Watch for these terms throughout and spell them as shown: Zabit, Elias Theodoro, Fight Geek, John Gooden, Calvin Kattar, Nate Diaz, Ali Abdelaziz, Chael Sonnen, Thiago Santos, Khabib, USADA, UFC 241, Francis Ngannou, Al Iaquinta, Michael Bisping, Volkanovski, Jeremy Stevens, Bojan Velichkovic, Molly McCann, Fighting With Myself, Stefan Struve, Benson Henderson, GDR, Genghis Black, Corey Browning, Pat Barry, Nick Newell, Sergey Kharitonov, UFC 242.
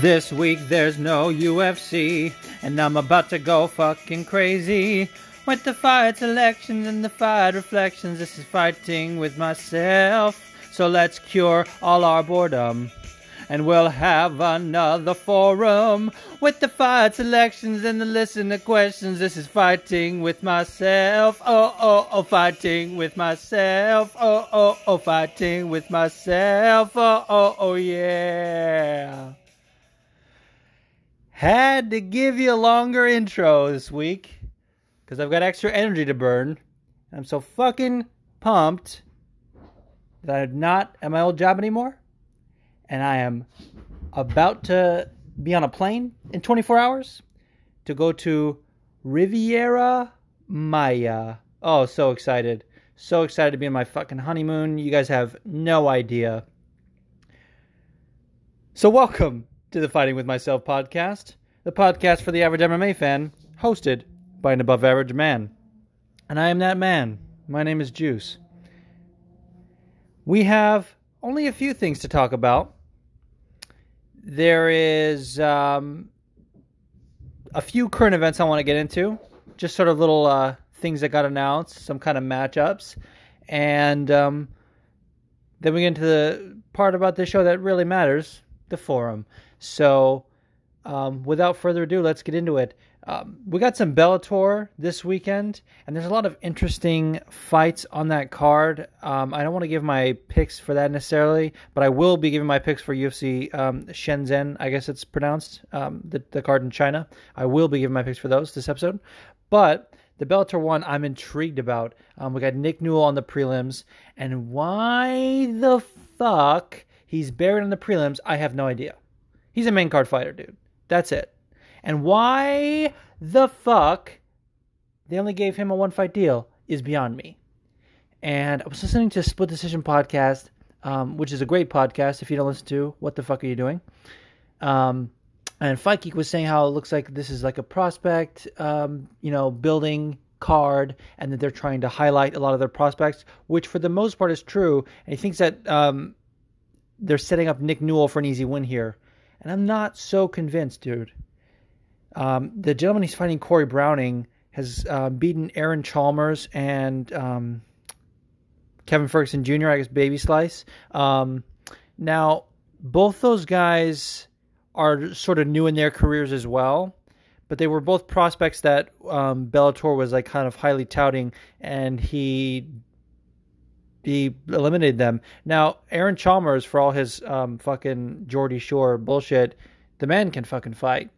This week there's no UFC, and I'm about to go fucking crazy with the fight selections and the fight reflections. This is Fighting With Myself, so let's cure all our boredom. And we'll have another forum with the fight selections and the listener questions. This is Fighting With Myself. Oh, oh, oh, Fighting With Myself. Oh, oh, oh, Fighting With Myself. Oh, oh, oh, yeah. Had to give you a longer intro this week because I've got extra energy to burn. I'm so fucking pumped that I'm not at my old job anymore. And I am about to be on a plane in 24 hours to go to Riviera Maya. Oh, so excited. So excited to be on my fucking honeymoon. You guys have no idea. So welcome to the Fighting With Myself podcast, the podcast for the average MMA fan, hosted by an above average man. And I am that man. My name is Juice. We have only a few things to talk about. There is a few current events I want to get into. Just sort of little things that got announced, some kind of matchups. And then we get into the part about this show that really matters, the forum. So without further ado, let's get into it. We got some Bellator this weekend, and there's a lot of interesting fights on that card. I don't want to give my picks for that necessarily, but I will be giving my picks for UFC Shenzhen, I guess it's pronounced, the card in China. I will be giving my picks for those this episode. But the Bellator one I'm intrigued about. We got Nick Newell on the prelims, and why the fuck he's buried on the prelims, I have no idea. He's a main card fighter, dude. That's it. And why the fuck they only gave him a one-fight deal is beyond me. And I was listening to Split Decision podcast, which is a great podcast. If you don't listen to, what the fuck are you doing? And Fight Geek was saying how it looks like this is like a prospect, building card, and that they're trying to highlight a lot of their prospects, which for the most part is true. And he thinks that they're setting up Nick Newell for an easy win here. And I'm not so convinced, dude. The gentleman he's fighting, Corey Browning, has beaten Aaron Chalmers and Kevin Ferguson Jr., I guess Baby Slice. Now, both those guys are sort of new in their careers as well, but they were both prospects that Bellator was like kind of highly touting, and he eliminated them. Now, Aaron Chalmers, for all his fucking Geordie Shore bullshit, the man can fucking fight.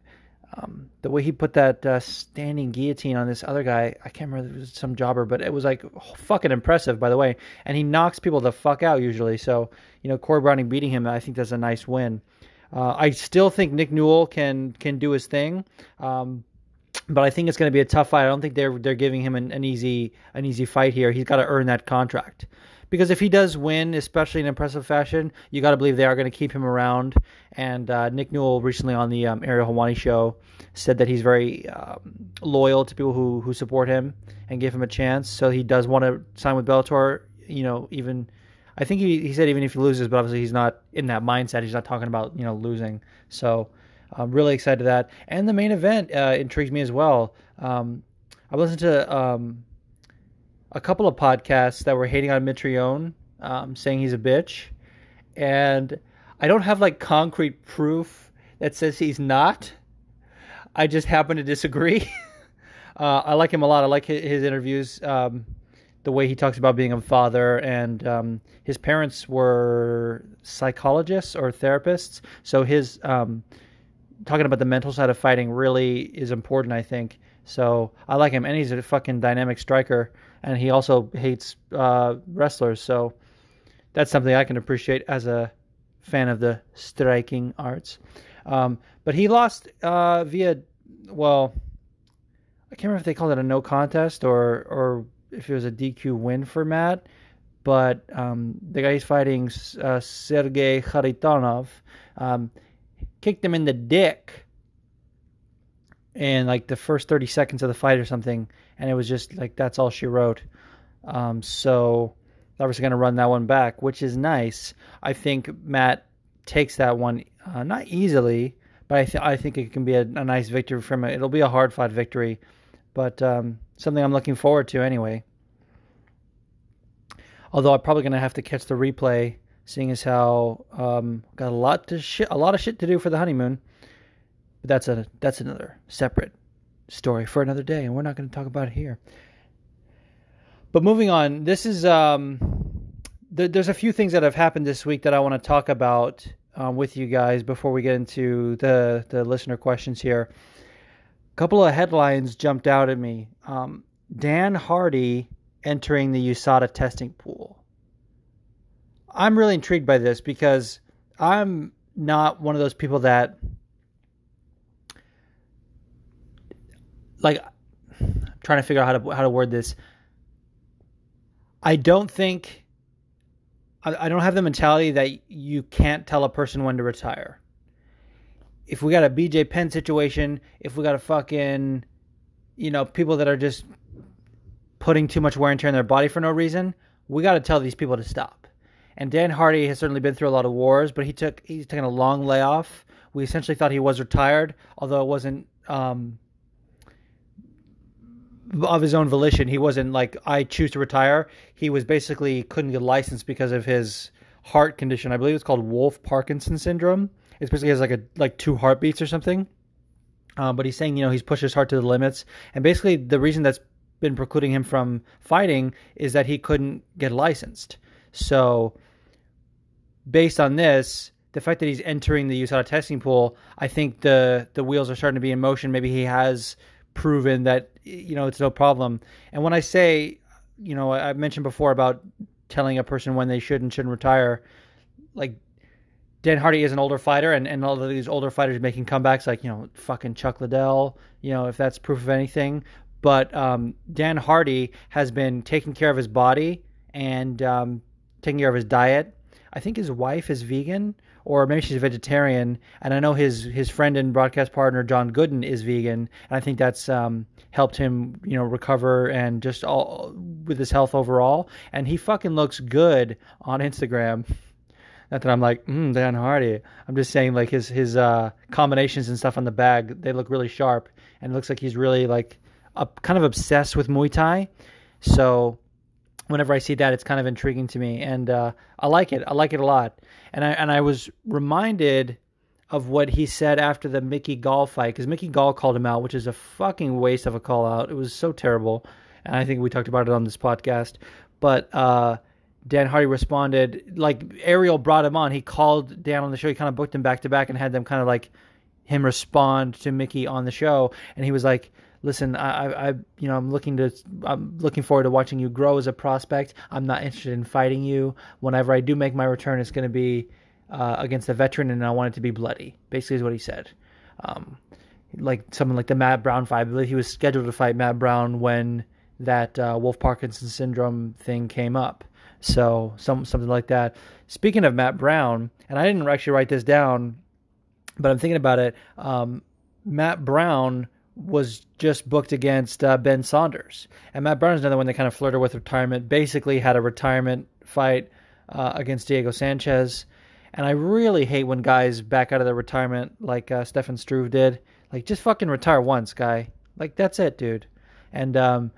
The way he put that standing guillotine on this other guy, I can't remember if it was some jobber, but it was like fucking impressive, by the way. And he knocks people the fuck out usually. So, Corey Browning beating him, I think that's a nice win. I still think Nick Newell can do his thing, but I think it's going to be a tough fight. I don't think they're giving him an easy fight here. He's got to earn that contract. Because if he does win, especially in impressive fashion, you got to believe they are going to keep him around. And Nick Newell recently on the Ariel Helwani show said that he's very loyal to people who support him and give him a chance. So he does want to sign with Bellator. Even I think he said even if he loses, but obviously he's not in that mindset. He's not talking about losing. So I'm really excited for that. And the main event intrigues me as well. I listened to a couple of podcasts that were hating on Mitrione, saying he's a bitch. And I don't have like concrete proof that says he's not. I just happen to disagree. I like him a lot. I like his interviews, the way he talks about being a father. And his parents were psychologists or therapists. So his talking about the mental side of fighting really is important, I think. So I like him. And he's a fucking dynamic striker. And he also hates wrestlers, so that's something I can appreciate as a fan of the striking arts. But he lost via, well, I can't remember if they called it a no contest or if it was a DQ win for Matt. But the guy he's fighting, Sergey Kharitonov, kicked him in the dick in like the first 30 seconds of the fight or something. And it was just like, that's all she wrote. So I was going to run that one back, which is nice. I think Matt takes that one, not easily, but I think it can be a nice victory for him. It'll be a hard-fought victory, but something I'm looking forward to anyway. Although I'm probably going to have to catch the replay, seeing as how got a lot of shit to do for the honeymoon. But that's another separate story for another day, and we're not going to talk about it here. But moving on, this is there's a few things that have happened this week that I want to talk about with you guys before we get into the listener questions here. A couple of headlines jumped out at me. Dan Hardy entering the USADA testing pool. I'm really intrigued by this because I'm not one of those people that, like, I'm trying to figure out how to word this. I don't think, I don't have the mentality that you can't tell a person when to retire. If we got a BJ Penn situation, if we got a fucking, people that are just putting too much wear and tear on their body for no reason, we got to tell these people to stop. And Dan Hardy has certainly been through a lot of wars, but he's taken a long layoff. We essentially thought he was retired, although it wasn't of his own volition. He wasn't like, I choose to retire. He was basically couldn't get licensed because of his heart condition. I believe it's called Wolff-Parkinson syndrome. It's basically has like two heartbeats or something. But he's saying, he's pushed his heart to the limits. And basically the reason that's been precluding him from fighting is that he couldn't get licensed. So based on this, the fact that he's entering the USADA testing pool, I think the wheels are starting to be in motion. Maybe he has proven that, it's no problem. And when I say, I've mentioned before about telling a person when they should and shouldn't retire, like Dan Hardy is an older fighter, and all of these older fighters making comebacks, like, fucking Chuck Liddell, if that's proof of anything. But Dan Hardy has been taking care of his body and taking care of his diet. I think his wife is vegan, or maybe she's a vegetarian. And I know his friend and broadcast partner, John Gooden, is vegan. And I think that's helped him, recover and just all with his health overall. And he fucking looks good on Instagram. Not that I'm like, Dan Hardy. I'm just saying, like, his combinations and stuff on the bag, they look really sharp. And it looks like he's really, like, kind of obsessed with Muay Thai. So whenever I see that, it's kind of intriguing to me, and I like it. I like it a lot. And I was reminded of what he said after the Mickey Gall fight, because Mickey Gall called him out, which is a fucking waste of a call out. It was so terrible, and I think we talked about it on this podcast. But Dan Hardy responded, like, Ariel brought him on. He called Dan on the show. He kind of booked him back to back and had them kind of like him respond to Mickey on the show, and he was like, listen, I'm looking forward to watching you grow as a prospect. I'm not interested in fighting you. Whenever I do make my return, it's going to be against a veteran, and I want it to be bloody. Basically, is what he said. Like someone like the Matt Brown fight. I believe he was scheduled to fight Matt Brown when that Wolff-Parkinson syndrome thing came up. So something like that. Speaking of Matt Brown, and I didn't actually write this down, but I'm thinking about it. Matt Brown was just booked against Ben Saunders. And Matt Brown is another one that kind of flirted with retirement, basically had a retirement fight against Diego Sanchez. And I really hate when guys back out of their retirement like Stefan Struve did. Like, just fucking retire once, guy. Like, that's it, dude. And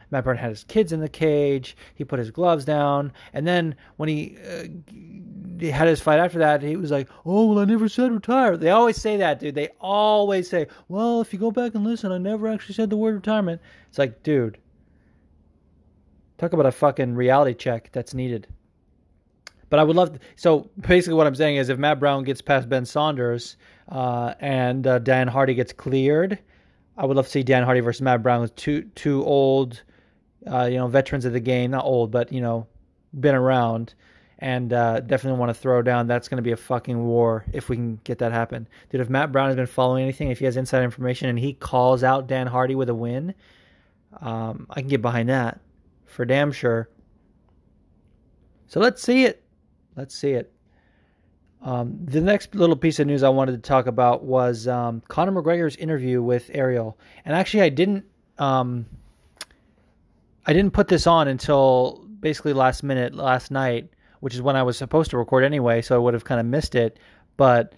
Matt Brown had his kids in the cage. He put his gloves down. And then when he had his fight after that, he was like, oh, well, I never said retire. They always say that, dude. They always say, well, if you go back and listen, I never actually said the word retirement. It's like, dude, talk about a fucking reality check that's needed. But I would love so basically what I'm saying is if Matt Brown gets past Ben Saunders and Dan Hardy gets cleared, I would love to see Dan Hardy versus Matt Brown with two old, veterans of the game. Not old, but, been around. And definitely want to throw down. That's going to be a fucking war if we can get that happen. Dude, if Matt Brown has been following anything, if he has inside information and he calls out Dan Hardy with a win, I can get behind that for damn sure. So let's see it. The next little piece of news I wanted to talk about was Conor McGregor's interview with Ariel. And actually, I didn't put this on until basically last night, which is when I was supposed to record anyway, so I would have kind of missed it. But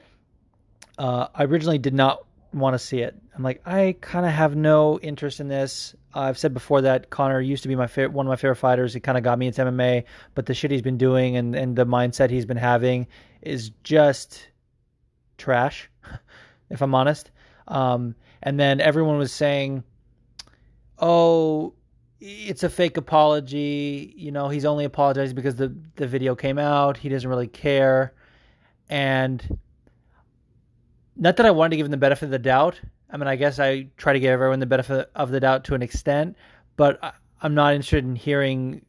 I originally did not want to see it. I'm like, I kind of have no interest in this. I've said before that Conor used to be one of my favorite fighters. He kind of got me into MMA, but the shit he's been doing and the mindset he's been having is just trash, if I'm honest. And then everyone was saying, oh, it's a fake apology. You know, he's only apologizing because the video came out. He doesn't really care. And not that I wanted to give him the benefit of the doubt. I mean, I guess I try to give everyone the benefit of the doubt to an extent, but I'm not interested in hearing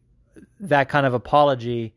that kind of apology,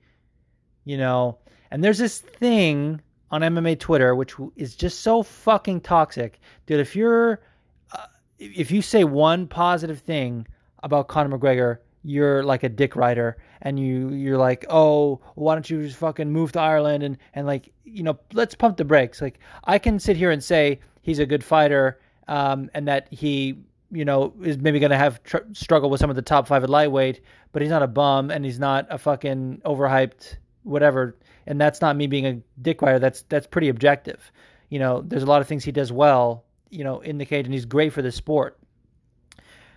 you know. And there's this thing on MMA Twitter, which is just so fucking toxic. Dude, if you say one positive thing about Conor McGregor, you're like a dick rider, and you're like, oh, why don't you just fucking move to Ireland and like, you know, let's pump the brakes. Like, I can sit here and say he's a good fighter, and that he, you know, is maybe going to have struggle with some of the top five at lightweight, but he's not a bum and he's not a fucking overhyped whatever. And that's not me being a dick rider. That's pretty objective. You know, there's a lot of things he does well, you know, in the cage, and he's great for the sport,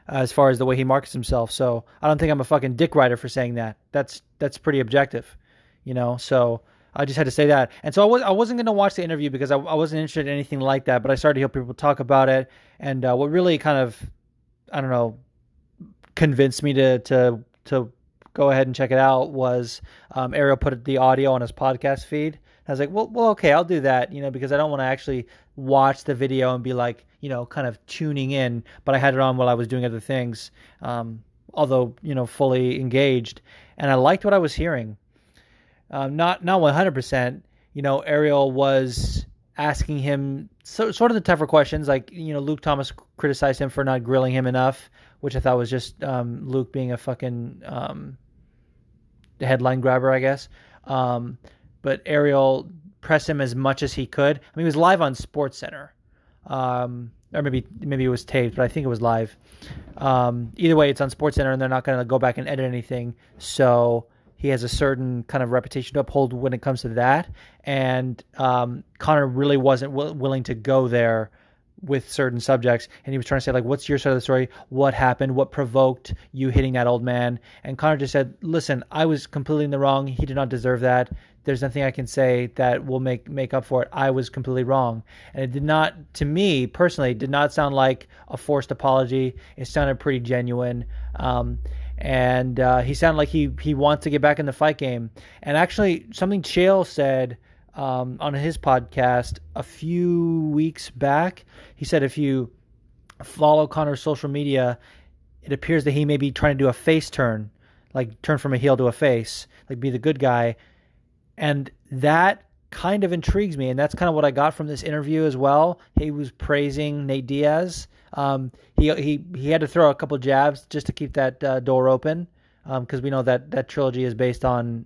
as far as the way he markets himself. So I don't think I'm a fucking dick rider for saying that. That's pretty objective, you know? So I just had to say that. And so I wasn't going to watch the interview because I wasn't interested in anything like that, but I started to hear people talk about it. And what really kind of, I don't know, convinced me to go ahead and check it out was Ariel put the audio on his podcast feed. And I was like, well, okay, I'll do that, you know, because I don't want to actually watch the video and be like, you know, kind of tuning in, but I had it on while I was doing other things, although, you know, fully engaged. And I liked what I was hearing. Not 100%, you know, Ariel was asking him sort of the tougher questions, like, you know, Luke Thomas criticized him for not grilling him enough, which I thought was just Luke being a fucking headline grabber, I guess. But Ariel pressed him as much as he could. I mean, he was live on SportsCenter. Or maybe it was taped, but I think it was live. Either way, it's on SportsCenter, and they're not going to go back and edit anything. So he has a certain kind of reputation to uphold when it comes to that. And Conor really wasn't willing to go there with certain subjects. And he was trying to say, like, what's your side of the story? What happened? What provoked you hitting that old man? And Conor just said, listen, I was completely in the wrong. He did not deserve that. There's nothing I can say that will make up for it. I was completely wrong. And it did not, to me personally, did not sound like a forced apology. It sounded pretty genuine. And he sounded like he wants to get back in the fight game. And actually, something Chael said on his podcast a few weeks back, he said if you follow Conor's social media, it appears that he may be trying to do a face turn, like turn from a heel to a face, like be the good guy. And that kind of intrigues me, and that's kind of what I got from this interview as well. He was praising Nate Diaz. He had to throw a couple jabs just to keep that door open, because we know that trilogy is based on.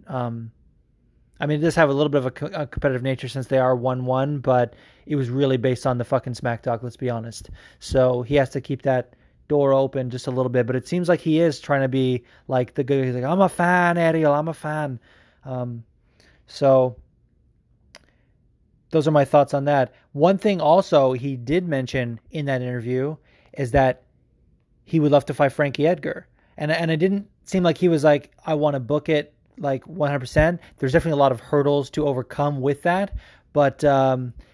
I mean, it does have a little bit of a competitive nature since they are 1-1, but it was really based on the fucking smack talk. Let's be honest. So he has to keep that door open just a little bit, but it seems like he is trying to be like the good. He's like, I'm a fan, Ariel. I'm a fan. So those are my thoughts on that. One thing also he did mention in that interview is that he would love to fight Frankie Edgar. And it didn't seem like he was like, I want to book it like 100%. There's definitely a lot of hurdles to overcome with that. But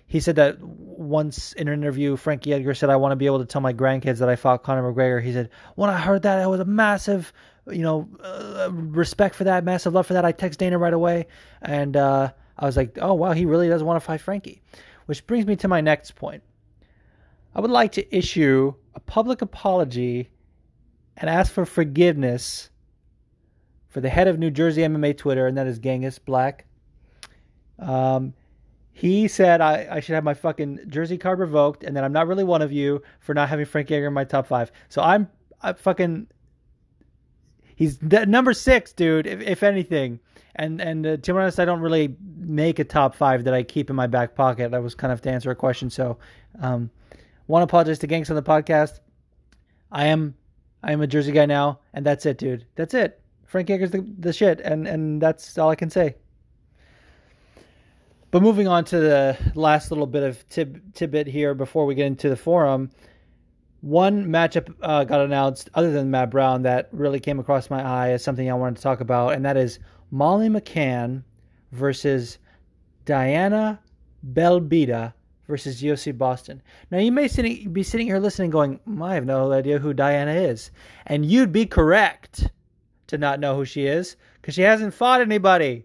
he said that once in an interview, Frankie Edgar said, I want to be able to tell my grandkids that I fought Conor McGregor. He said, when I heard that, I was a massive, you know, respect for that, massive love for that. I text Dana right away. And I was like, oh, wow, he really does want to fight Frankie. Which brings me to my next point. I would like to issue a public apology and ask for forgiveness for the head of New Jersey MMA Twitter, and that is Genghis Black. He said I should have my fucking jersey card revoked, and that I'm not really one of you for not having Frankie Edgar in my top five. So I'm fucking... He's number six, dude, if anything. And to be honest, I don't really make a top five that I keep in my back pocket. That was kind of to answer a question. So want to apologize to Genghis on the podcast. I am a Jersey guy now, and that's it, dude. That's it. Frankie Edgar's the shit, and that's all I can say. But moving on to the last little bit of tidbit here before we get into the forum, one matchup got announced other than Matt Brown that really came across my eye as something I wanted to talk about, and that is Molly McCann versus Diana Belbita versus UFC Boston. Now, you may be sitting here listening going, I have no idea who Diana is. And you'd be correct to not know who she is because she hasn't fought anybody.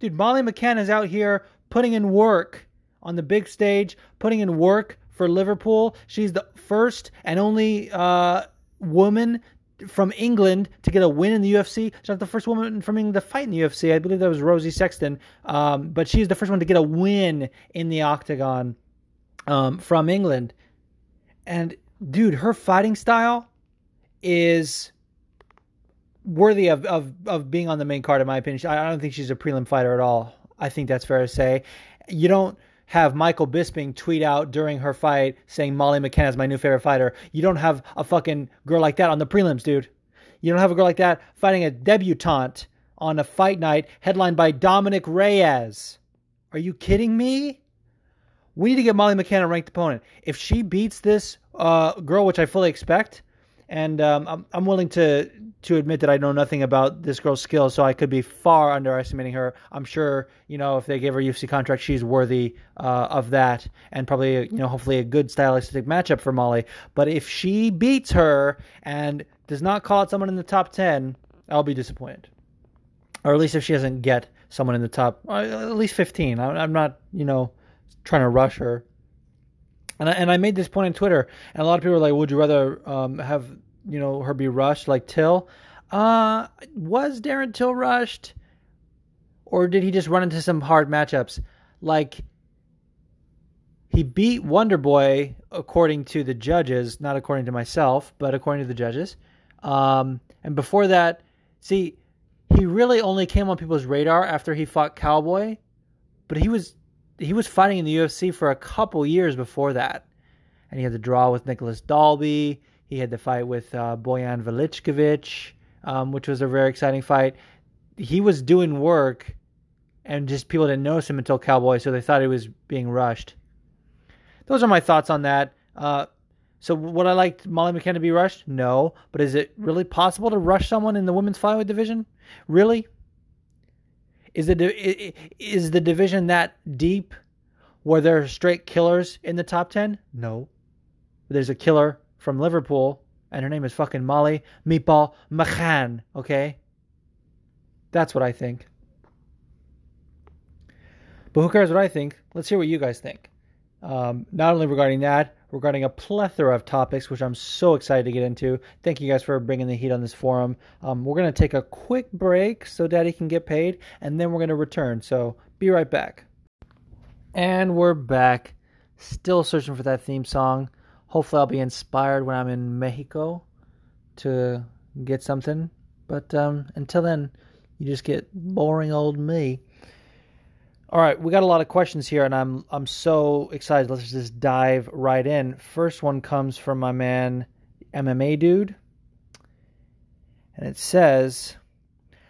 Dude, Molly McCann is out here putting in work on the big stage, putting in work for Liverpool. She's the first and only woman from England to get a win in the UFC. She's not the first woman from England to fight in the UFC. I believe that was Rosie Sexton. But she's the first one to get a win in the octagon from England. And, dude, her fighting style is worthy of being on the main card, in my opinion. I don't think she's a prelim fighter at all. I think that's fair to say. You don't have Michael Bisping tweet out during her fight saying Molly McCann is my new favorite fighter. You don't have a fucking girl like that on the prelims, dude. You don't have a girl like that fighting a debutante on a fight night headlined by Dominic Reyes. Are you kidding me? We need to get Molly McCann a ranked opponent. If she beats this girl, which I fully expect, and I'm willing to admit that I know nothing about this girl's skills, so I could be far underestimating her. I'm sure, if they gave her a UFC contract, she's worthy of that, and probably, hopefully a good stylistic matchup for Molly. But if she beats her and does not call out someone in the top 10, I'll be disappointed. Or at least if she doesn't get someone in the top, at least 15. I'm not, trying to rush her. And I made this point on Twitter, and a lot of people were like, would you rather have her be rushed like Till? Was Darren Till rushed, or did he just run into some hard matchups? Like, he beat Wonderboy according to the judges, not according to myself, but according to the judges. And before that, see, he really only came on people's radar after he fought Cowboy, but he was fighting in the UFC for a couple years before that. And he had the draw with Nicholas Dalby. He had the fight with Bojan Velichkovic, which was a very exciting fight. He was doing work, and just people didn't notice him until Cowboy, so they thought he was being rushed. Those are my thoughts on that. So would I like Molly McCann to be rushed? No. But is it really possible to rush someone in the women's flyweight division? Really? Is the division that deep where there are straight killers in the top 10? No. There's a killer from Liverpool, and her name is fucking Molly Meatball McCann, okay? That's what I think. But who cares what I think? Let's hear what you guys think. Not only regarding that, regarding a plethora of topics, which I'm so excited to get into. Thank you guys for bringing the heat on this forum. We're going to take a quick break so Daddy can get paid, and then we're going to return. So be right back. And we're back. Still searching for that theme song. Hopefully I'll be inspired when I'm in Mexico to get something. But until then, you just get boring old me. All right, we got a lot of questions here, and I'm so excited. Let's just dive right in. First one comes from my man, MMA Dude. And it says,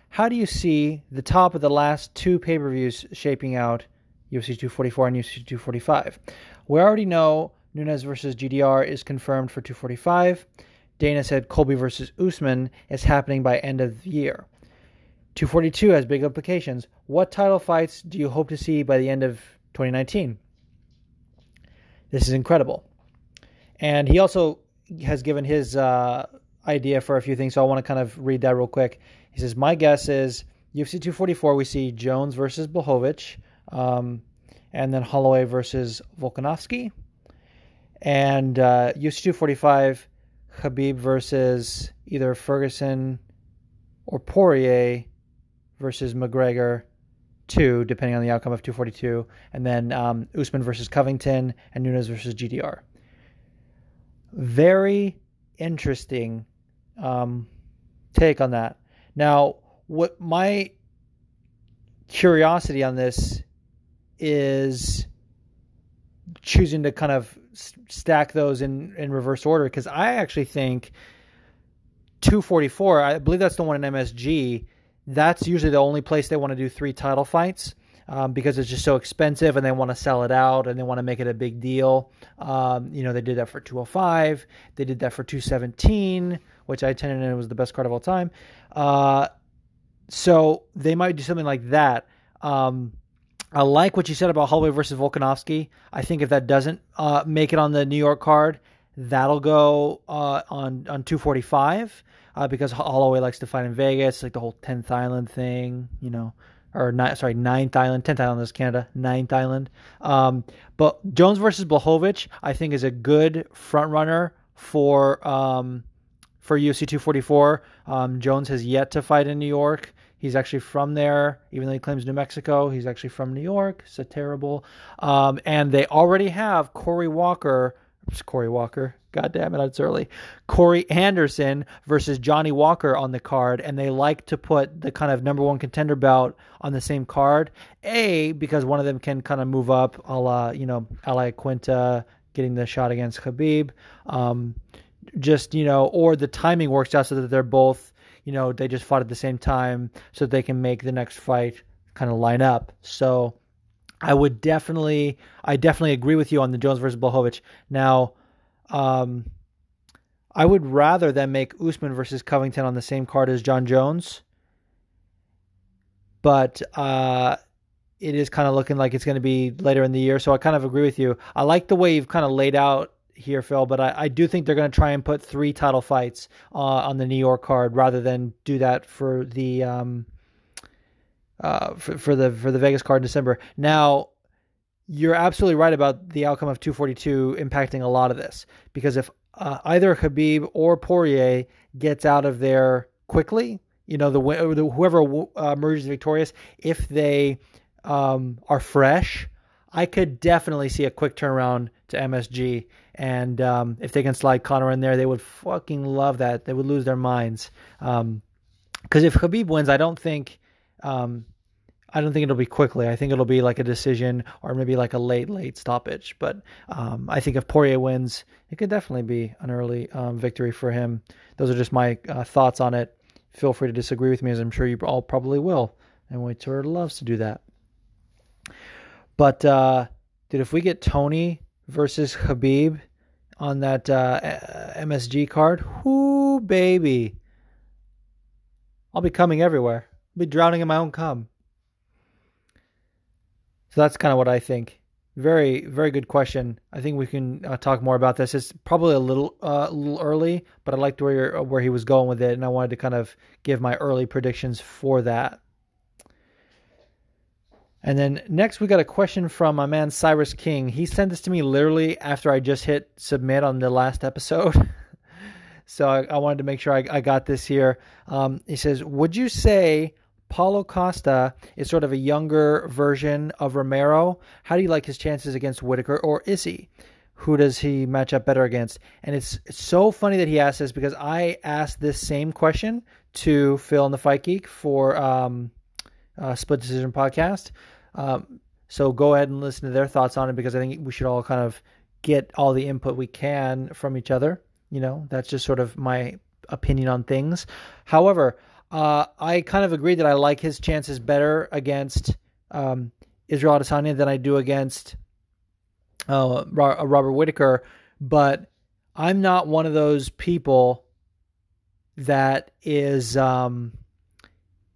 how do you see the top of the last two pay-per-views shaping out, UFC 244 and UFC 245? We already know Nunes versus GDR is confirmed for 245. Dana said Colby versus Usman is happening by end of the year. 242 has big implications. What title fights do you hope to see by the end of 2019? This is incredible. And he also has given his idea for a few things, so I want to kind of read that real quick. He says, my guess is UFC 244, we see Jones versus Blachowicz, and then Holloway versus Volkanovski. And UFC 245, Khabib versus either Ferguson or Poirier versus McGregor 2, depending on the outcome of 242, and then Usman versus Covington and Nunes versus GDR. Very interesting take on that. Now, what my curiosity on this is choosing to kind of stack those in reverse order, because I actually think 244, I believe that's the one in MSG. That's usually the only place they want to do three title fights. because it's just so expensive and they want to sell it out and they want to make it a big deal. You know, they did that for 205. They did that for 217, which I attended and it was the best card of all time. So they might do something like that. I like what you said about Holloway versus Volkanovski. I think if that doesn't make it on the New York card, that'll go on 245 because Holloway likes to fight in Vegas, like the whole 10th Island thing, you know, or not, sorry, 9th Island. 10th Island is Canada, 9th Island. But Jones versus Blachowicz, I think, is a good front runner for UFC 244. Jones has yet to fight in New York. He's actually from there, even though he claims New Mexico. He's actually from New York. So terrible. And they already have Corey Walker. God damn it, that's early. Corey Anderson versus Johnny Walker on the card. And they like to put the kind of number one contender bout on the same card. Because one of them can kind of move up a la, you know, Al Iaquinta getting the shot against Khabib. Or the timing works out so that they're both, you know, they just fought at the same time so they can make the next fight kind of line up. So I definitely agree with you on the Jones versus Blachowicz. Now, I would rather them make Usman versus Covington on the same card as John Jones. But it is kind of looking like it's going to be later in the year. So I kind of agree with you. I like the way you've kind of laid out here, Phil, but I do think they're going to try and put three title fights on the New York card rather than do that for the for the Vegas card in December. Now, you're absolutely right about the outcome of 242 impacting a lot of this, because if either Khabib or Poirier gets out of there quickly, you know, whoever emerges victorious, if they are fresh, I could definitely see a quick turnaround to MSG. And if they can slide Conor in there, they would fucking love that. They would lose their minds. Because if Khabib wins, I don't think it'll be quickly. I think it'll be like a decision or maybe like a late stoppage. But I think if Poirier wins, it could definitely be an early victory for him. Those are just my thoughts on it. Feel free to disagree with me, as I'm sure you all probably will. And Whittaker loves to do that. But dude, if we get Tony versus Khabib on that MSG card, whoo, baby. I'll be coming everywhere. I'll be drowning in my own cum. So that's kind of what I think. Very, very good question. I think we can talk more about this. It's probably a little early, but I liked where he was going with it, and I wanted to kind of give my early predictions for that. And then next we got a question from my man Cyrus King. He sent this to me literally after I just hit submit on the last episode. So I wanted to make sure I got this here. He says, would you say Paulo Costa is sort of a younger version of Romero? How do you like his chances against Whittaker, or is he? Who does he match up better against? And it's so funny that he asked this, because I asked this same question to Phil and the Fight Geek for Split Decision Podcast. So go ahead and listen to their thoughts on it, because I think we should all kind of get all the input we can from each other. You know, that's just sort of my opinion on things. However, I kind of agree that I like his chances better against Israel Adesanya than I do against Robert Whittaker. But I'm not one of those people that is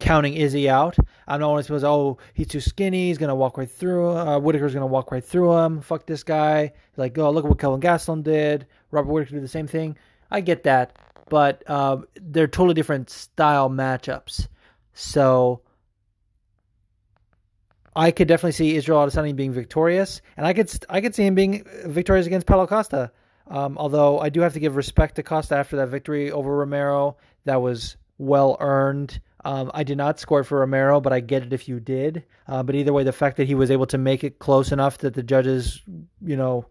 counting Izzy out. I'm not one of those, he's too skinny, he's going to walk right through Whittaker's going to walk right through him, fuck this guy. Like, look at what Kelvin Gastelum did. Robert Whittaker did the same thing. I get that, but they're totally different style matchups. So I could definitely see Israel Adesanya being victorious, and I could see him being victorious against Paulo Costa. Although I do have to give respect to Costa after that victory over Romero. That was well-earned. I did not score for Romero, but I get it if you did. But either way, the fact that he was able to make it close enough that the judges, you know,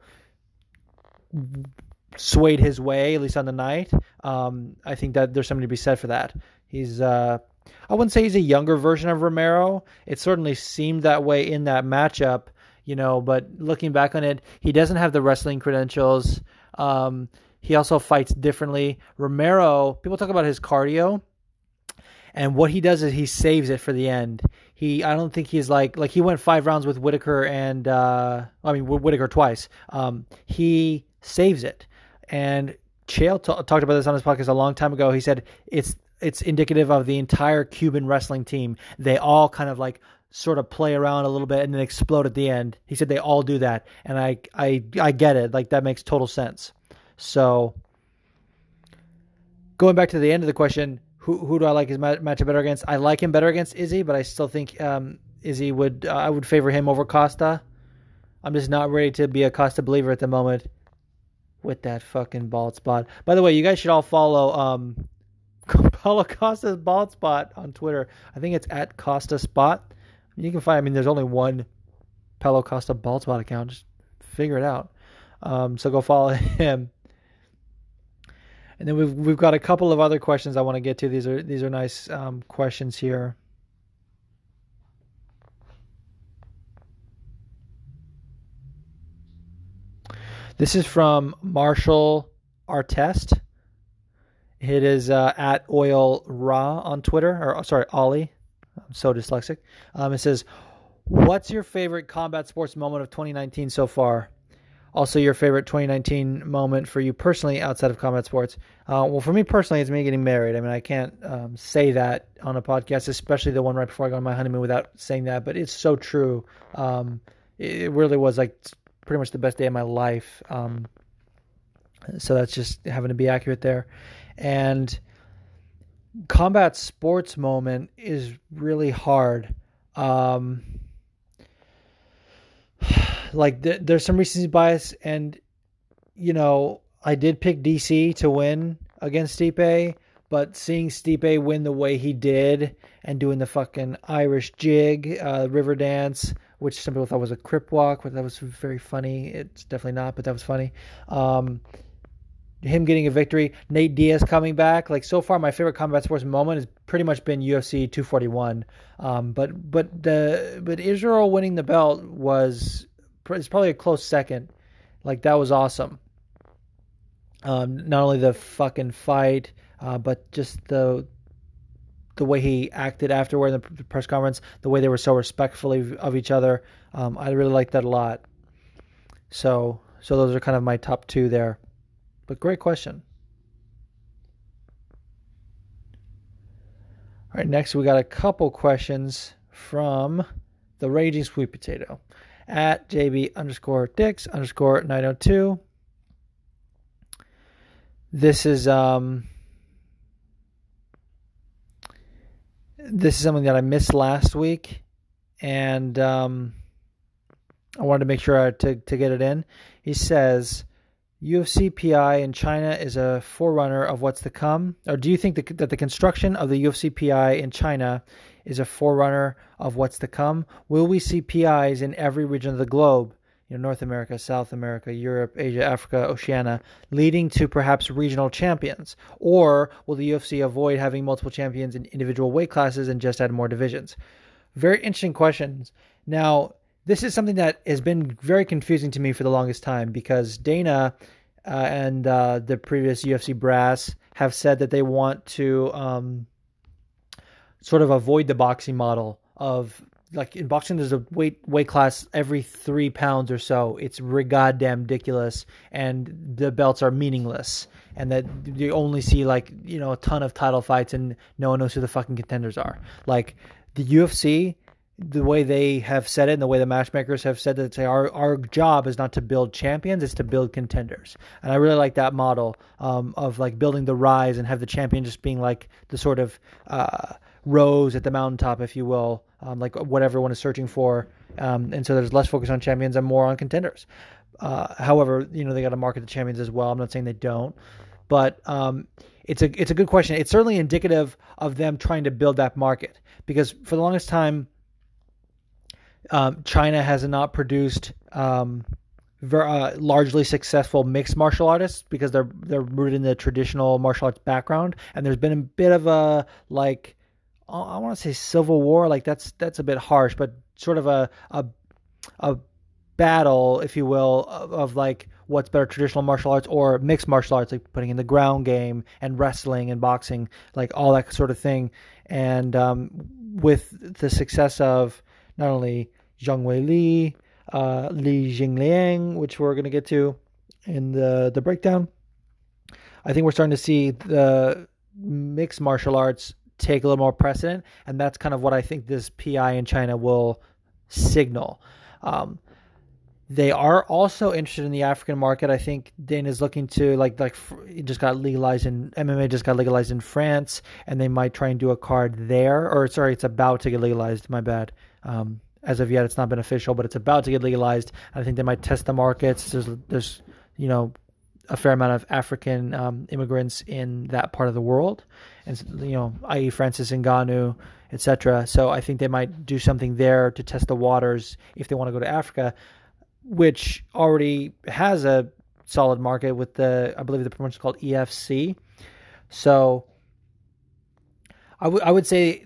swayed his way, at least on the night, I think that there's something to be said for that. He's, I wouldn't say he's a younger version of Romero. It certainly seemed that way in that matchup, you know, but looking back on it, he doesn't have the wrestling credentials. He also fights differently. Romero, people talk about his cardio. And what he does is he saves it for the end. I don't think he's like he went 5 rounds with Whittaker and Whittaker twice. He saves it. And Chael talked about this on his podcast a long time ago. He said it's indicative of the entire Cuban wrestling team. They all kind of sort of play around a little bit and then explode at the end. He said they all do that, and I get it. That makes total sense. So going back to the end of the question. Who do I like his matchup better against? I like him better against Izzy, but I still think Izzy I would favor him over Costa. I'm just not ready to be a Costa believer at the moment with that fucking bald spot. By the way, you guys should all follow Paulo Costa's bald spot on Twitter. I think it's at Costa Spot. You can find, there's only one Paulo Costa bald spot account. Just figure it out. So go follow him. And then we've got a couple of other questions I want to get to. These are nice questions here. This is from Marshall Artest. It is at Oil Ra on Twitter, Ollie. I'm so dyslexic. It says, "What's your favorite combat sports moment of 2019 so far? Also, your favorite 2019 moment for you personally outside of combat sports?" Well, for me personally, it's me getting married. I can't say that on a podcast, especially the one right before I go on my honeymoon, without saying that. But it's so true. It really was pretty much the best day of my life. So that's just having to be accurate there. And combat sports moment is really hard. There's some recency bias, and I did pick DC to win against Stipe, but seeing Stipe win the way he did and doing the fucking Irish jig, river dance, which some people thought was a crip walk, but that was very funny. It's definitely not, but that was funny. Him getting a victory, Nate Diaz coming back. So far, my favorite combat sports moment has pretty much been UFC 241. But Israel winning the belt it's probably a close second. That was awesome. Not only the fucking fight, but just the way he acted afterward in the press conference, the way they were so respectful of each other. I really liked that a lot. So those are kind of my top two there. But great question. All right, next we got a couple questions from the Raging Sweet Potato at JB_Dix_902. This is something that I missed last week, and I wanted to make sure to get it in. He says, "UFC PI in China is a forerunner of what's to come, or do you think that the construction of the UFC PI in China is a forerunner of what's to come? Will we see PIs in every region of the globe, North America, South America, Europe, Asia, Africa, Oceania, leading to perhaps regional champions? Or will the UFC avoid having multiple champions in individual weight classes and just add more divisions?" Very interesting questions. Now, this is something that has been very confusing to me for the longest time, because Dana and the previous UFC brass have said that they want to sort of avoid the boxing model of, in boxing, there's a weight class every 3 pounds or so. It's goddamn ridiculous, and the belts are meaningless, and that you only see a ton of title fights, and no one knows who the fucking contenders are. The UFC, the way they have said it and the way the matchmakers have said that, say our job is not to build champions, it's to build contenders. And I really like that model of building the rise and have the champion just being the sort of rose at the mountaintop, if you will, what everyone is searching for. And so there's less focus on champions and more on contenders. However, they got to market the champions as well. I'm not saying they don't, but it's a good question. It's certainly indicative of them trying to build that market, because for the longest time, China has not produced largely successful mixed martial artists, because they're rooted in the traditional martial arts background, and there's been a bit of a I want to say civil war, that's a bit harsh, but sort of a battle, if you will, of what's better, traditional martial arts or mixed martial arts, like putting in the ground game and wrestling and boxing, like all that sort of thing. And with the success of not only Zhang Wei Li, Li Jingliang, which we're going to get to in the breakdown, I think we're starting to see the mixed martial arts take a little more precedent, and that's kind of what I think this PI in China will signal. They are also interested in the African market. I think Dana's looking to like it just got legalized in MMA, just got legalized in France, and they might try and do a card there. Or sorry, it's about to get legalized. My bad. As of yet, it's not been official, but it's about to get legalized. I think they might test the markets. There's you know, a fair amount of African immigrants in that part of the world, and you know, i.e. Francis Ngannou, etc. So I think they might do something there to test the waters if they want to go to Africa, which already has a solid market with the, I believe the promotion is called EFC. So I would say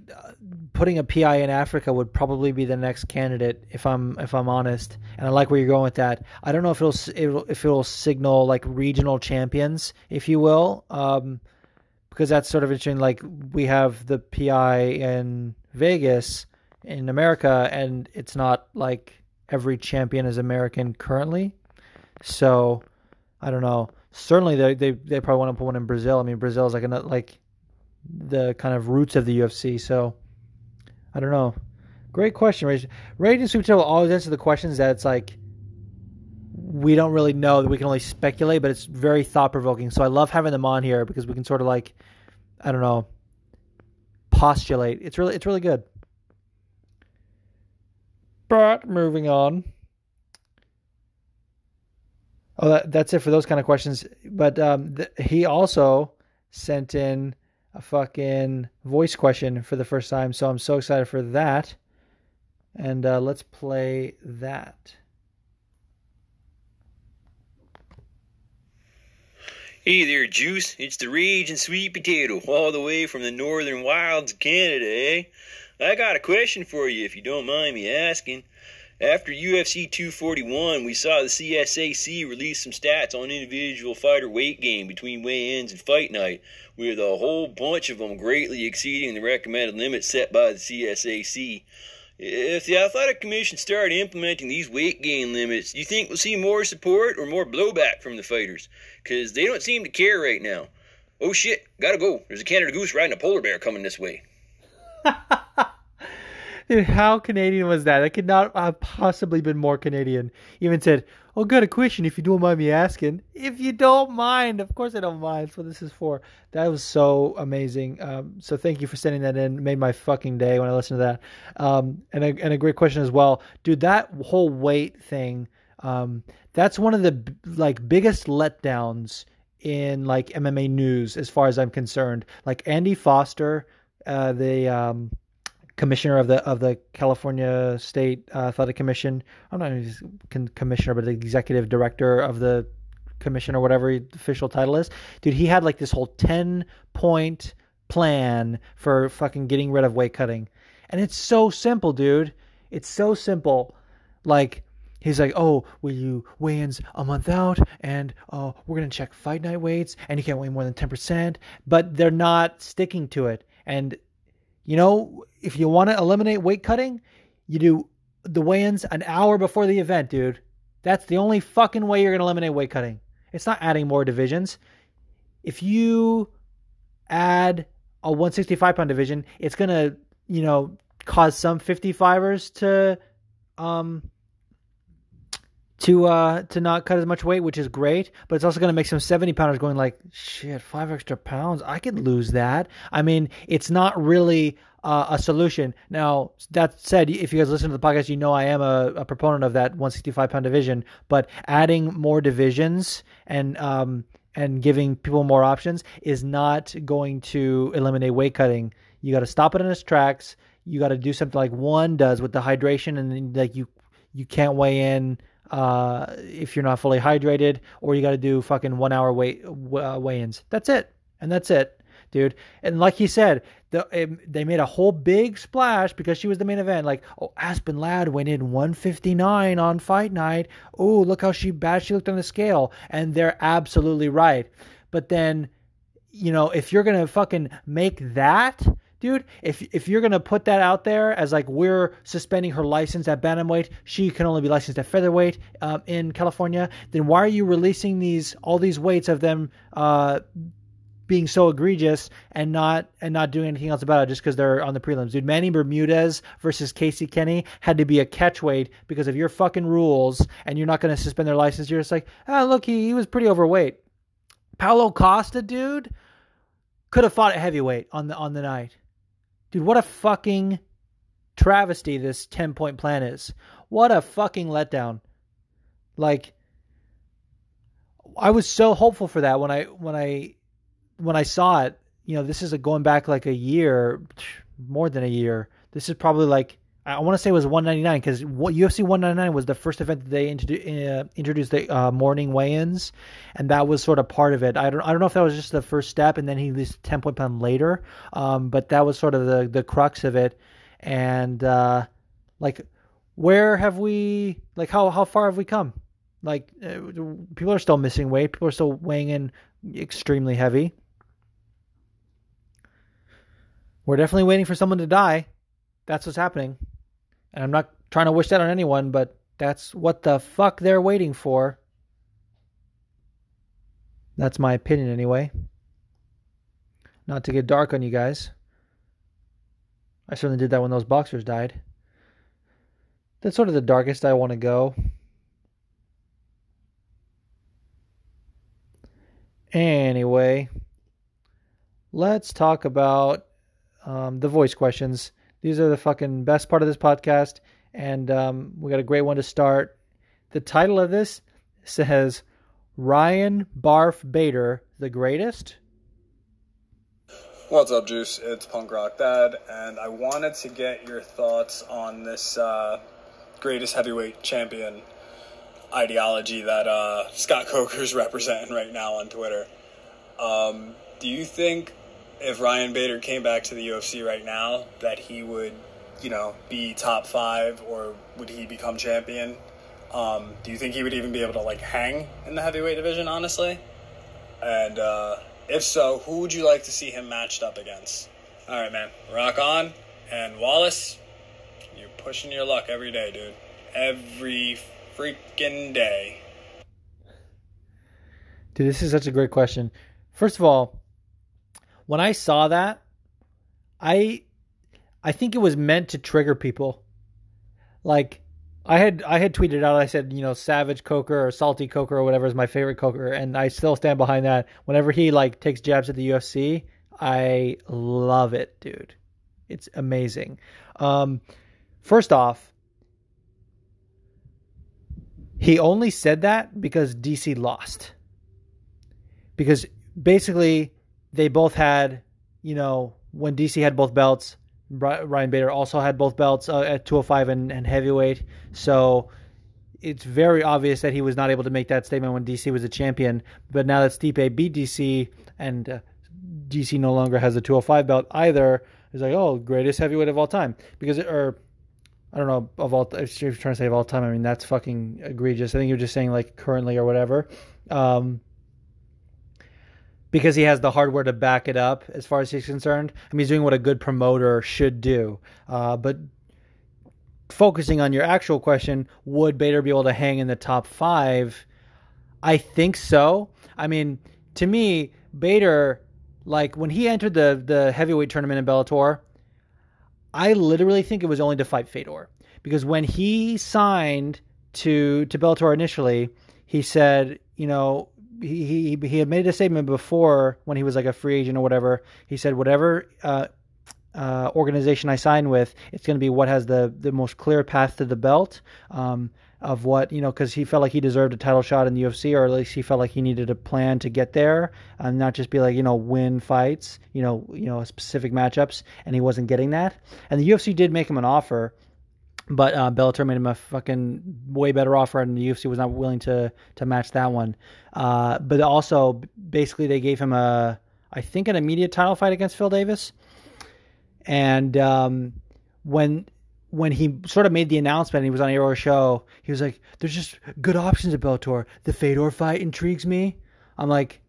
putting a PI in Africa would probably be the next candidate, if I'm honest. And I like where you're going with that. I don't know if it'll signal like regional champions, if you will, because that's sort of interesting. Like we have the PI in Vegas in America, and it's not like every champion is American currently. So I don't know. Certainly they probably want to put one in Brazil. I mean, Brazil is like another, like the kind of roots of the UFC. So I don't know. Great question, Rage. Rage and Super Tail will always answer the questions that it's like we don't really know, that we can only speculate, but it's very thought-provoking. So I love having them on here because we can sort of like, I don't know, postulate. It's really good. But moving on. Oh, that's it for those kind of questions. But he also sent in a fucking voice question for the first time, so I'm so excited for that. And let's play that. Hey there, Juice. It's the Rage and Sweet Potato, all the way from the Northern Wilds, Canada, eh? I got a question for you, if you don't mind me asking. After UFC 241, we saw the CSAC release some stats on individual fighter weight gain between weigh-ins and fight night, with a whole bunch of them greatly exceeding the recommended limits set by the CSAC. If the Athletic Commission started implementing these weight gain limits, do you think we'll see more support or more blowback from the fighters? Because they don't seem to care right now. Oh shit, gotta go. There's a Canada Goose riding a polar bear coming this way. Dude, how Canadian was that? That could not have possibly been more Canadian. Even said, oh, got a question if you don't mind me asking. If you don't mind. Of course I don't mind. That's what this is for. That was so amazing. So thank you for sending that in. It made my fucking day when I listened to that. And a great question as well. Dude, that whole weight thing, that's one of the like biggest letdowns in like MMA news as far as I'm concerned. Like Andy Foster, the commissioner of the California State Athletic Commission. I'm not even commissioner, but the executive director of the commission or whatever the official title is. Dude, he had like this whole 10-point plan for fucking getting rid of weight cutting. And it's so simple, dude. It's so simple. Like, he's like, oh, will you weigh-ins a month out? And we're going to check fight night weights, and you can't weigh more than 10%. But they're not sticking to it. And you know, if you want to eliminate weight cutting, you do the weigh-ins an hour before the event, dude. That's the only fucking way you're going to eliminate weight cutting. It's not adding more divisions. If you add a 165-pound division, it's going to, you know, cause some 55ers to not cut as much weight, which is great, but it's also going to make some 70-pounders going like, shit, 5 extra pounds, I could lose that. I mean, it's not really a solution. Now, that said, if you guys listen to the podcast, you know I am a proponent of that 165-pound division, but adding more divisions and giving people more options is not going to eliminate weight cutting. You got to stop it in its tracks. You got to do something like one does with the hydration, and then, like, you can't weigh in if you're not fully hydrated, or you got to do fucking 1 hour weigh-ins. That's it. dude. And like he said, they made a whole big splash because she was the main event. Like, oh, Aspen Ladd went in 159 on fight night. Oh, look how bad she looked on the scale. And they're absolutely right. But then, you know, if you're going to fucking make that, dude, if you're going to put that out there as like, we're suspending her license at bantamweight, she can only be licensed at featherweight in California, then why are you releasing all these weights of them being so egregious and not doing anything else about it just because they're on the prelims? Dude, Manny Bermudez versus Casey Kenny had to be a catchweight because of your fucking rules, and you're not going to suspend their license. You're just like, oh, look, he was pretty overweight. Paulo Costa, dude, could have fought at heavyweight on the night. Dude, what a fucking travesty this 10-point plan is. What a fucking letdown. Like, I was so hopeful for that when I saw it. You know, this is going back like a year, more than a year. This is probably like, I want to say it was 199, because UFC 199 was the first event that they introduced the morning weigh-ins, and that was sort of part of it. I don't know if that was just the first step, and then he released 10-point plan later, but that was sort of the crux of it. And like, where have we? Like, how far have we come? Like, people are still missing weight. People are still weighing in extremely heavy. We're definitely waiting for someone to die. That's what's happening. And I'm not trying to wish that on anyone, but that's what the fuck they're waiting for. That's my opinion anyway. Not to get dark on you guys. I certainly did that when those boxers died. That's sort of the darkest I want to go. Anyway, let's talk about the voice questions. These are the fucking best part of this podcast, and we got a great one to start. The title of this says, Ryan Barf Bader, the greatest? What's up, Juice? It's Punk Rock Dad, and I wanted to get your thoughts on this greatest heavyweight champion ideology that Scott Coker's representing right now on Twitter. Do you think if Ryan Bader came back to the UFC right now, that he would, you know, be top five, or would he become champion? Do you think he would even be able to, like, hang in the heavyweight division, honestly? And if so, who would you like to see him matched up against? All right, man. Rock on. And Wallace, you're pushing your luck every day, dude. Every freaking day. Dude, this is such a great question. First of all, when I saw that, I think it was meant to trigger people. Like, I had tweeted out, I said, you know, Savage Coker or Salty Coker or whatever is my favorite Coker, and I still stand behind that. Whenever he, like, takes jabs at the UFC, I love it, dude. It's amazing. First off, he only said that because DC lost. Because basically, they both had, you know, when DC had both belts, Ryan Bader also had both belts at 205 and heavyweight. So it's very obvious that he was not able to make that statement when DC was a champion. But now that Stipe beat DC and DC no longer has the 205 belt either, it's like, oh, greatest heavyweight of all time. Because, or I don't know, of all, if you're trying to say of all time, I mean, that's fucking egregious. I think you're just saying like currently or whatever. Because he has the hardware to back it up as far as he's concerned. I mean, he's doing what a good promoter should do. But focusing on your actual question, would Bader be able to hang in the top five? I think so. I mean, to me, Bader, like when he entered the heavyweight tournament in Bellator, I literally think it was only to fight Fedor. Because when he signed to Bellator initially, he said, you know, he had made a statement before when he was like a free agent or whatever. He said, whatever organization I sign with, it's going to be what has the most clear path to the belt of what, you know, because he felt like he deserved a title shot in the UFC, or at least he felt like he needed a plan to get there and not just be like, you know, win fights, you know, specific matchups. And he wasn't getting that. And the UFC did make him an offer. But Bellator made him a fucking way better offer, and the UFC was not willing to match that one. But also, basically, they gave him a I think, an immediate title fight against Phil Davis. And when he sort of made the announcement, and he was on Ariel's show, he was like, there's just good options at Bellator. The Fedor fight intrigues me. I'm like,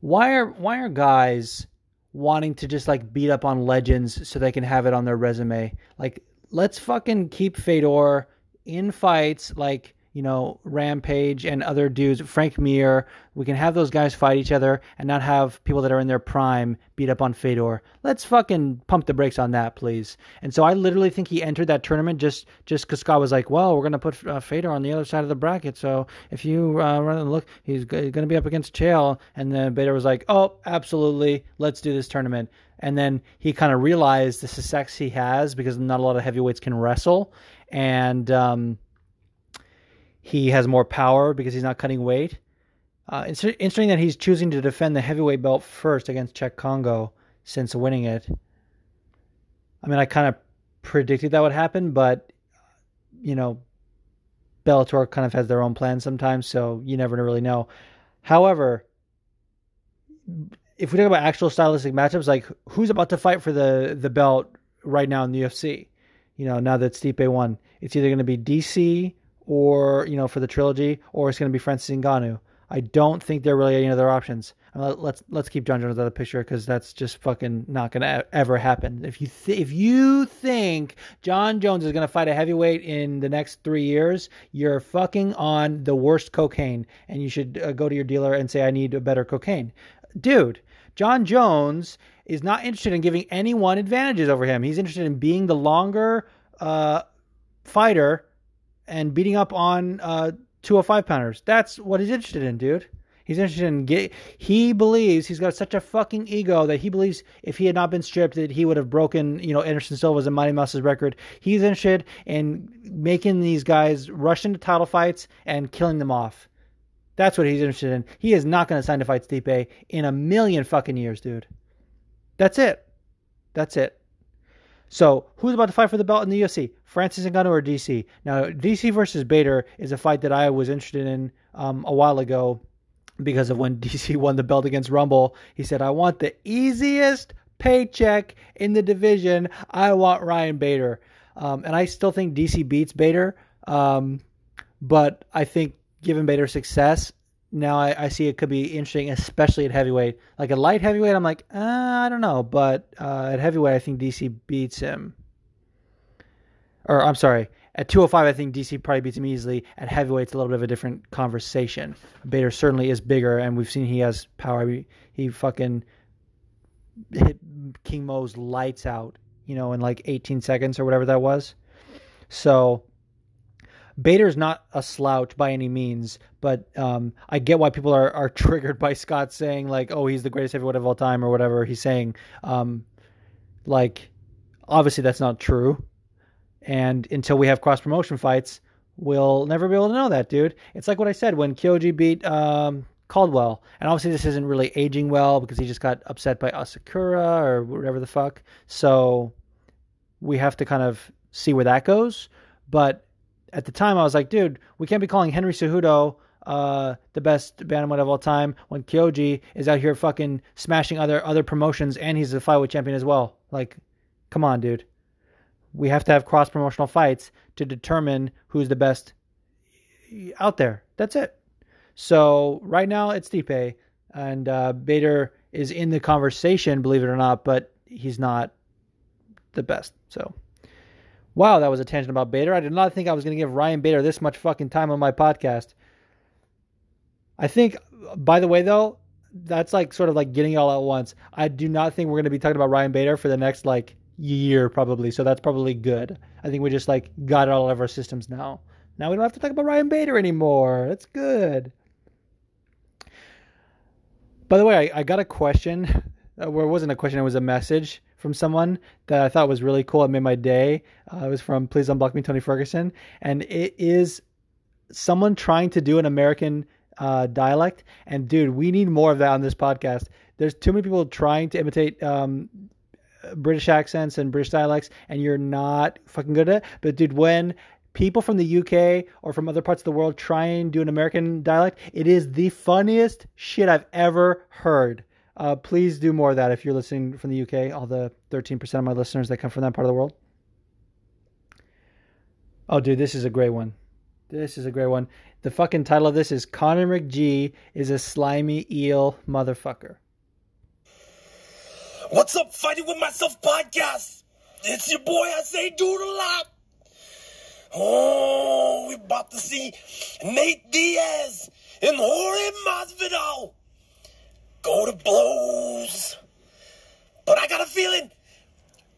why are guys wanting to just like beat up on legends so they can have it on their resume? Like, let's fucking keep Fedor in fights like, you know, Rampage and other dudes, Frank Mir. We can have those guys fight each other and not have people that are in their prime beat up on Fedor. Let's fucking pump the brakes on that, please. And so I literally think he entered that tournament just because Scott was like, well, we're going to put Fedor on the other side of the bracket. So if you run and look, he's going to be up against Chael. And then Fedor was like, oh, absolutely. Let's do this tournament. And then he kind of realized the success he has because not a lot of heavyweights can wrestle. And, he has more power because he's not cutting weight. It's interesting that he's choosing to defend the heavyweight belt first against Czech Congo since winning it. I mean, I kind of predicted that would happen, but, you know, Bellator kind of has their own plans sometimes, so you never really know. However, if we talk about actual stylistic matchups, like who's about to fight for the belt right now in the UFC? You know, now that Stipe won, it's either going to be DC or, you know, for the trilogy, or it's going to be Francis Ngannou. I don't think there are really any other options. Let's keep John Jones out of the picture because that's just fucking not going to ever happen. If you think John Jones is going to fight a heavyweight in the next 3 years, you're fucking on the worst cocaine, and you should go to your dealer and say, I need a better cocaine. Dude, John Jones is not interested in giving anyone advantages over him. He's interested in being the longer fighter and beating up on 205-pounders. That's what he's interested in, dude. He's interested in he believes he's got such a fucking ego that he believes if he had not been stripped that he would have broken, you know, Anderson Silva's and Mighty Mouse's record. He's interested in making these guys rush into title fights and killing them off. That's what he's interested in. He is not going to sign to fight Stipe in a million fucking years, dude. That's it. So, who's about to fight for the belt in the UFC? Francis Ngannou or DC? Now, DC versus Bader is a fight that I was interested in a while ago because of when DC won the belt against Rumble. He said, I want the easiest paycheck in the division. I want Ryan Bader. And I still think DC beats Bader. But I think given Bader's success, now I see it could be interesting, especially at heavyweight. Like a light heavyweight, I'm like, I don't know. But at heavyweight, I think DC beats him. Or I'm sorry, at 205, I think DC probably beats him easily. At heavyweight, it's a little bit of a different conversation. Bader certainly is bigger, and we've seen he has power. He fucking hit King Mo's lights out, you know, in like 18 seconds or whatever that was. So Bader's not a slouch by any means, but I get why people are triggered by Scott saying like, oh, he's the greatest heavyweight of all time or whatever he's saying. Like, obviously that's not true. And until we have cross-promotion fights, we'll never be able to know that, dude. It's like what I said when Kyoji beat Caldwell. And obviously this isn't really aging well because he just got upset by Asakura or whatever the fuck. So we have to kind of see where that goes. But at the time, I was like, dude, we can't be calling Henry Cejudo the best bantamweight of all time when Kyoji is out here fucking smashing other promotions and he's a flyweight champion as well. Like, come on, dude. We have to have cross-promotional fights to determine who's the best out there. That's it. So right now it's Stipe, and Bader is in the conversation, believe it or not, but he's not the best. So, wow, that was a tangent about Bader. I did not think I was going to give Ryan Bader this much fucking time on my podcast. I think, by the way, though, that's like sort of like getting it all at once. I do not think we're going to be talking about Ryan Bader for the next like year probably, so that's probably good. I think we just like got it all out of our systems now. Now we don't have to talk about Ryan Bader anymore. That's good. By the way, I got a question. Well, it wasn't a question, it was a message from someone that I thought was really cool. It made my day. It was from Please Unblock Me, Tony Ferguson. And it is someone trying to do an American dialect. And dude, we need more of that on this podcast. There's too many people trying to imitate British accents and British dialects, and you're not fucking good at it. But dude, when people from the UK or from other parts of the world try and do an American dialect, it is the funniest shit I've ever heard. Please do more of that if you're listening from the UK, all the 13% of my listeners that come from that part of the world. Oh, dude, this is a great one. This is a great one. The fucking title of this is Conor McGee is a slimy eel motherfucker. What's up, Fighting With Myself podcast? It's your boy, I say dude a lot. Oh, we about to see Nate Diaz and Jorge Masvidal go to blows. But I got a feeling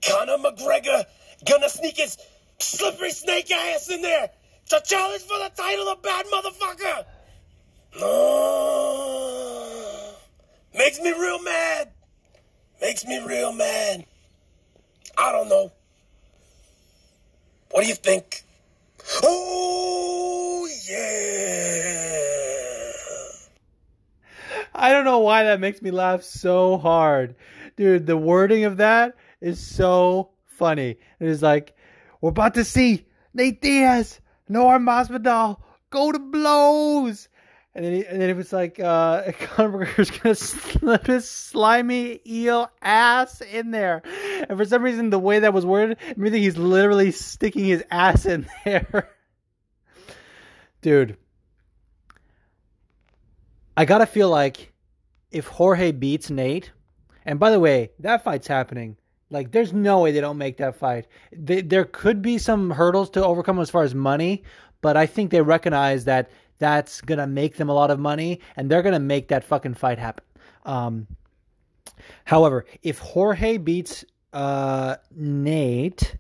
Conor McGregor gonna sneak his slippery snake ass in there. It's a challenge for the title of bad motherfucker. Oh, makes me real mad. Makes me real mad. I don't know. What do you think? Oh, yeah. I don't know why that makes me laugh so hard. Dude, the wording of that is so funny. It is like, we're about to see Nate Diaz, Jorge Masvidal go to blows. And then it was like, Conor McGregor's going to slip his slimy eel ass in there. And for some reason, the way that was worded, I mean, he's literally sticking his ass in there. Dude, I got to feel like if Jorge beats Nate, and by the way, that fight's happening. Like, there's no way they don't make that fight. There could be some hurdles to overcome as far as money, but I think they recognize that that's going to make them a lot of money, and they're going to make that fucking fight happen. However, if Jorge beats Nate,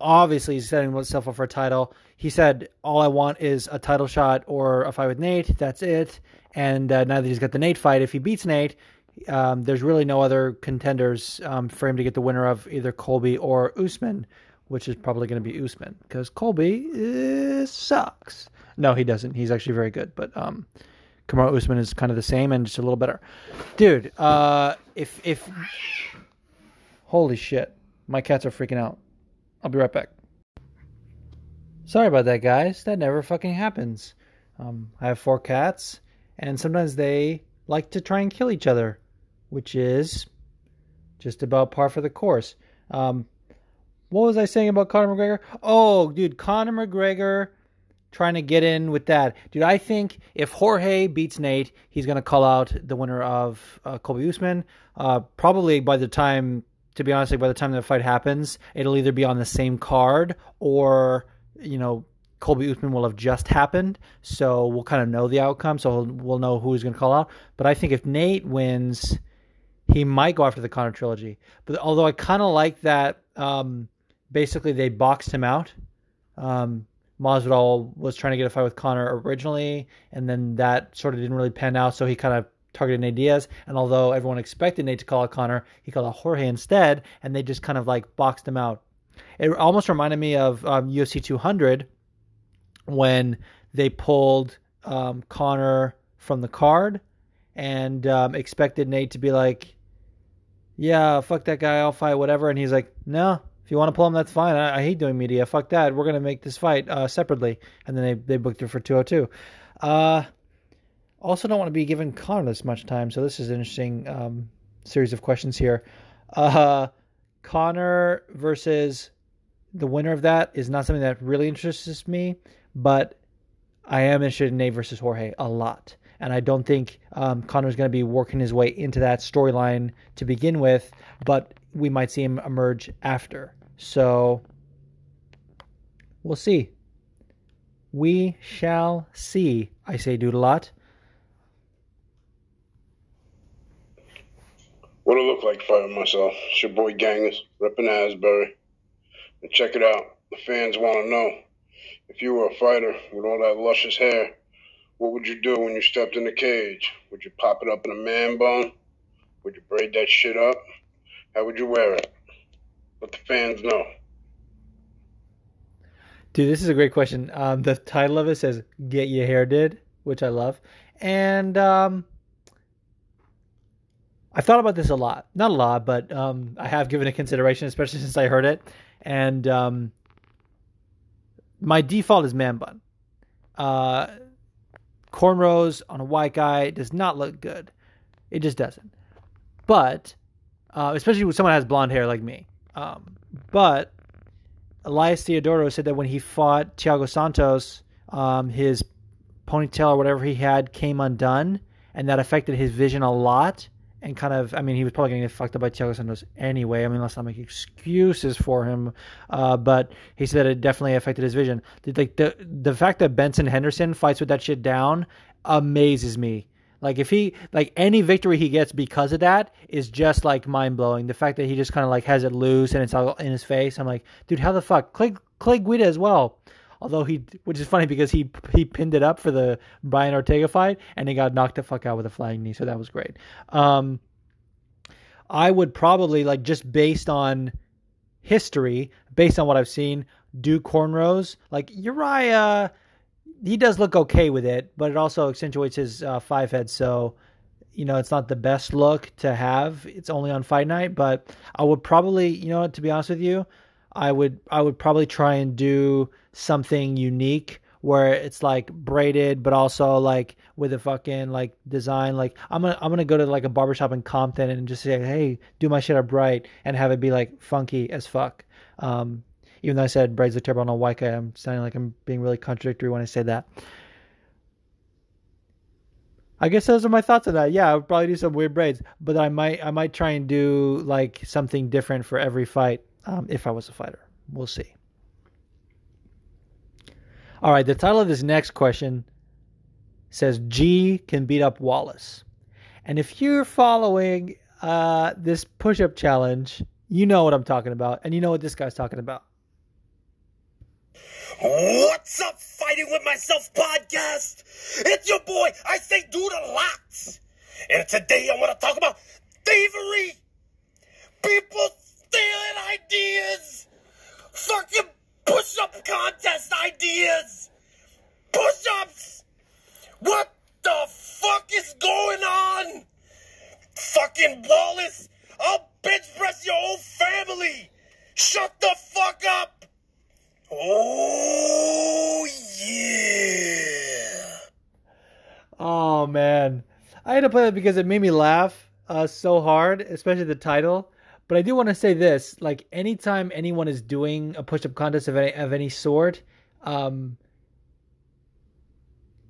obviously he's setting himself up for a title. He said, all I want is a title shot or a fight with Nate. That's it. And now that he's got the Nate fight, if he beats Nate, there's really no other contenders for him to get the winner of either Colby or Usman, which is probably going to be Usman because Colby sucks. No, he doesn't. He's actually very good, but Kamaru Usman is kind of the same and just a little better. Dude, if holy shit, my cats are freaking out. I'll be right back. Sorry about that, guys. That never fucking happens. I have 4 cats, and sometimes they like to try and kill each other, which is just about par for the course. What was I saying about Conor McGregor? Oh, dude, Conor McGregor trying to get in with that. Dude, I think if Jorge beats Nate, he's going to call out the winner of Colby Usman. Probably by the time, to be honest, by the time the fight happens, it'll either be on the same card or, you know, Colby Usman will have just happened. So we'll kind of know the outcome. So we'll know who he's going to call out. But I think if Nate wins, he might go after the Conor trilogy. But although I kind of like that... basically, they boxed him out. Masvidal was trying to get a fight with Conor originally, and then that sort of didn't really pan out, so he kind of targeted Nate Diaz. And although everyone expected Nate to call out Conor, he called out Jorge instead, and they just kind of like boxed him out. It almost reminded me of UFC 200 when they pulled Conor from the card and expected Nate to be like, yeah, fuck that guy, I'll fight, whatever. And he's like, no. If you want to pull him, that's fine. I hate doing media. Fuck that. We're going to make this fight separately. And then they booked it for 202. Also don't want to be giving Conor this much time. So this is an interesting series of questions here. Conor versus the winner of that is not something that really interests me. But I am interested in Nate versus Jorge a lot. And I don't think Conor's going to be working his way into that storyline to begin with. But we might see him emerge after. So we'll see. We shall see. I say dude a lot. What it look like fighting myself. It's your boy Gangus, repping Asbury. And check it out. The fans want to know. If you were a fighter with all that luscious hair, what would you do when you stepped in the cage? Would you pop it up in a man bun? Would you braid that shit up? How would you wear it? Let the fans know. Dude, this is a great question. The title of it says, Get Your Hair Did, which I love. And I thought about this a lot. Not a lot, but I have given it consideration, especially since I heard it. And my default is man bun. Cornrows on a white guy does not look good. It just doesn't. But, especially when someone has blonde hair like me. But Elias Theodoro said that when he fought Thiago Santos, his ponytail or whatever he had came undone, and that affected his vision a lot. And kind of, I mean, he was probably getting fucked up by Thiago Santos anyway. I mean, let's not make excuses for him. But he said it definitely affected his vision. Like the fact that Benson Henderson fights with that shit down amazes me. Like if he, like any victory he gets because of that is just like mind blowing. The fact that he just kind of like has it loose and it's all in his face. I'm like, dude, how the fuck? Clay Guida as well. Although he, which is funny because he pinned it up for the Brian Ortega fight and he got knocked the fuck out with a flying knee. So that was great. I would probably like just based on history, based on what I've seen, do cornrows. Like Uriah, he does look okay with it, but it also accentuates his five head. So, you know, it's not the best look to have. It's only on fight night, but I would probably, you know, to be honest with you, I would probably try and do something unique where it's like braided, but also like with a fucking like design. Like I'm gonna go to like a barbershop in Compton and just say, hey, do my shit up bright and have it be like funky as fuck. Even though I said braids look terrible on a white guy, I'm sounding like I'm being really contradictory when I say that. I guess those are my thoughts on that. Yeah, I would probably do some weird braids, but I might try and do like something different for every fight. If I was a fighter, we'll see. All right. The title of this next question says G can beat up Wallace. And if you're following, this push-up challenge, you know what I'm talking about. And you know what this guy's talking about. What's up, Fighting With Myself podcast? It's your boy. I say do the lots. And today I want to talk about thievery. People stealing ideas, fucking push-up contest ideas, push-ups. What the fuck is going on? Fucking Wallace, I'll bench press your whole family. Shut the fuck up. Oh yeah. Oh man, I had to play that because it made me laugh so hard, especially the title. But I do want to say this, like anytime anyone is doing a push-up contest of any sort, even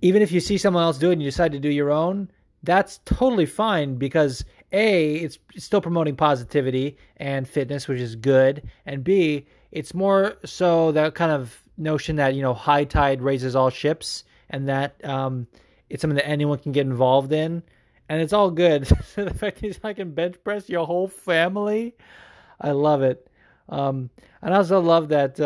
if you see someone else do it and you decide to do your own, that's totally fine because A, it's still promoting positivity and fitness, which is good. And B, it's more so that kind of notion that, you know, high tide raises all ships and that it's something that anyone can get involved in. And it's all good. The fact that he's fucking bench press your whole family, I love it. And I also love that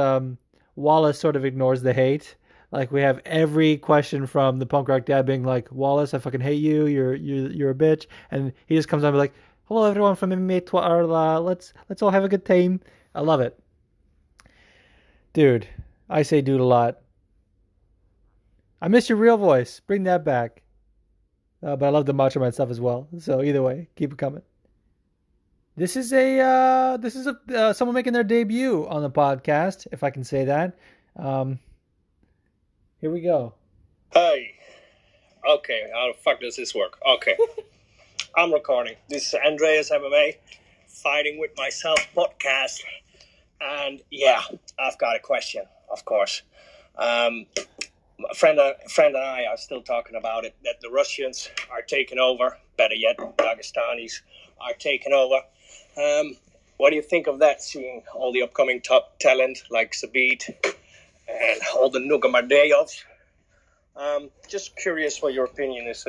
Wallace sort of ignores the hate. Like we have every question from the punk rock dad being like, Wallace, I fucking hate you. You're a bitch. And he just comes on and be like, hello everyone from MMA Twitter. Let's all have a good time. I love it, dude. I say dude a lot. I miss your real voice. Bring that back. But I love the Macho Man stuff as well. So either way, keep it coming. This is someone making their debut on the podcast, if I can say that. Here we go. Hey. Okay, how the fuck does this work? Okay. I'm recording. This is Andreas MMA, Fighting With Myself podcast. And yeah, I've got a question, of course. A friend and I are still talking about it, that the Russians are taking over. Better yet, Dagestanis are taking over. What do you think of that, seeing all the upcoming top talent like Zabit and all the Nurmagomedovs? Just curious what your opinion is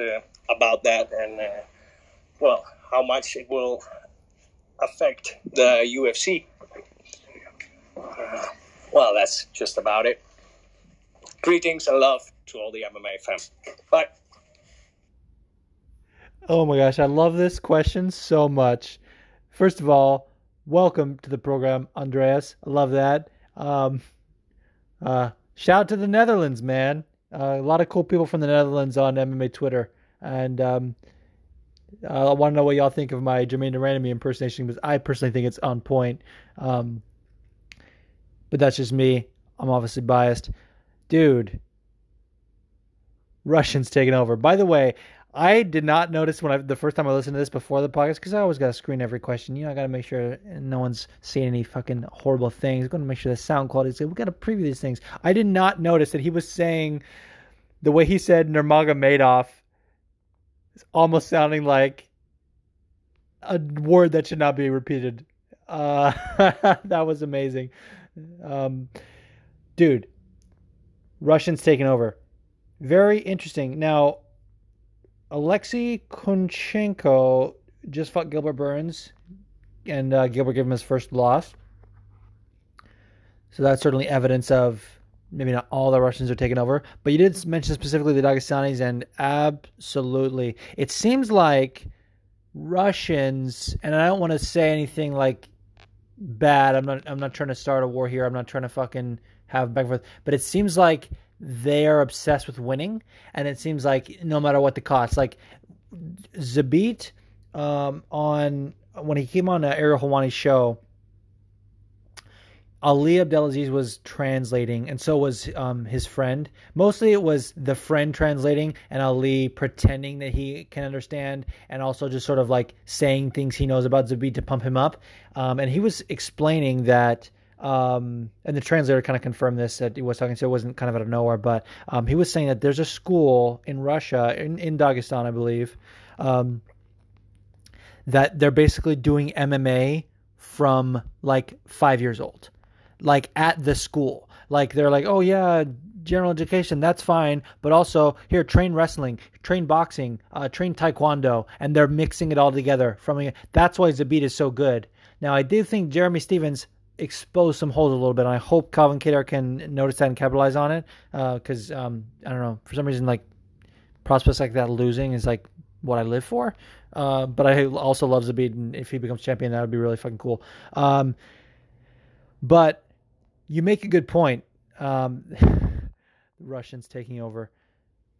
about that and, well, how much it will affect the UFC. Well, that's just about it. Greetings and love to all the MMA fam. Bye. Oh my gosh, I love this question so much. First of all, welcome to the program, Andreas. I love that. Shout out to the Netherlands, man. A lot of cool people from the Netherlands on MMA Twitter. And I want to know what y'all think of my Jermaine Durandamy impersonation, because I personally think it's on point. But that's just me. I'm obviously biased. Dude, Russians taking over. By the way, I did not notice when the first time I listened to this before the podcast, because I always got to screen every question. You know, I got to make sure no one's seen any fucking horrible things. Going to make sure the sound quality is good. We got to preview these things. I did not notice that he was saying the way he said Nurmagomedov is almost sounding like a word that should not be repeated. That was amazing. Dude, Russians taking over. Very interesting. Now, Alexei Kunchenko just fought Gilbert Burns, and Gilbert gave him his first loss. So that's certainly evidence of maybe not all the Russians are taking over. But you did mention specifically the Dagestanis, and absolutely. It seems like Russians, and I don't want to say anything like bad. I'm not trying to start a war here. I'm not trying to fucking have back and forth. But it seems like they are obsessed with winning, and it seems like no matter what the cost. Like Zabit, when he came on Ariel Helwani's show, Ali Abdelaziz was translating, and so was his friend. Mostly it was the friend translating and Ali pretending that he can understand, and also just sort of like saying things he knows about Zabit to pump him up. And he was explaining that, and the translator kind of confirmed this, that he was talking, so it wasn't kind of out of nowhere, but he was saying that there's a school in Russia, in Dagestan, I believe, that they're basically doing MMA from like 5 years old. Like at the school, like they're like, oh yeah, general education, that's fine, but also here, train wrestling, train boxing, train taekwondo, and they're mixing it all together. From that's why Zabit is so good. Now I do think Jeremy Stevens exposed some holes a little bit, and I hope Calvin Kattar can notice that and capitalize on it, because I don't know, for some reason, like prospects like that losing is like what I live for. But I also love Zabit, and if he becomes champion, that would be really fucking cool. But you make a good point. The Russians taking over.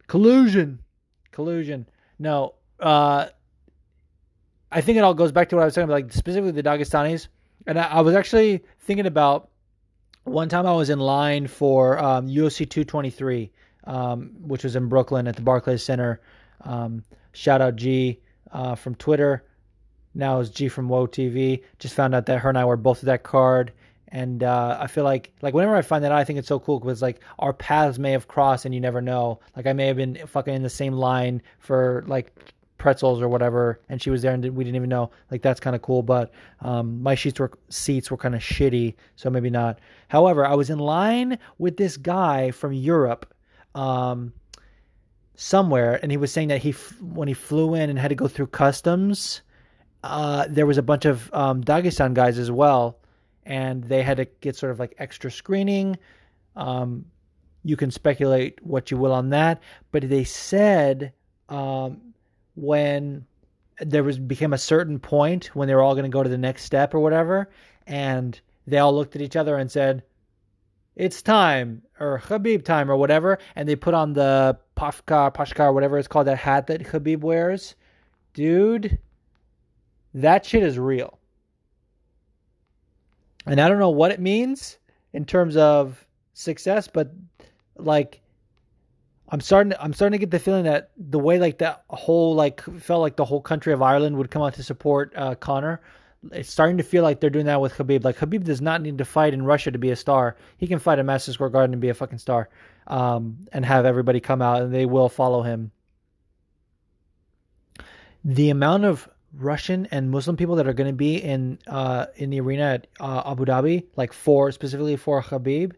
Collusion. No, I think it all goes back to what I was talking about, like specifically the Dagestanis. And I was actually thinking about one time I was in line for UFC 223, which was in Brooklyn at the Barclays Center. Shout out G from Twitter. Now it's G from WOW TV. Just found out that her and I were both at that card. And I feel like whenever I find that out, I think it's so cool, because like our paths may have crossed and you never know. Like I may have been fucking in the same line for like pretzels or whatever, and she was there and we didn't even know. Like that's kind of cool. But my seats were kind of shitty, so maybe not. However, I was in line with this guy from Europe somewhere, and he was saying that when he flew in and had to go through customs, there was a bunch of Dagestan guys as well. And they had to get sort of like extra screening. You can speculate what you will on that. But they said when there became a certain point when they were all going to go to the next step or whatever, and they all looked at each other and said, it's time, or Khabib time, or whatever. And they put on the pashka, whatever it's called, that hat that Khabib wears. Dude, that shit is real. And I don't know what it means in terms of success, but like I'm starting to get the feeling that the way like that whole like felt like the whole country of Ireland would come out to support Conor, it's starting to feel like they're doing that with Khabib. Like Khabib does not need to fight in Russia to be a star. He can fight at Madison Square Garden and be a fucking star, and have everybody come out and they will follow him. The amount of Russian and Muslim people that are going to be in the arena at Abu Dhabi, like specifically for Khabib,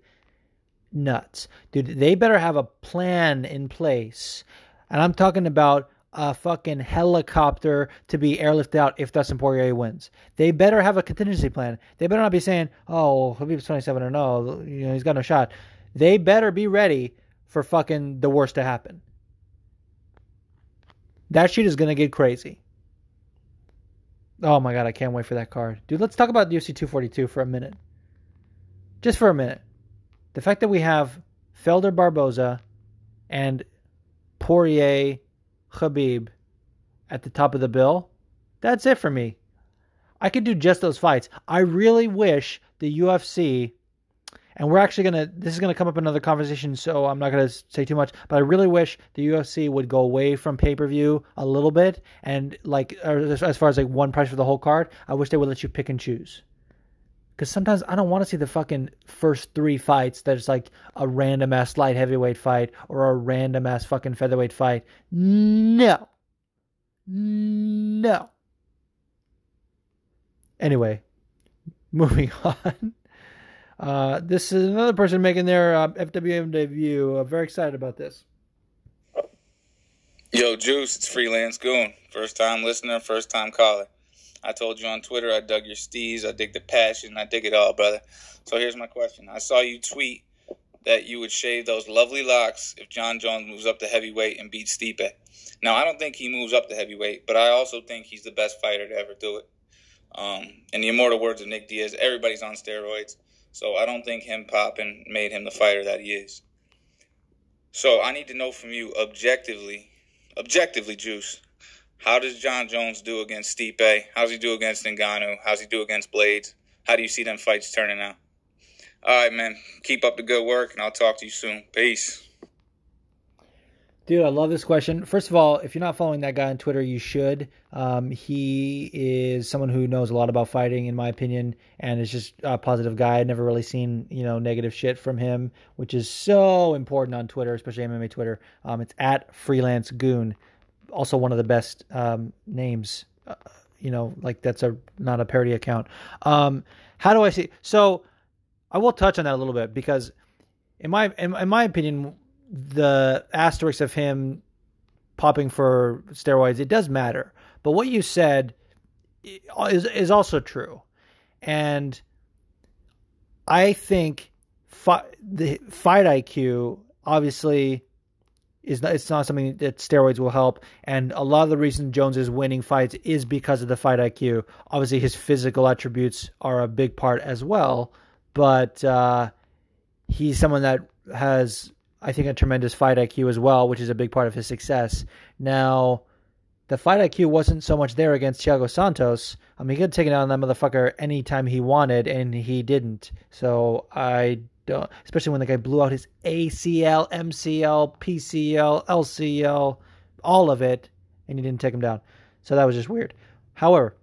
nuts, dude. They better have a plan in place, and I'm talking about a fucking helicopter to be airlifted out if Dustin Poirier wins. They better have a contingency plan. They better not be saying, "Oh, Khabib's 27 or no, you know he's got no shot." They better be ready for fucking the worst to happen. That shit is going to get crazy. Oh my God, I can't wait for that card. Dude, let's talk about UFC 242 for a minute. Just for a minute. The fact that we have Felder Barboza and Poirier Khabib at the top of the bill, that's it for me. I could do just those fights. I really wish the UFC, And we're actually going to, this is going to come up in another conversation, so I'm not going to say too much, but I really wish the UFC would go away from pay-per-view a little bit, and like, as far as like one price for the whole card, I wish they would let you pick and choose. Because sometimes I don't want to see the fucking first three fights that's like a random-ass light heavyweight fight or a random-ass fucking featherweight fight. No. No. Anyway, moving on. This is another person making their FWM debut. I'm very excited about this. Yo, Juice, it's Freelance Goon. First-time listener, first-time caller. I told you on Twitter I dug your steez, I dig the passion, I dig it all, brother. So here's my question. I saw you tweet that you would shave those lovely locks if John Jones moves up to heavyweight and beats Stipe. Now, I don't think he moves up to heavyweight, but I also think he's the best fighter to ever do it. In the immortal words of Nick Diaz, everybody's on steroids, so I don't think him popping made him the fighter that he is. So I need to know from you objectively, Juice, how does John Jones do against Stipe? How does he do against Ngannou? How does he do against Blades? How do you see them fights turning out? All right, man. Keep up the good work, and I'll talk to you soon. Peace. Dude, I love this question. First of all, if you're not following that guy on Twitter, you should. He is someone who knows a lot about fighting, in my opinion, and is just a positive guy. I've never really seen, negative shit from him, which is so important on Twitter, especially MMA Twitter. It's at Freelance Goon. Also one of the best names, that's not a parody account. How do I see? So I will touch on that a little bit because in my opinion, the asterisk of him popping for steroids, it does matter. But what you said is also true. And I think the fight IQ obviously it's not something that steroids will help. And a lot of the reason Jones is winning fights is because of the fight IQ. Obviously, his physical attributes are a big part as well. But he's someone that has, I think, a tremendous fight IQ as well, which is a big part of his success. Now, the fight IQ wasn't so much there against Thiago Santos. He could have taken down that motherfucker anytime he wanted, and he didn't. So I don't, especially when the guy blew out his ACL, MCL, PCL, LCL, all of it, and he didn't take him down. So that was just weird. However,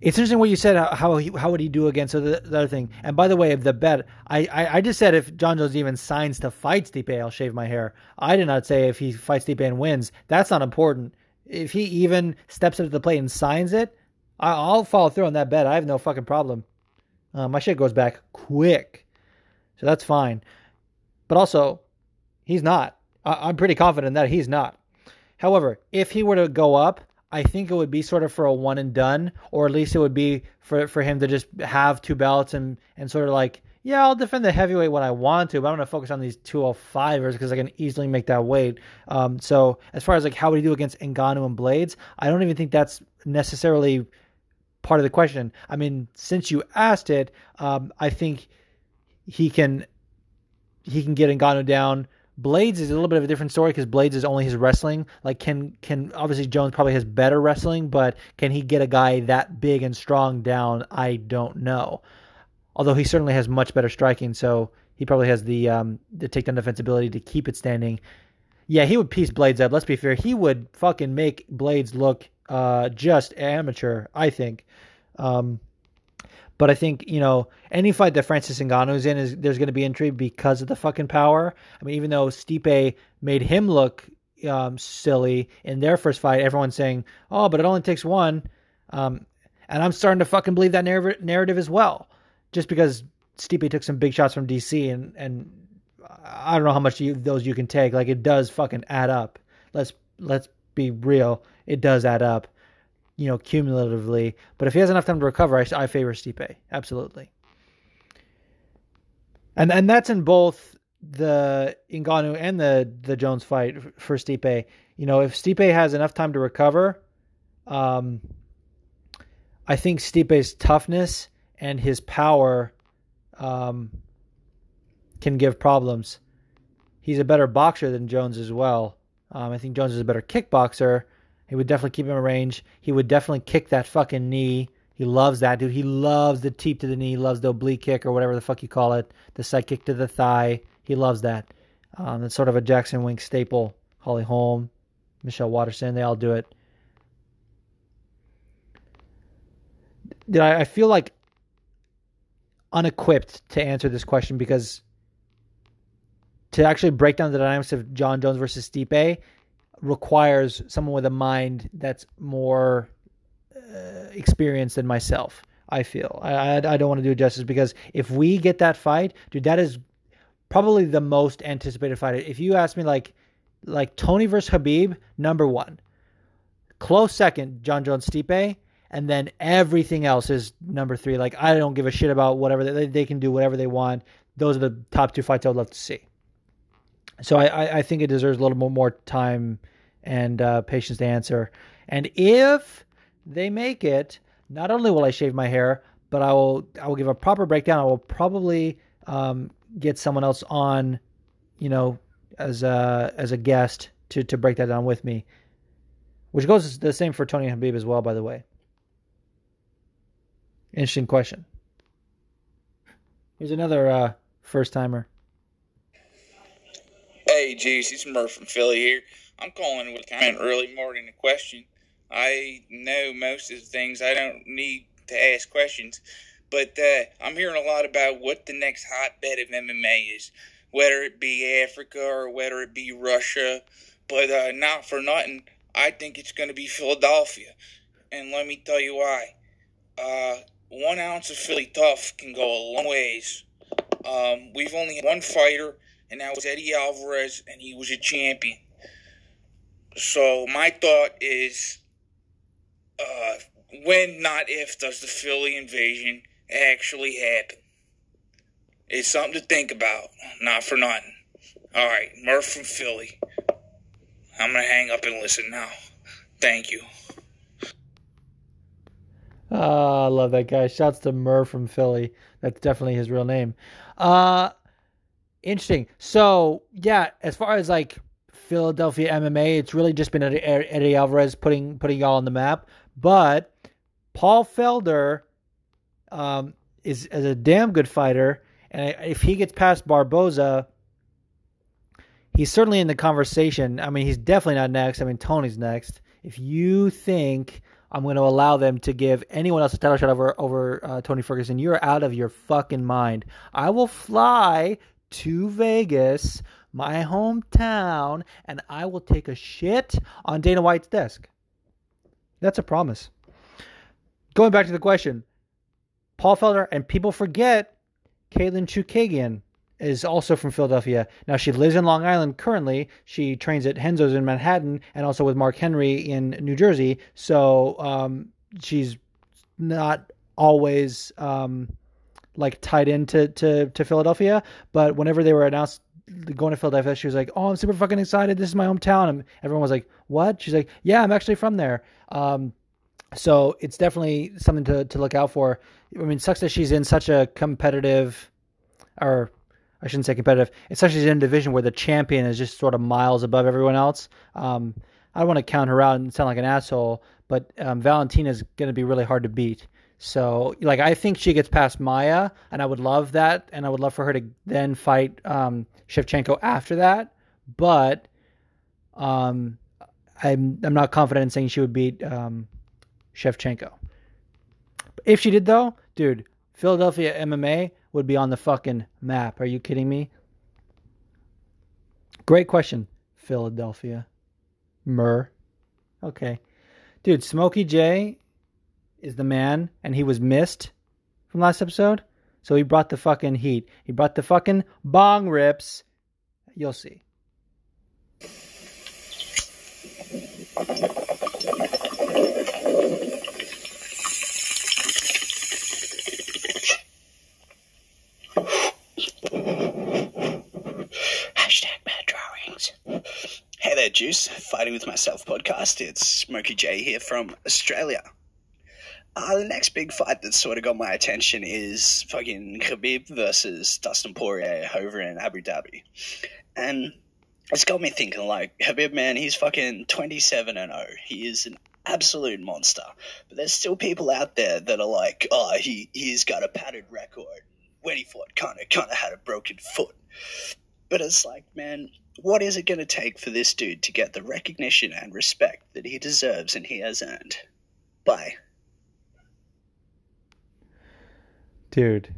it's interesting what you said, how would he do against the other thing. And by the way, the bet, I just said if John Jones even signs to fight Stipe, I'll shave my hair. I did not say if he fights Stipe and wins. That's not important. If he even steps up to the plate and signs it, I'll follow through on that bet. I have no fucking problem. My shit goes back quick. So that's fine. But also, he's not. I'm pretty confident that he's not. However, if he were to go up, I think it would be sort of for a one and done, or at least it would be for him to just have two bouts and sort of like, yeah, I'll defend the heavyweight when I want to, but I'm going to focus on these 205ers because I can easily make that weight. So as far as like how would he do against Ngannou and Blades, I don't even think that's necessarily part of the question. I mean, since you asked it, I think he can get Ngannou down. Blades is a little bit of a different story because Blades is only his wrestling. Like, can obviously Jones probably has better wrestling, but can he get a guy that big and strong down? I don't know. Although he certainly has much better striking, so he probably has the takedown defense ability to keep it standing. Yeah, he would piece Blades up. Let's be fair. He would fucking make Blades look just amateur, I think. But I think, any fight that Francis Ngannou's in, there's going to be intrigue because of the fucking power. I mean, even though Stipe made him look silly in their first fight, everyone's saying, oh, but it only takes one. And I'm starting to fucking believe that narrative as well. Just because Stipe took some big shots from DC, and I don't know how much those you can take. Like, it does fucking add up. Let's be real. It does add up. Cumulatively. But if he has enough time to recover, I favor Stipe. Absolutely. And that's in both the Ngannou and the Jones fight for Stipe. If Stipe has enough time to recover, I think Stipe's toughness and his power can give problems. He's a better boxer than Jones as well. I think Jones is a better kickboxer. He would definitely keep him in range. He would definitely kick that fucking knee. He loves that, dude. He loves the teep to the knee. He loves the oblique kick or whatever the fuck you call it. The side kick to the thigh. He loves that. It's sort of a Jackson Wink staple. Holly Holm, Michelle Watterson, they all do it. Dude, I feel like unequipped to answer this question because to actually break down the dynamics of John Jones versus Stipe requires someone with a mind that's more... experience than myself. I feel I don't want to do it justice because if we get that fight, dude, that is probably the most anticipated fight. If you ask me, like Tony versus Khabib, number one, close second, John Jones Stipe, and then everything else is number three. Like I don't give a shit about whatever they can do, whatever they want. Those are the top two fights I would love to see. So I think it deserves a little bit more time and patience to answer. And if they make it, not only will I shave my hair, but I will give a proper breakdown. I will probably get someone else on, you know, as a guest to break that down with me, which goes the same for Tony and Khabib as well, by the way. Interesting question. Here's another first timer. Hey, Juice, it's Murph from Philly here. I'm calling with a comment really more than a question. I know most of the things. I don't need to ask questions. But I'm hearing a lot about what the next hotbed of MMA is, whether it be Africa or whether it be Russia. But not for nothing, I think it's going to be Philadelphia. And let me tell you why. 1 ounce of Philly tough can go a long ways. We've only had one fighter, and that was Eddie Alvarez, and he was a champion. So my thought is... when, not if, does the Philly invasion actually happen? It's something to think about. Not for nothing. All right, Murph from Philly. I'm going to hang up and listen now. Thank you. I love that guy. Shouts to Murph from Philly. That's definitely his real name. Interesting. So, yeah, as far as like Philadelphia MMA, it's really just been Eddie Alvarez putting y'all on the map. But Paul Felder is a damn good fighter, and if he gets past Barboza, he's certainly in the conversation. I mean, he's definitely not next. I mean, Tony's next. If you think I'm going to allow them to give anyone else a title shot over Tony Ferguson, you're out of your fucking mind. I will fly to Vegas, my hometown, and I will take a shit on Dana White's desk. That's a promise. Going back to the question, Paul Felder, and people forget, Caitlin Chukagian is also from Philadelphia. Now, she lives in Long Island currently. She trains at Henzo's in Manhattan and also with Mark Henry in New Jersey. So she's not always tied into to Philadelphia. But whenever they were announced going to Philadelphia, she was like, "Oh, I'm super fucking excited. This is my hometown." And everyone was like, "What?" She's like, "Yeah, I'm actually from there." So it's definitely something to look out for. I mean, it sucks that she's in such a competitive, or I shouldn't say competitive. It's such as in a division where the champion is just sort of miles above everyone else. I don't want to count her out and sound like an asshole, but Valentina's going to be really hard to beat. So, like, I think she gets past Maia, and I would love that, and I would love for her to then fight Shevchenko after that. But I'm not confident in saying she would beat Shevchenko. If she did, though, dude, Philadelphia MMA would be on the fucking map. Are you kidding me? Great question, Philadelphia. Okay. Dude, Smokey J is the man, and he was missed from last episode, so he brought the fucking heat. He brought the fucking bong rips. You'll see. Hashtag bad drawings. Hey there, Juice. Fighting With Myself podcast. It's Smokey J here from Australia. The next big fight that sort of got my attention is fucking Khabib versus Dustin Poirier over in Abu Dhabi. And it's got me thinking, like, Khabib, man, he's fucking 27-0. He is an absolute monster. But there's still people out there that are like, oh, he's got a padded record. When he fought Conor, Conor had a broken foot. But it's like, man, what is it going to take for this dude to get the recognition and respect that he deserves and he has earned? Bye. Dude,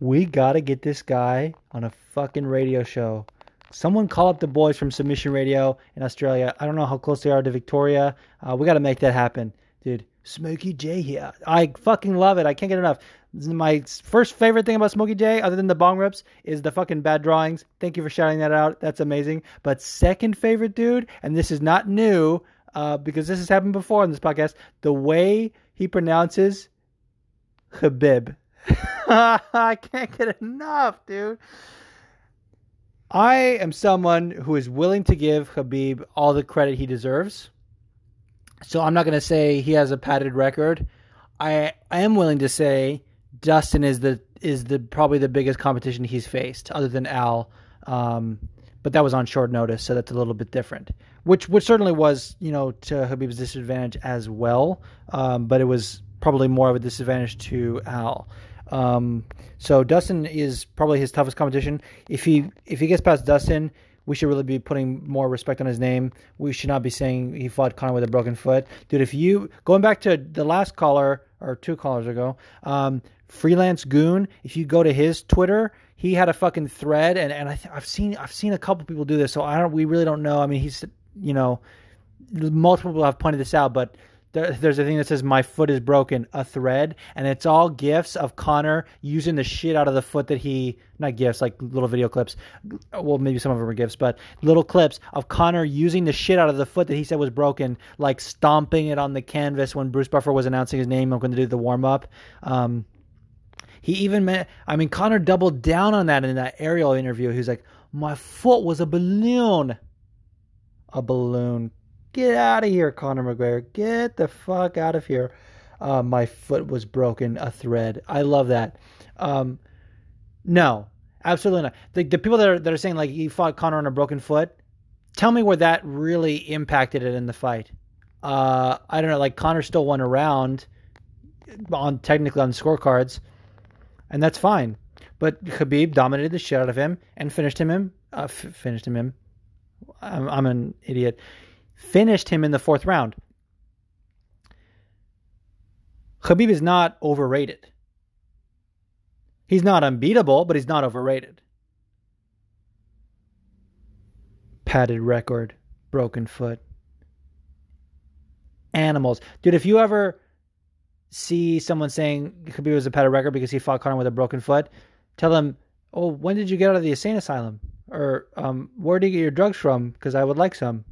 we gotta get this guy on a fucking radio show. Someone call up the boys from Submission Radio in Australia. I don't know how close they are to Victoria. We gotta make that happen. Dude, Smokey J here. I fucking love it. I can't get enough. My first favorite thing about Smokey J, other than the bong rips, is the fucking bad drawings. Thank you for shouting that out. That's amazing. But second favorite, dude, and this is not new, because this has happened before on this podcast, the way he pronounces Khabib. I can't get enough, dude. I am someone who is willing to give Khabib all the credit he deserves. So I'm not going to say he has a padded record. I am willing to say Dustin is the probably the biggest competition he's faced, other than Al. But that was on short notice, so that's a little bit different. Which certainly was, you know, to Khabib's disadvantage as well. But it was probably more of a disadvantage to Al. So Dustin is probably his toughest competition. If he gets past Dustin, we should really be putting more respect on his name. We should not be saying he fought Conor with a broken foot. Dude, going back to the last caller, or two callers ago, Freelance Goon, if you go to his Twitter, he had a fucking thread, and I've seen a couple people do this, so we really don't know. I mean, he's, you know, multiple people have pointed this out, but there's a thing that says my foot is broken, a thread, and it's all GIFs of Conor using the shit out of the foot that not GIFs, like little video clips. Well, maybe some of them are GIFs, but little clips of Conor using the shit out of the foot that he said was broken, like stomping it on the canvas when Bruce Buffer was announcing his name. I'm going to do the warm up. He even Conor doubled down on that in that Ariel interview. He was like, my foot was a balloon. A balloon. Get out of here, Conor McGregor. Get the fuck out of here. My foot was broken, a thread. I love that. No, absolutely not. The people that are saying, like, he fought Conor on a broken foot, tell me where that really impacted it in the fight. I don't know. Like, Conor still won a round technically on the scorecards, and that's fine. But Khabib dominated the shit out of him and finished him. I'm an idiot. Finished him in the fourth round. Khabib is not overrated. He's not unbeatable, but he's not overrated. Padded record, broken foot. Animals. Dude, if you ever see someone saying Khabib was a padded record because he fought Conor with a broken foot, tell them, oh, when did you get out of the insane asylum? Or where do you get your drugs from? Because I would like some.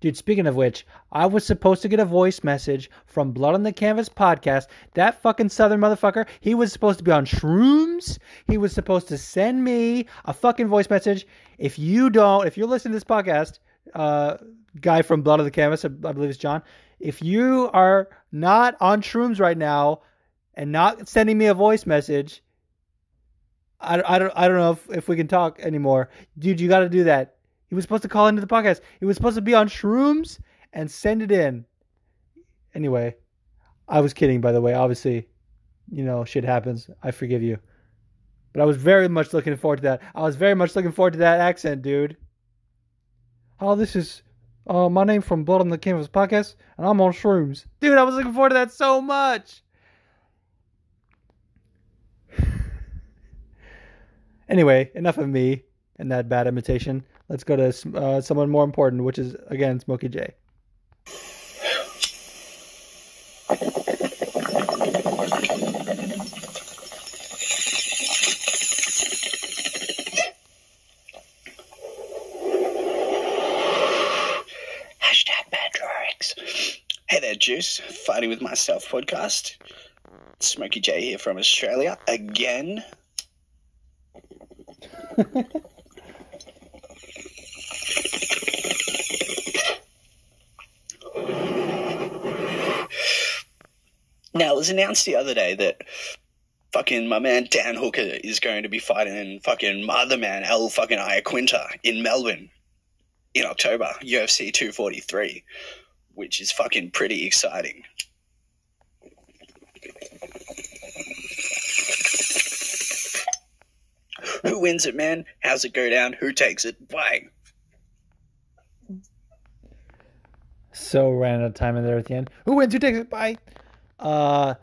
Dude, speaking of which, I was supposed to get a voice message from Blood on the Canvas podcast. That fucking southern motherfucker, he was supposed to be on shrooms. He was supposed to send me a fucking voice message. If you're listening to this podcast, guy from Blood on the Canvas, I believe it's John, if you are not on shrooms right now and not sending me a voice message, I don't know if we can talk anymore. Dude, you got to do that. He was supposed to call into the podcast. He was supposed to be on shrooms and send it in. Anyway, I was kidding, by the way. Obviously, you know, shit happens. I forgive you. But I was very much looking forward to that. I was very much looking forward to that accent, dude. Oh, this is my name from Blood on the Canvas podcast, and I'm on shrooms. Dude, I was looking forward to that so much. Anyway, enough of me and that bad imitation. Let's go to someone more important, which is, again, Smokey J. #Bad Drawings. Hey there, Juice. Fighting With Myself podcast. Smokey J here from Australia again. Now, it was announced the other day that fucking my man Dan Hooker is going to be fighting fucking my other man Al fucking Iaquinta in Melbourne in October, UFC 243. which is fucking pretty exciting. Who wins it, man? How's it go down? Who takes it? Bang. So ran out of time in there at the end. Who wins? Who takes it? Bye. Love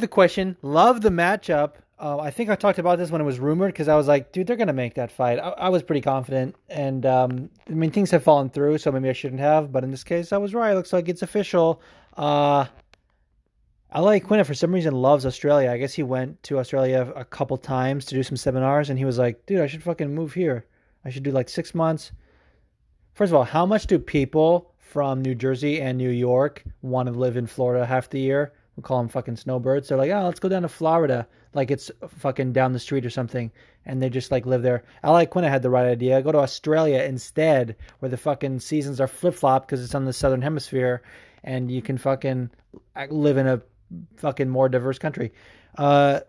the question. Love the matchup. I think I talked about this when it was rumored because I was like, dude, they're going to make that fight. I was pretty confident. And, I mean, things have fallen through, so maybe I shouldn't have. But in this case, I was right. It looks like it's official. Al Iaquinta, for some reason, loves Australia. I guess he went to Australia a couple times to do some seminars. And he was like, dude, I should fucking move here. I should do like 6 months. First of all, how much do people from New Jersey and New York want to live in Florida half the year? We call them fucking snowbirds. They're like, oh, let's go down to Florida. Like it's fucking down the street or something. And they just like live there. Al Iaquinta had the right idea. Go to Australia instead, where the fucking seasons are flip-flop because it's on the southern hemisphere. And you can fucking live in a fucking more diverse country. Side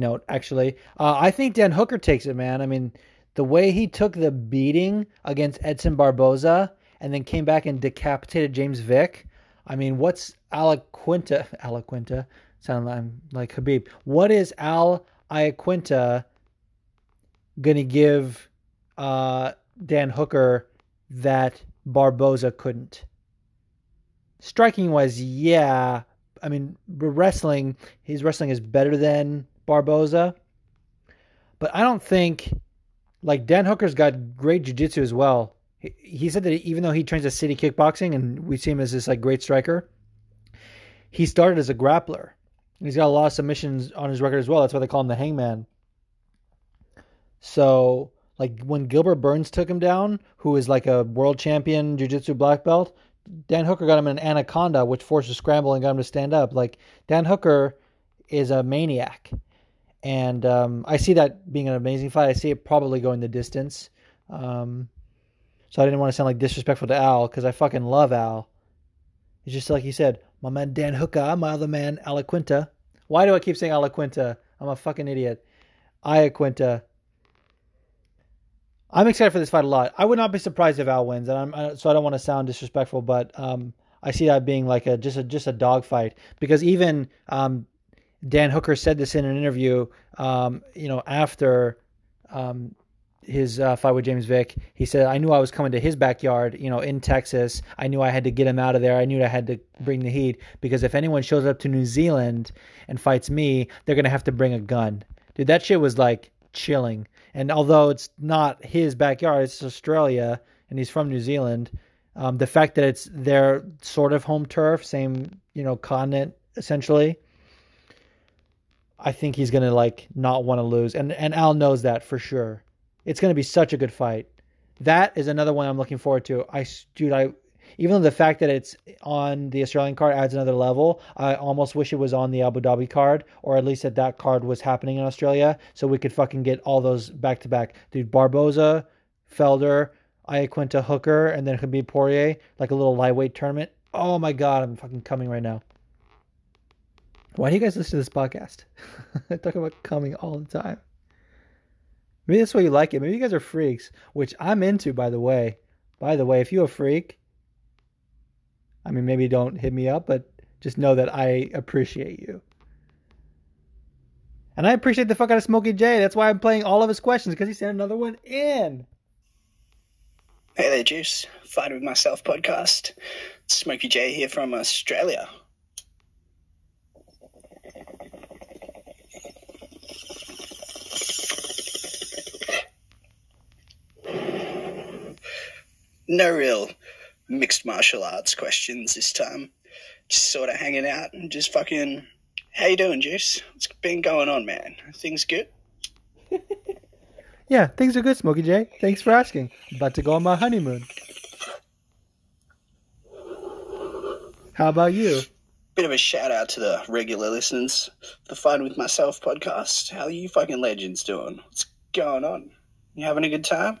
note, actually. I think Dan Hooker takes it, man. I mean, the way he took the beating against Edson Barboza and then came back and decapitated James Vick. I mean, what's Al Iaquinta? Sound like Khabib. What is Al Iaquinta going to give Dan Hooker that Barboza couldn't? Striking-wise, yeah. I mean, wrestling, his wrestling is better than Barboza. But I don't think... Like, Dan Hooker's got great jiu-jitsu as well. He said that even though he trains at City Kickboxing, and we see him as this, like, great striker, he started as a grappler. He's got a lot of submissions on his record as well. That's why they call him the Hangman. So, like, when Gilbert Burns took him down, who is, like, a world champion jiu-jitsu black belt, Dan Hooker got him in an anaconda, which forced a scramble and got him to stand up. Like, Dan Hooker is a maniac. And I see that being an amazing fight. I see it probably going the distance. So I didn't want to sound like disrespectful to Al because I fucking love Al. It's just like he said, my man Dan Hooker, my other man Al Iaquinta. Why do I keep saying Al Iaquinta? I'm a fucking idiot. Iaquinta. I'm excited for this fight a lot. I would not be surprised if Al wins, and so I don't want to sound disrespectful, but I see that being like a dog fight because even. Dan Hooker said this in an interview, after his fight with James Vick. He said, I knew I was coming to his backyard, in Texas. I knew I had to get him out of there. I knew I had to bring the heat because if anyone shows up to New Zealand and fights me, they're going to have to bring a gun. Dude, that shit was like chilling. And although it's not his backyard, it's Australia and he's from New Zealand. The fact that it's their sort of home turf, same, continent essentially. I think he's going to not want to lose. And Al knows that for sure. It's going to be such a good fight. That is another one I'm looking forward to. Even though the fact that it's on the Australian card adds another level, I almost wish it was on the Abu Dhabi card, or at least that card was happening in Australia so we could fucking get all those back to back. Dude, Barboza, Felder, Iaquinta, Hooker, and then Khabib Poirier, like a little lightweight tournament. Oh my God, I'm fucking coming right now. Why do you guys listen to this podcast? I talk about coming all the time. Maybe that's why you like it. Maybe you guys are freaks, which I'm into, by the way. By the way, if you're a freak, I mean, maybe don't hit me up, but just know that I appreciate you. And I appreciate the fuck out of Smokey J. That's why I'm playing all of his questions, because he sent another one in. Hey there, Juice. Fighting With Myself podcast. Smokey J here from Australia. No real mixed martial arts questions this time. Just sort of hanging out and just fucking, how you doing, Juice? What's been going on, man? Things good? Yeah, things are good, Smokey J. Thanks for asking. About to go on my honeymoon. How about you? Bit of a shout out to the regular listeners. The Fighting With Myself podcast. How are you fucking legends doing? What's going on? You having a good time?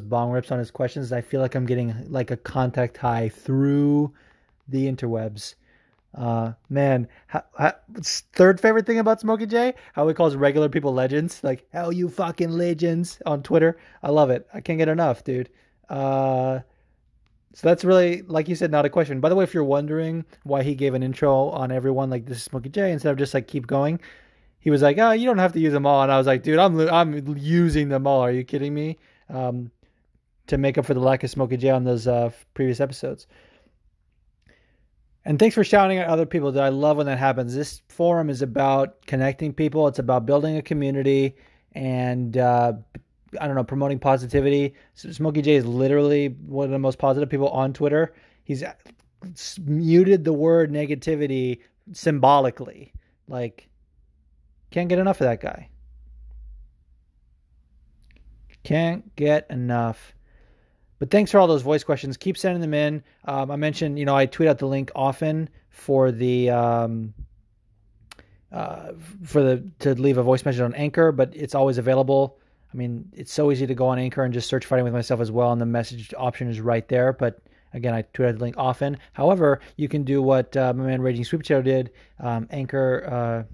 those bong rips on his questions, I feel like I'm getting like a contact high through the interwebs. Man, third favorite thing about Smokey J, how he calls regular people legends, like, "Hell, you fucking legends" on Twitter. I love it. I can't get enough, dude. So that's really, like you said, not a question. By the way, if you're wondering why he gave an intro on everyone, like, "This is Smokey J," instead of just like, "Keep going," he was like, "Oh, you don't have to use them all." And I was like, dude, I'm using them all. Are you kidding me? To make up for the lack of Smokey J on those previous episodes. And thanks for shouting at other people. That I love when that happens. This forum is about connecting people. It's about building a community and, I don't know, promoting positivity. So Smokey J is literally one of the most positive people on Twitter. He's muted the word negativity symbolically. Like, can't get enough of that guy. Can't get enough. But thanks for all those voice questions. Keep sending them in. I mentioned, I tweet out the link often for the to leave a voice message on Anchor, but it's always available. I mean, it's so easy to go on Anchor and just search Fighting With Myself as well, and the message option is right there. But again, I tweet out the link often. However, you can do what my man Raging Sweep Shadow did, Anchor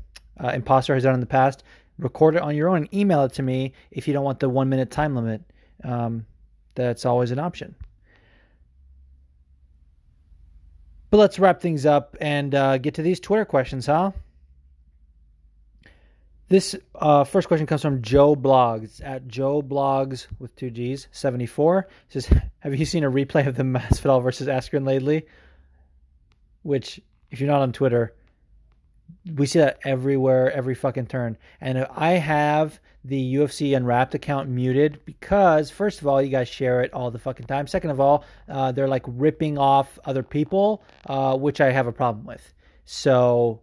Imposter has done in the past. Record it on your own and email it to me if you don't want the 1 minute time limit. That's always an option. But let's wrap things up and get to these Twitter questions, huh? This first question comes from Joe Blogs. It's at Joe Blogs with two G's, 74. It says, "Have you seen a replay of the Masvidal versus Askren lately?" Which, if you're not on Twitter, we see that everywhere, every fucking turn. And I have the UFC Unwrapped account muted because, first of all, you guys share it all the fucking time. Second of all, they're like ripping off other people, which I have a problem with. So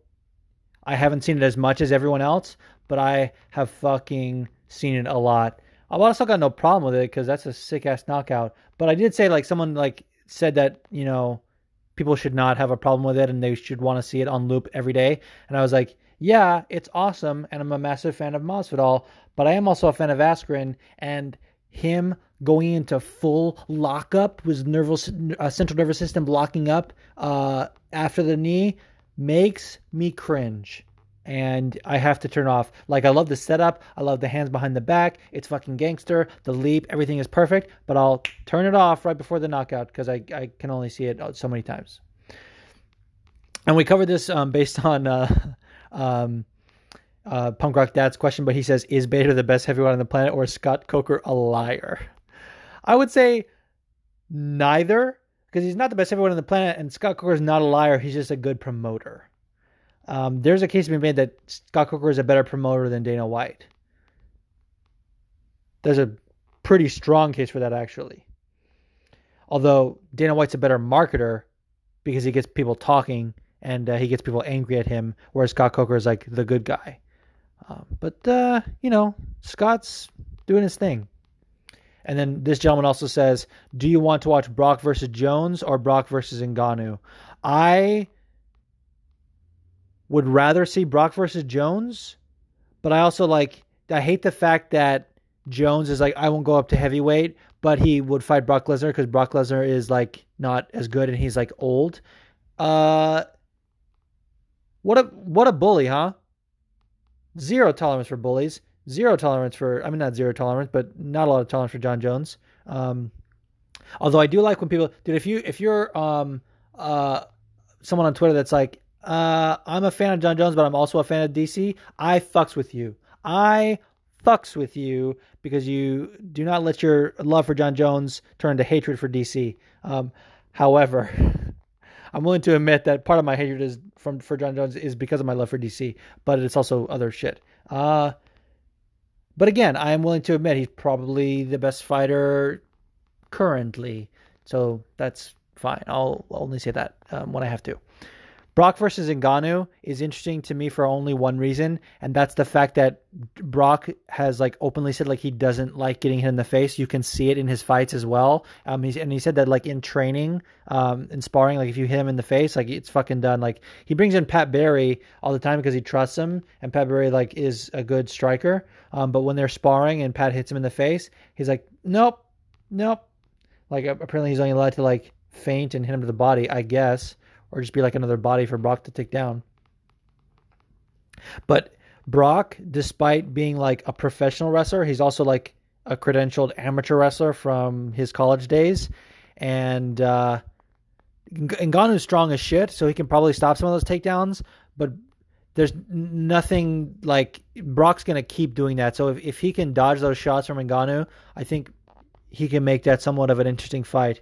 I haven't seen it as much as everyone else, but I have fucking seen it a lot. I've also got no problem with it because that's a sick-ass knockout. But I did say, like, someone like said that, people should not have a problem with it and they should want to see it on loop every day. And I was like, yeah, it's awesome. And I'm a massive fan of Masvidal, but I am also a fan of Askren, and him going into full lockup with central nervous system locking up after the knee makes me cringe. And I have to turn off. Like, I love the setup. I love the hands behind the back. It's fucking gangster. The leap, everything is perfect. But I'll turn it off right before the knockout because I can only see it so many times. And we covered this based on Punk Rock Dad's question, but he says, "Is Bader the best heavyweight on the planet, or is Scott Coker a liar?" I would say neither, because he's not the best heavyweight on the planet, and Scott Coker is not a liar. He's just a good promoter. There's a case to be made that Scott Coker is a better promoter than Dana White. There's a pretty strong case for that, actually. Although Dana White's a better marketer because he gets people talking and he gets people angry at him, whereas Scott Coker is like the good guy. Scott's doing his thing. And then this gentleman also says, "Do you want to watch Brock versus Jones or Brock versus Ngannou?" I would rather see Brock versus Jones, but I also I hate the fact that Jones is like, "I won't go up to heavyweight," but he would fight Brock Lesnar because Brock Lesnar is like not as good and he's like old. What a bully, huh? Zero tolerance for bullies. Zero tolerance for, not zero tolerance, but not a lot of tolerance for John Jones. Although I do like when people, dude, if you're someone on Twitter that's like, "I'm a fan of John Jones, but I'm also a fan of DC." I fucks with you. I fucks with you because you do not let your love for John Jones turn to hatred for DC. However, I'm willing to admit that part of my hatred is for John Jones is because of my love for DC, but it's also other shit. But again, I am willing to admit he's probably the best fighter currently, so that's fine. I'll only say that when I have to. Brock versus Ngannou is interesting to me for only one reason, and that's the fact that Brock has openly said he doesn't like getting hit in the face. You can see it in his fights as well. He said that in training, in sparring, if you hit him in the face, it's fucking done. He brings in Pat Barry all the time because he trusts him, and Pat Barry is a good striker. But when they're sparring and Pat hits him in the face, he's like, "Nope, nope. Like, apparently he's only allowed to, like, feint and hit him to the body, I guess. Or just be, like, another body for Brock to take down. But Brock, despite being, like, a professional wrestler, he's also, like, a credentialed amateur wrestler from his college days. And Ngannou's strong as shit, so he can probably stop some of those takedowns. But there's nothing, like, Brock's going to keep doing that. So if he can dodge those shots from Ngannou, I think he can make that somewhat of an interesting fight.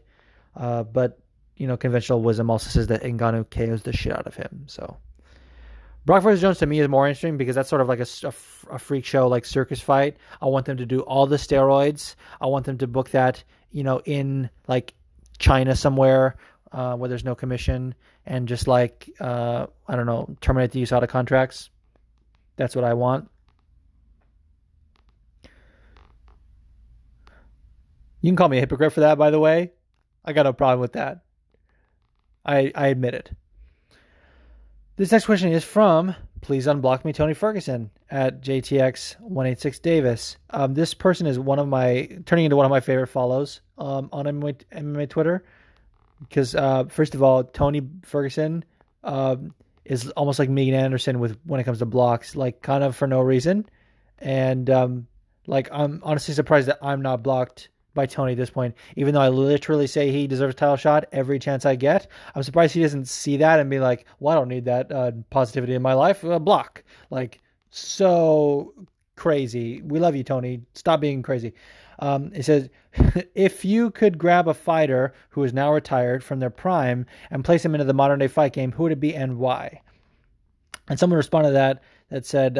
But, you know, conventional wisdom also says that Ngannou KOs the shit out of him. So Brock versus Jones to me is more interesting because that's sort of like a freak show, like circus fight. I want them to do all the steroids. I want them to book that, you know, in like China somewhere where there's no commission and just like, I don't know, terminate the USADA contracts. That's what I want. You can call me a hypocrite for that, by the way. I got no problem with that. I admit it. This next question is from Please Unblock Me, Tony Ferguson at JTX186Davis. This person is turning into one of my favorite follows on MMA Twitter because first of all, Tony Ferguson is almost like Megan Anderson when it comes to blocks, like kind of for no reason, and like I'm honestly surprised that I'm not blocked by Tony at this point, even though I literally say he deserves a title shot every chance I get. I'm surprised he doesn't see that and be like, well, I don't need that positivity in my life. Block. Like, so crazy. We love you, Tony. Stop being crazy. It says, if you could grab a fighter who is now retired from their prime and place him into the modern day fight game, who would it be and why? And someone responded to that said,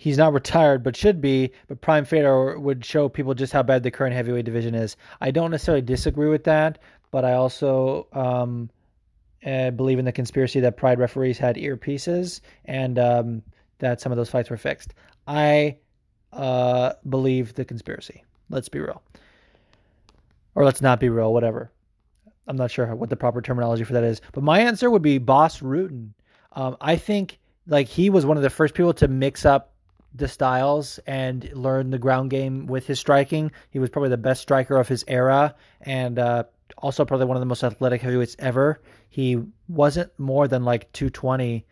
he's not retired, but should be. But Prime Fader would show people just how bad the current heavyweight division is. I don't necessarily disagree with that, but I also believe in the conspiracy that Pride referees had earpieces and that some of those fights were fixed. I believe the conspiracy. Let's be real. Or let's not be real, whatever. I'm not sure what the proper terminology for that is. But my answer would be Boss Rutan. I think like he was one of the first people to mix up the styles and learn the ground game with his striking. He was probably the best striker of his era and also probably one of the most athletic heavyweights ever. He wasn't more than like 220.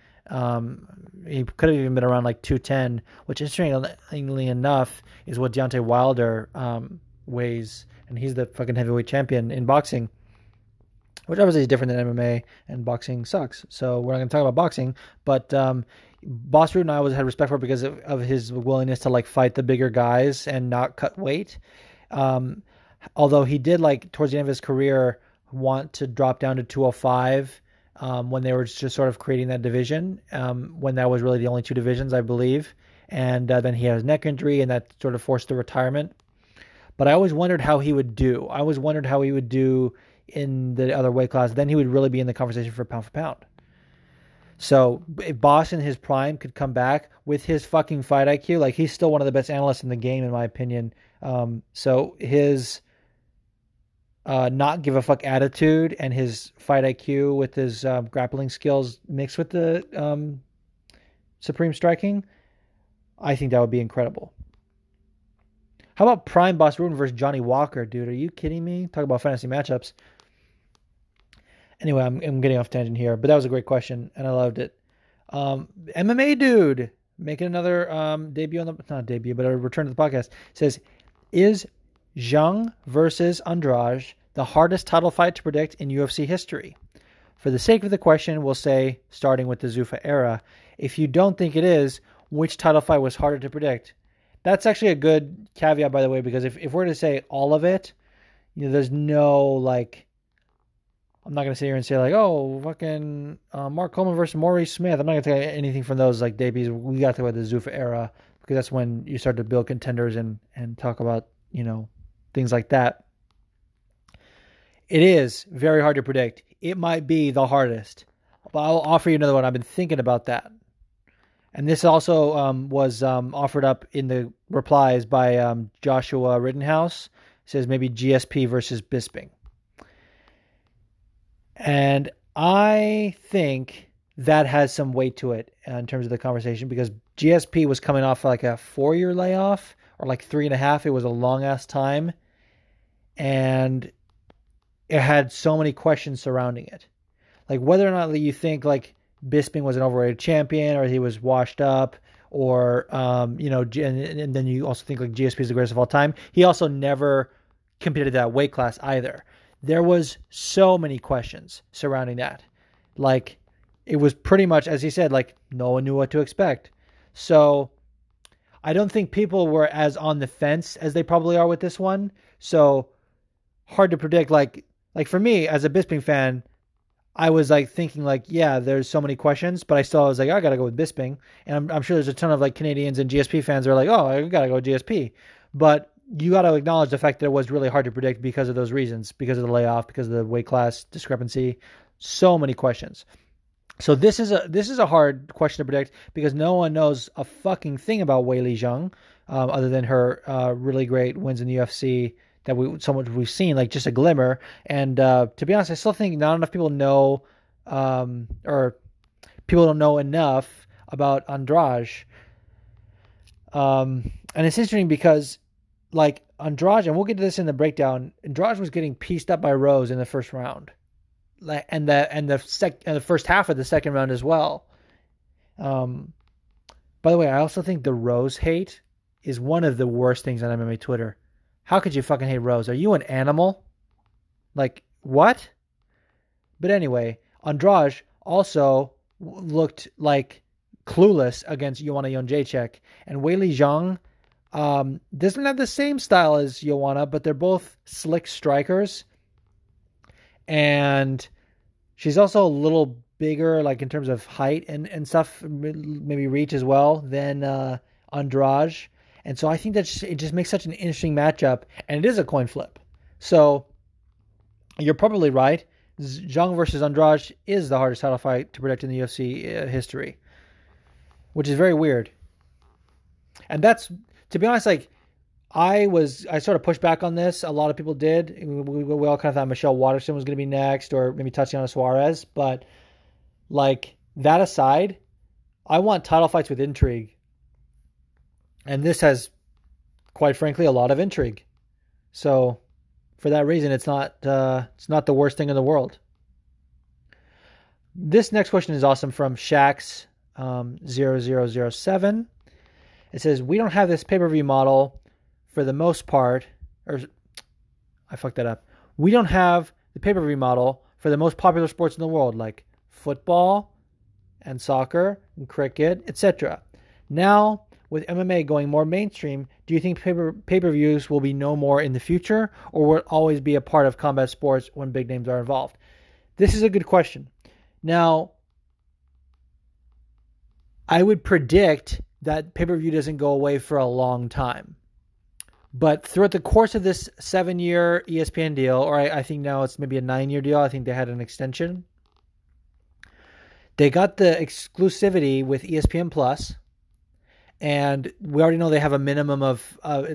He could have even been around like 210, which interestingly enough is what Deontay Wilder weighs, and he's the fucking heavyweight champion in boxing, which obviously is different than MMA, and boxing sucks. So we're not going to talk about boxing, but Boss Rutan I always had respect for because of his willingness to like fight the bigger guys and not cut weight. Although he did like towards the end of his career want to drop down to 205 when they were just sort of creating that division, when that was really the only two divisions, I believe. And then he had his neck injury and that sort of forced the retirement. But I always wondered how he would do. I always wondered how he would do in the other weight class. Then he would really be in the conversation for pound for pound. So if Boss in his prime could come back with his fucking fight IQ, like he's still one of the best analysts in the game, in my opinion. So his not give a fuck attitude and his fight IQ with his grappling skills mixed with the supreme striking, I think that would be incredible. How about Prime Boss Rutan versus Johnny Walker, dude? Are you kidding me? Talk about fantasy matchups. Anyway, I'm getting off tangent here, but that was a great question, and I loved it. MMA dude, making another debut on the... Not debut, but a return to the podcast. Says, is Zhang versus Andrade the hardest title fight to predict in UFC history? For the sake of the question, we'll say, starting with the Zuffa era, if you don't think it is, which title fight was harder to predict? That's actually a good caveat, by the way, because if we're to say all of it, you know, there's no, like... I'm not going to sit here and say like, oh, fucking Mark Coleman versus Maurice Smith. I'm not going to take anything from those like debuts. We got to talk about the Zuffa era because that's when you start to build contenders and talk about, you know, things like that. It is very hard to predict. It might be the hardest, but I'll offer you another one. I've been thinking about that. And this also was offered up in the replies by Joshua Rittenhouse. It says maybe GSP versus Bisping. And I think that has some weight to it in terms of the conversation because GSP was coming off like a 4-year layoff or like 3.5. It was a long ass time. and it had so many questions surrounding it. Like whether or not you think like Bisping was an overrated champion or he was washed up or, you know, and then you also think like GSP is the greatest of all time. He also never competed that weight class either. There was so many questions surrounding that. Like it was pretty much, as he said, like no one knew what to expect. So I don't think people were as on the fence as they probably are with this one. So hard to predict. Like for me as a Bisping fan, I was like thinking like, yeah, there's so many questions, but I still was like, I got to go with Bisping. And I'm sure there's a ton of like Canadians and GSP fans that are like, oh, I got to go with GSP. But you got to acknowledge the fact that it was really hard to predict because of those reasons, because of the layoff, because of the weight class discrepancy, so many questions. So this is a hard question to predict because no one knows a fucking thing about Weili Zhang other than her really great wins in the UFC that we've seen, like just a glimmer. And to be honest, I still think not enough people know or people don't know enough about Andrade. And it's interesting because like Andrade, and we'll get to this in the breakdown, Andrade was getting pieced up by Rose in the first round. And the first half of the second round as well. By the way, I also think the Rose hate is one of the worst things on MMA Twitter. How could you fucking hate Rose? Are you an animal? Like what? But anyway, Andrade also looked like clueless against Joanna Jędrzejczyk and Weili Zhang. Doesn't have the same style as Joanna, but they're both slick strikers. And she's also a little bigger, like in terms of height and stuff, maybe reach as well, than Andrade. And so I think that it just makes such an interesting matchup. And it is a coin flip. So you're probably right. Zhang versus Andrade is the hardest title fight to predict in the UFC history, which is very weird. And that's, to be honest, like, I sort of pushed back on this. A lot of people did. We all kind of thought Michelle Waterson was going to be next or maybe Tatiana Suarez. But like that aside, I want title fights with intrigue. And this has, quite frankly, a lot of intrigue. So for that reason, it's not the worst thing in the world. This next question is awesome from Shax 0007. It says, we don't have this pay-per-view model. For the most part, or I fucked that up. We don't have the pay-per-view model for the most popular sports in the world, like football and soccer and cricket, etc. Now, with MMA going more mainstream, do you think pay-per-views will be no more in the future, or will it always be a part of combat sports when big names are involved? This is a good question. Now, I would predict that pay-per-view doesn't go away for a long time. But throughout the course of this 7-year ESPN deal, or I think now it's maybe a 9-year deal, I think they had an extension. They got the exclusivity with ESPN Plus, and we already know they have a minimum of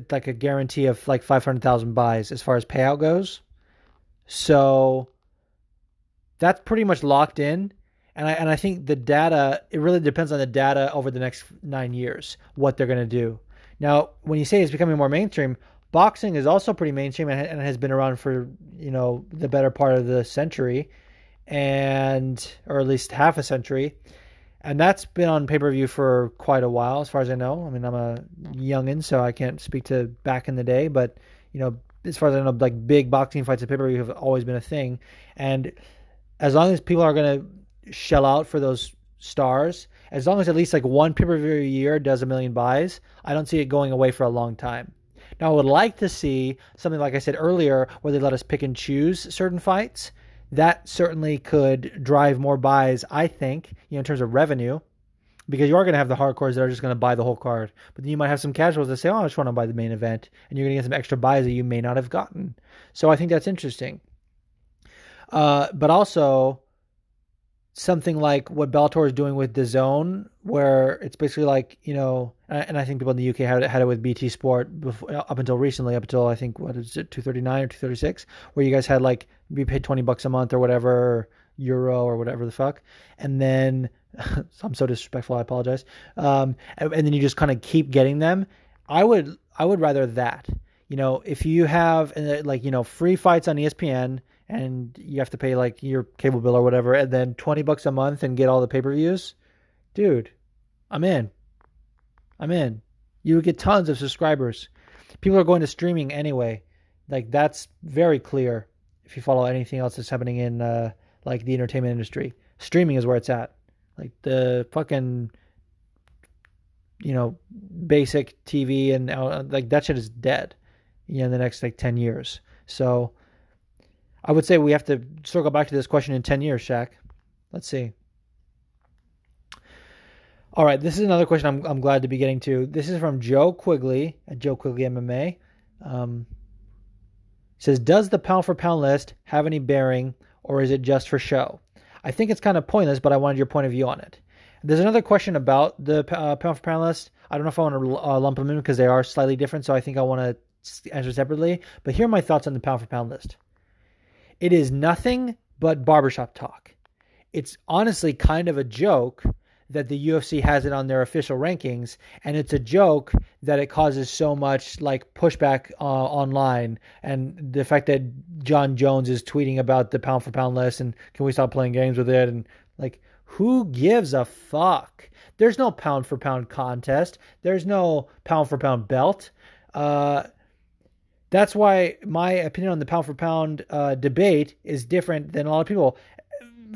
like a guarantee of like 500,000 buys as far as payout goes. So that's pretty much locked in. And I think the data, it really depends on the data over the next 9 years, what they're going to do. Now, when you say it's becoming more mainstream, boxing is also pretty mainstream and has been around for, you know, the better part of the century or at least half a century. And that's been on pay-per-view for quite a while, as far as I know. I mean, I'm a youngin', so I can't speak to back in the day, but, you know, as far as I know, like big boxing fights at pay-per-view have always been a thing. And as long as people are going to shell out for those stars, as long as at least like one pay-per-view a year does 1 million buys, I don't see it going away for a long time. Now, I would like to see something, like I said earlier, where they let us pick and choose certain fights. That certainly could drive more buys, I think, you know, in terms of revenue, because you are going to have the hardcores that are just going to buy the whole card. But then you might have some casuals that say, oh, I just want to buy the main event. And you're going to get some extra buys that you may not have gotten. So I think that's interesting. But also, something like what Bellator is doing with DAZN, where it's basically like, you know, and I think people in the UK had it with BT Sport before, up until I think, what is it, 239 or 236, where you guys had like, you paid $20 a month or whatever, euro or whatever the fuck. And then, I'm so disrespectful, I apologize. And then you just kind of keep getting them. I would rather that. you know, if you have like, you know, free fights on ESPN and you have to pay like your cable bill or whatever, and then $20 a month and get all the pay-per-views, dude, I'm in. You would get tons of subscribers. People are going to streaming anyway. Like, that's very clear if you follow anything else that's happening in like the entertainment industry. Streaming is where it's at. Like the fucking, you know, basic TV and like that shit is dead, you know, in the next like 10 years. So I would say we have to circle back to this question in 10 years, Shaq. Let's see. All right, this is another question I'm glad to be getting to. This is from Joe Quigley at Joe Quigley MMA. Says, does the pound for pound list have any bearing, or is it just for show? I think it's kind of pointless, but I wanted your point of view on it. There's another question about the pound for pound list. I don't know if I want to lump them in because they are slightly different, so I think I want to answer separately. But here are my thoughts on the pound for pound list. It is nothing but barbershop talk. It's honestly kind of a joke that the UFC has it on their official rankings, and it's a joke that it causes so much like pushback online, and the fact that John Jones is tweeting about the pound for pound list and can we stop playing games with it, and like, who gives a fuck? There's no pound for pound contest. There's no pound for pound belt. That's why my opinion on the pound for pound debate is different than a lot of people.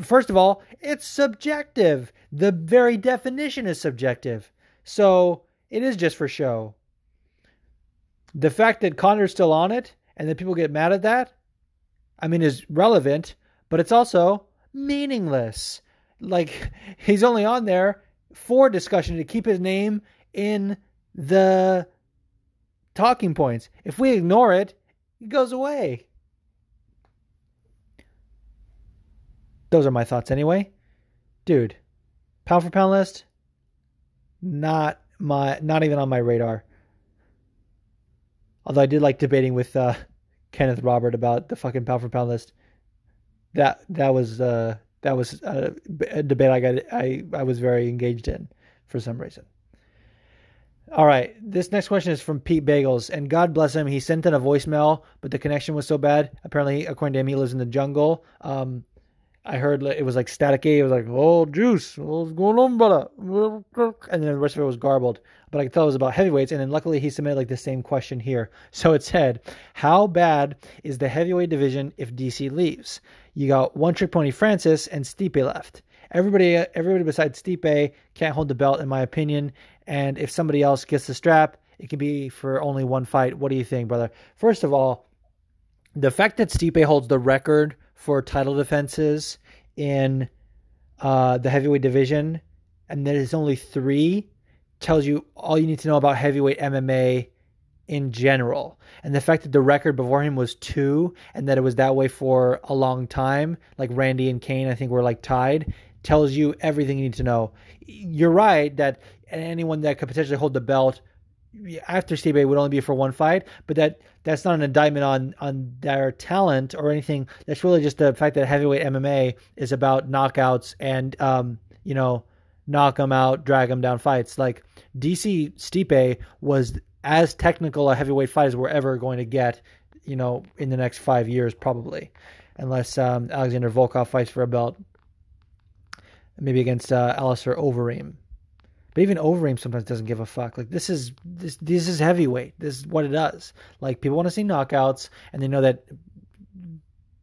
First of all, it's subjective. The very definition is subjective. So it is just for show. The fact that Conor's still on it and that people get mad at that, I mean, is relevant, but it's also meaningless. Like, he's only on there for discussion to keep his name in the talking points. If we ignore it, it goes away. Those are my thoughts anyway. Dude, pound for pound list, not even on my radar. Although I did like debating with Kenneth Robert about the fucking pound for pound list. That was a debate I was very engaged in for some reason. All right, this next question is from Pete Bagels, and God bless him. He sent in a voicemail, but the connection was so bad. Apparently, according to him, he lives in the jungle. I heard it was like staticky. It was like, oh, juice, what's going on, brother? And then the rest of it was garbled. But I could tell it was about heavyweights. And then luckily he submitted like the same question here. So it said, how bad is the heavyweight division if DC leaves? You got One Trick Pony Francis and Stipe left. Everybody besides Stipe can't hold the belt, in my opinion. And if somebody else gets the strap, it can be for only one fight. What do you think, brother? First of all, the fact that Stipe holds the record for title defenses in the heavyweight division, and there's only 3, tells you all you need to know about heavyweight MMA in general. And the fact that the record before him was 2, and that it was that way for a long time, like Randy and Kane, I think, were like tied, tells you everything you need to know. You're right that anyone that could potentially hold the belt after Stipe would only be for one fight, but that's not an indictment on their talent or anything. That's really just the fact that heavyweight MMA is about knockouts and, you know, knock them out, drag them down fights. Like DC Stipe was as technical a heavyweight fight as we're ever going to get, you know, in the next 5 years, probably, unless Alexander Volkov fights for a belt, maybe against Alistair Overeem. But even Overeem sometimes doesn't give a fuck. Like, this is heavyweight. This is what it does. Like, people want to see knockouts, and they know that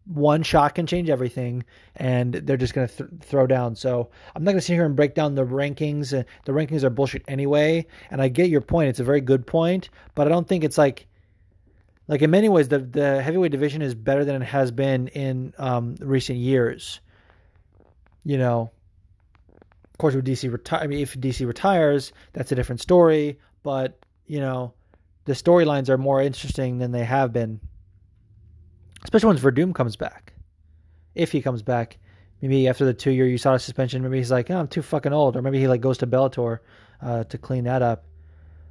one shot can change everything, and they're just going to throw down. So I'm not going to sit here and break down the rankings. The rankings are bullshit anyway, and I get your point. It's a very good point, but I don't think it's like in many ways, the heavyweight division is better than it has been in recent years, you know. Of course, with DC if DC retires, that's a different story. But, you know, the storylines are more interesting than they have been. Especially once Verdum comes back. If he comes back, maybe after the 2-year USADA suspension, maybe he's like, oh, I'm too fucking old. Or maybe he like goes to Bellator to clean that up.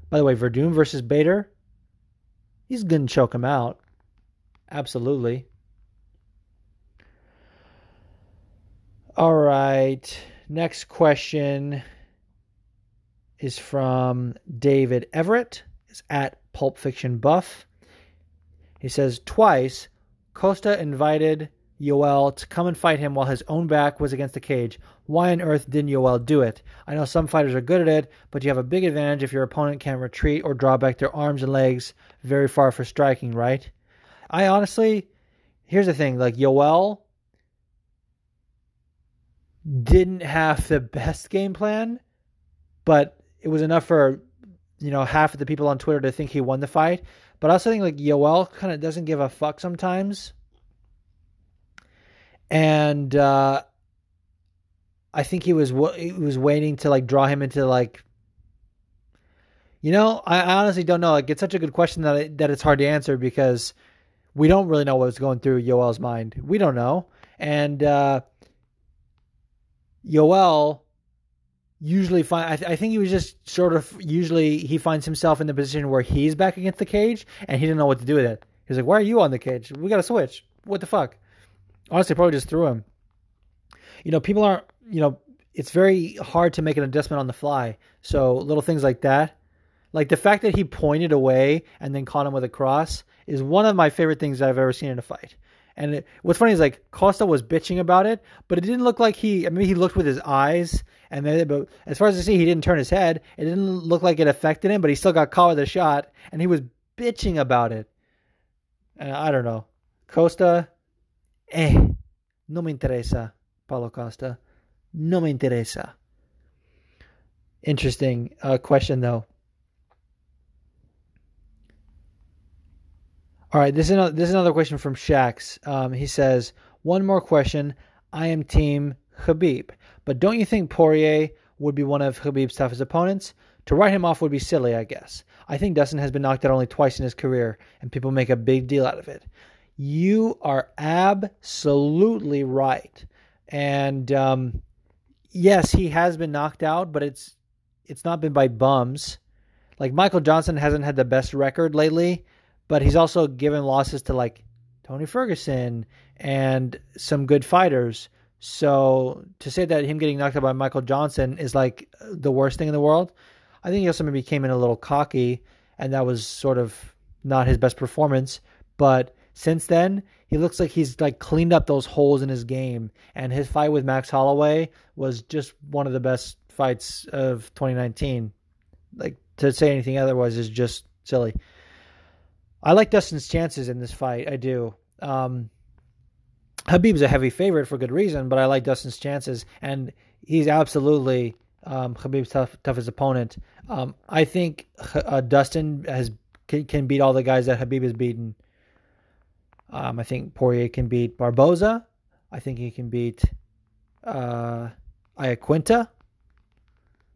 By the way, Verdum versus Bader, he's going to choke him out. Absolutely. All right. Next question is from David Everett. It's at Pulp Fiction Buff. He says, twice, Costa invited Yoel to come and fight him while his own back was against the cage. Why on earth didn't Yoel do it? I know some fighters are good at it, but you have a big advantage if your opponent can retreat or draw back their arms and legs very far for striking, right? I honestly, here's the thing, like Yoel didn't have the best game plan, but it was enough for, you know, half of the people on Twitter to think he won the fight. But I also think like Yoel kind of doesn't give a fuck sometimes. And I think he was waiting to like draw him into like, you know, I honestly don't know. Like, it's such a good question that it's hard to answer because we don't really know what was going through Yoel's mind. We don't know. And Yoel usually I think he was just sort of usually he finds himself in the position where he's back against the cage and he didn't know what to do with it. He's like, why are you on the cage? We got to switch. What the fuck? Honestly, probably just threw him. You know, people aren't, you know, it's very hard to make an adjustment on the fly. So little things like that. Like the fact that he pointed away and then caught him with a cross is one of my favorite things that I've ever seen in a fight. And what's funny is like Costa was bitching about it, but it didn't look like he looked with his eyes. And then, but as far as I see, he didn't turn his head. It didn't look like it affected him, but he still got caught with a shot and he was bitching about it. And I don't know. Costa, no me interesa. Paulo Costa, no me interesa. Interesting question though. All right, this is another question from Shax. He says, one more question. I am team Khabib, but don't you think Poirier would be one of Khabib's toughest opponents? To write him off would be silly, I guess. I think Dustin has been knocked out only twice in his career, and people make a big deal out of it. You are absolutely right. And yes, he has been knocked out, but it's not been by bums. Like Michael Johnson hasn't had the best record lately, but he's also given losses to like Tony Ferguson and some good fighters. So to say that him getting knocked out by Michael Johnson is like the worst thing in the world, I think he also maybe came in a little cocky and that was sort of not his best performance. But since then, he looks like he's like cleaned up those holes in his game. And his fight with Max Holloway was just one of the best fights of 2019. Like to say anything otherwise is just silly. I like Dustin's chances in this fight. I do. Khabib's a heavy favorite for good reason, but I like Dustin's chances, and he's absolutely Khabib's toughest opponent. I think Dustin can beat all the guys that Khabib has beaten. I think Poirier can beat Barboza. I think he can beat Iaquinta.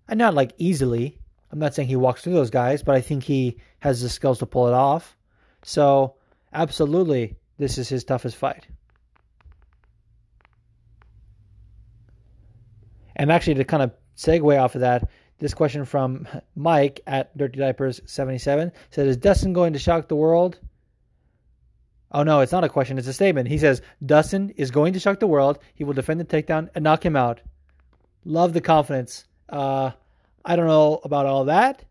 And not like easily. I'm not saying he walks through those guys, but I think he has the skills to pull it off. So, absolutely, this is his toughest fight. And actually, to kind of segue off of that, this question from Mike at Dirty Diapers 77 said, is Dustin going to shock the world? Oh, no, it's not a question. It's a statement. He says, Dustin is going to shock the world. He will defend the takedown and knock him out. Love the confidence. I don't know about all that,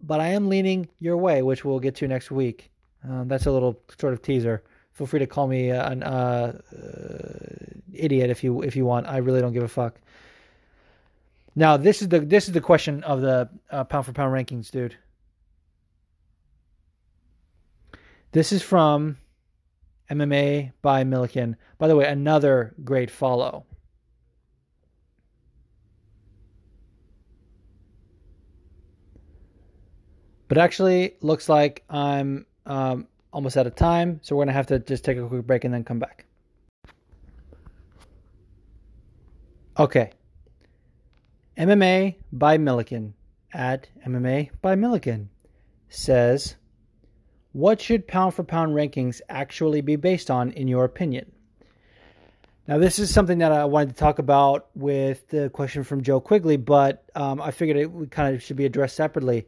but I am leaning your way, which we'll get to next week. That's a little sort of teaser. Feel free to call me an idiot if you want. I really don't give a fuck. Now this is the question of the pound for pound rankings, dude. This is from MMA by Milliken. By the way, another great follow. But actually, looks like I'm almost out of time, so we're going to have to just take a quick break and then come back. Okay. MMA by Milliken, at MMA by Milliken, says, what should pound-for-pound rankings actually be based on, in your opinion? Now, this is something that I wanted to talk about with the question from Joe Quigley, but I figured it kind of should be addressed separately.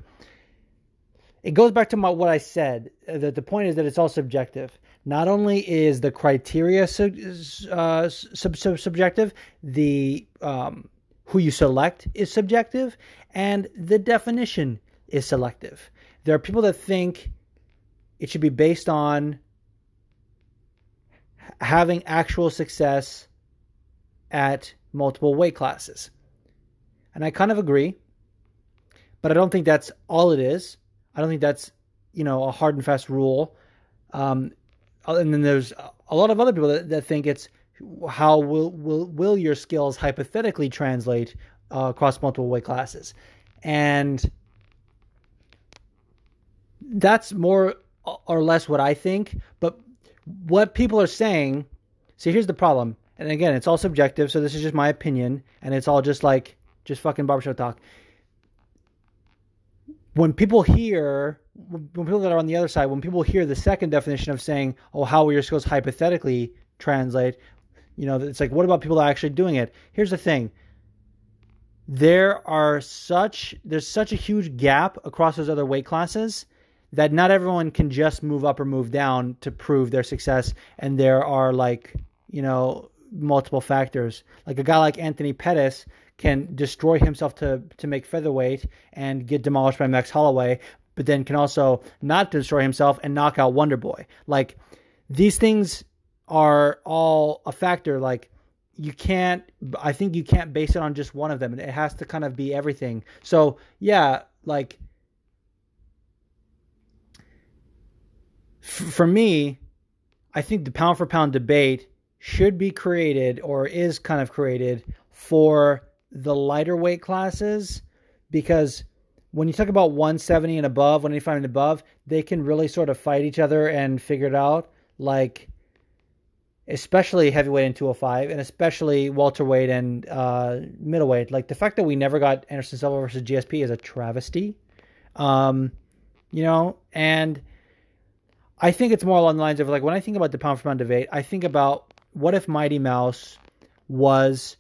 It goes back to what I said, that the point is that it's all subjective. Not only is the criteria subjective, the who you select is subjective, and the definition is selective. There are people that think it should be based on having actual success at multiple weight classes. And I kind of agree, but I don't think that's all it is. I don't think that's, you know, a hard and fast rule. And then there's a lot of other people that think it's how will your skills hypothetically translate across multiple weight classes. And that's more or less what I think. But what people are saying, so here's the problem. And again, it's all subjective, so this is just my opinion, and it's all just fucking barbershop talk. When people that are on the other side, when people hear the second definition of saying, oh, how will your skills hypothetically translate? You know, it's like, what about people that are actually doing it? Here's the thing. There's such a huge gap across those other weight classes that not everyone can just move up or move down to prove their success. And there are, like, you know, multiple factors. Like a guy like Anthony Pettis can destroy himself to make featherweight and get demolished by Max Holloway, but then can also not destroy himself and knock out Wonder Boy. Like, these things are all a factor. Like, I think you can't base it on just one of them. It has to kind of be everything. So yeah, like for me, I think the pound for pound debate should be created, or is kind of created, for the lighter weight classes, because when you talk about 170 and above, 185 and above, they can really sort of fight each other and figure it out. Like, especially heavyweight and 205, and especially welterweight and middleweight. Like, the fact that we never got Anderson Silva versus GSP is a travesty, you know? And I think it's more along the lines of, like, when I think about the pound for pound debate, I think about what if Mighty Mouse was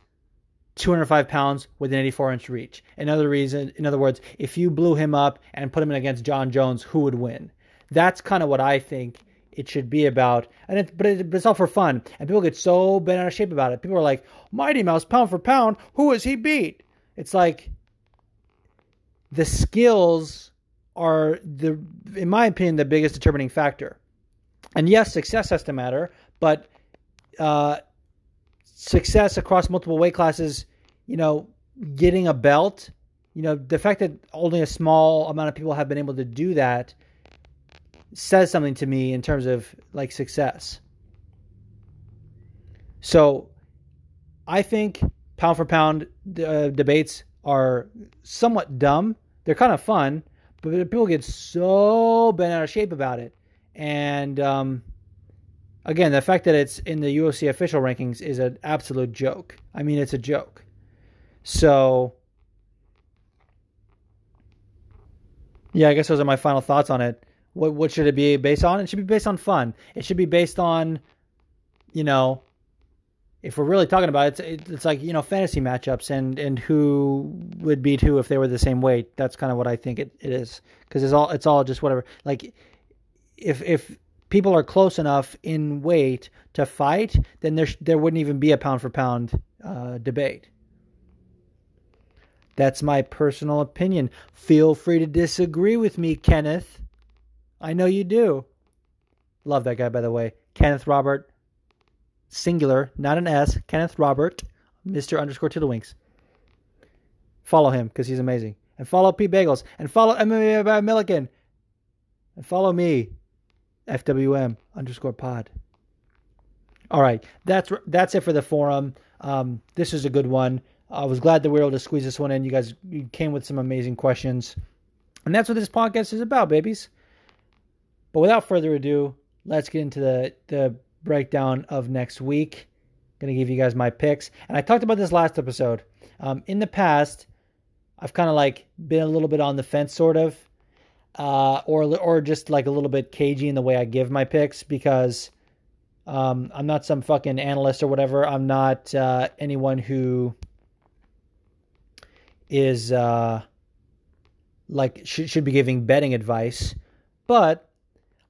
205 pounds with an 84-inch reach. In other words, if you blew him up and put him in against John Jones, who would win? That's kind of what I think it should be about. And it's all for fun. And people get so bent out of shape about it. People are like, Mighty Mouse, pound for pound, who has he beat? It's like, the skills are, in my opinion, the biggest determining factor. And yes, success has to matter, but success across multiple weight classes, you know, getting a belt, you know, the fact that only a small amount of people have been able to do that says something to me in terms of, like, success. So I think pound for pound debates are somewhat dumb. They're kind of fun, but people get so bent out of shape about it. And again, the fact that it's in the UFC official rankings is an absolute joke. I mean, it's a joke. So yeah, I guess those are my final thoughts on it. What should it be based on? It should be based on fun. It should be based on, you know, if we're really talking about it, it's like, you know, fantasy matchups and who would beat who if they were the same weight. That's kind of what I think it is, because it's all just whatever. Like, if people are close enough in weight to fight, then there wouldn't even be a pound for pound debate. That's my personal opinion. Feel free to disagree with me, Kenneth. I know you do. Love that guy, by the way. Kenneth Robert, singular, not an S. Kenneth Robert, Mr. _ Tiddlewinks. Follow him, because he's amazing. And follow Pete Bagels. And follow MMA Milliken. And follow me, FWM _ pod. All right, that's it for the forum. This is a good one. I was glad that we were able to squeeze this one in. You came with some amazing questions. And that's what this podcast is about, babies. But without further ado, let's get into the breakdown of next week. I'm going to give you guys my picks. And I talked about this last episode. In the past, I've kind of, like, been a little bit on the fence, sort of. Or just, like, a little bit cagey in the way I give my picks, because I'm not some fucking analyst or whatever. I'm not anyone who is, should be giving betting advice. But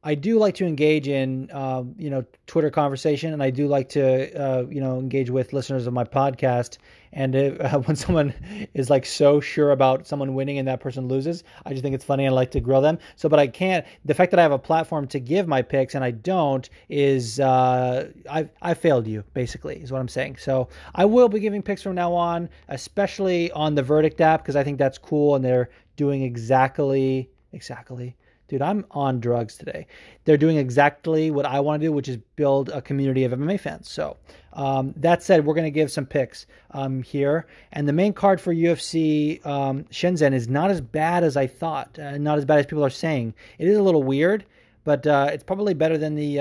I do like to engage in, Twitter conversation, and I do like to, engage with listeners of my podcast. And when someone is like so sure about someone winning and that person loses, I just think it's funny. I like to grill them. So, but I can't. The fact that I have a platform to give my picks and I don't is I failed you, basically, is what I'm saying. So I will be giving picks from now on, especially on the Verdict app, because I think that's cool, and they're doing exactly. Dude, I'm on drugs today. They're doing exactly what I want to do, which is build a community of MMA fans. So that said, we're going to give some picks here. And the main card for UFC Shenzhen is not as bad as I thought, not as bad as people are saying. It is a little weird, but it's probably better than the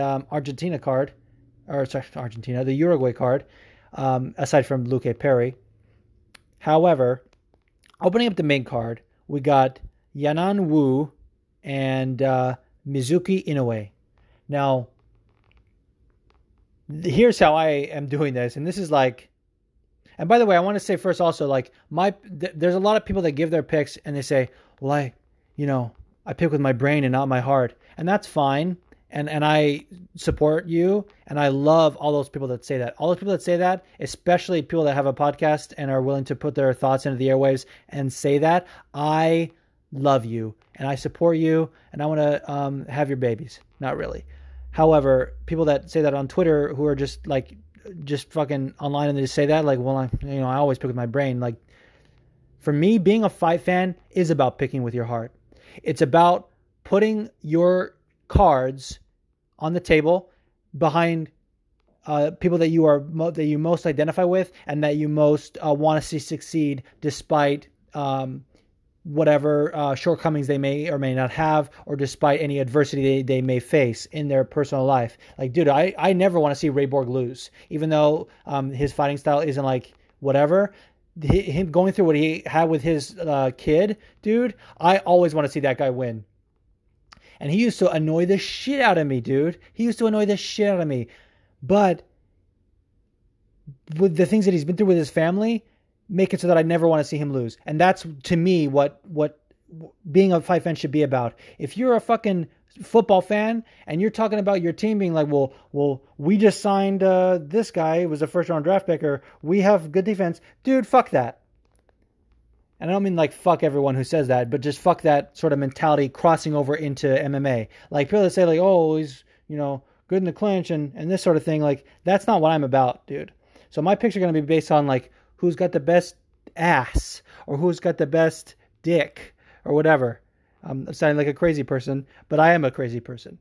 the Uruguay card, aside from Luque Perry. However, opening up the main card, we got Yanan Wu and Mizuki Inoue. Now, here's how I am doing this. And this is like, and by the way, I want to say first also, like, there's a lot of people that give their picks and they say, well, I pick with my brain and not my heart. And that's fine. And I support you. And I love all those people that say that. All those people that say that, especially people that have a podcast and are willing to put their thoughts into the airwaves and say that, I love you and I support you, and I want to have your babies. Not really. However, people that say that on Twitter who are just like, just fucking online, and they just say that like, well, I always pick with my brain. Like, for me, being a fight fan is about picking with your heart. It's about putting your cards on the table behind people that you are that you most identify with and that you most want to see succeed, despite whatever shortcomings they may or may not have, or despite any adversity they may face in their personal life. Like, dude, I never want to see Ray Borg lose, even though his fighting style isn't like whatever. Him going through what he had with his kid, dude, I always want to see that guy win. And he used to annoy the shit out of me, dude. But with the things that he's been through with his family, make it so that I never want to see him lose. And that's, to me, what being a fight fan should be about. If you're a fucking football fan and you're talking about your team being like, well, we just signed this guy. It was a first-round draft pick, or we have good defense. Dude, fuck that. And I don't mean like fuck everyone who says that, but just fuck that sort of mentality crossing over into MMA. Like, people that say like, oh, he's, good in the clinch and this sort of thing. Like, that's not what I'm about, dude. So my picks are going to be based on like, who's got the best ass, or who's got the best dick, or whatever. I'm sounding like a crazy person, but I am a crazy person.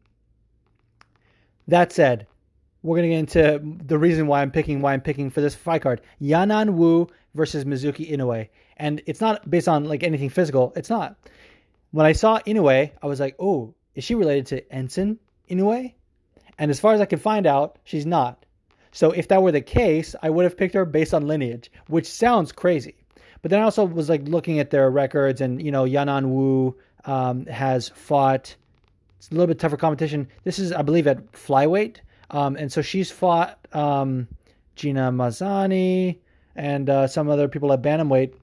That said, we're going to get into the reason why I'm picking for this fight card. Yanan Wu versus Mizuki Inoue. And it's not based on like anything physical. It's not. When I saw Inoue, I was like, oh, is she related to Ensign Inoue? And as far as I can find out, she's not. So if that were the case, I would have picked her based on lineage, which sounds crazy. But then I also was like looking at their records, and Yanan Wu has fought. It's a little bit tougher competition. This is, I believe, at flyweight, and so she's fought Gina Mazzani and some other people at bantamweight,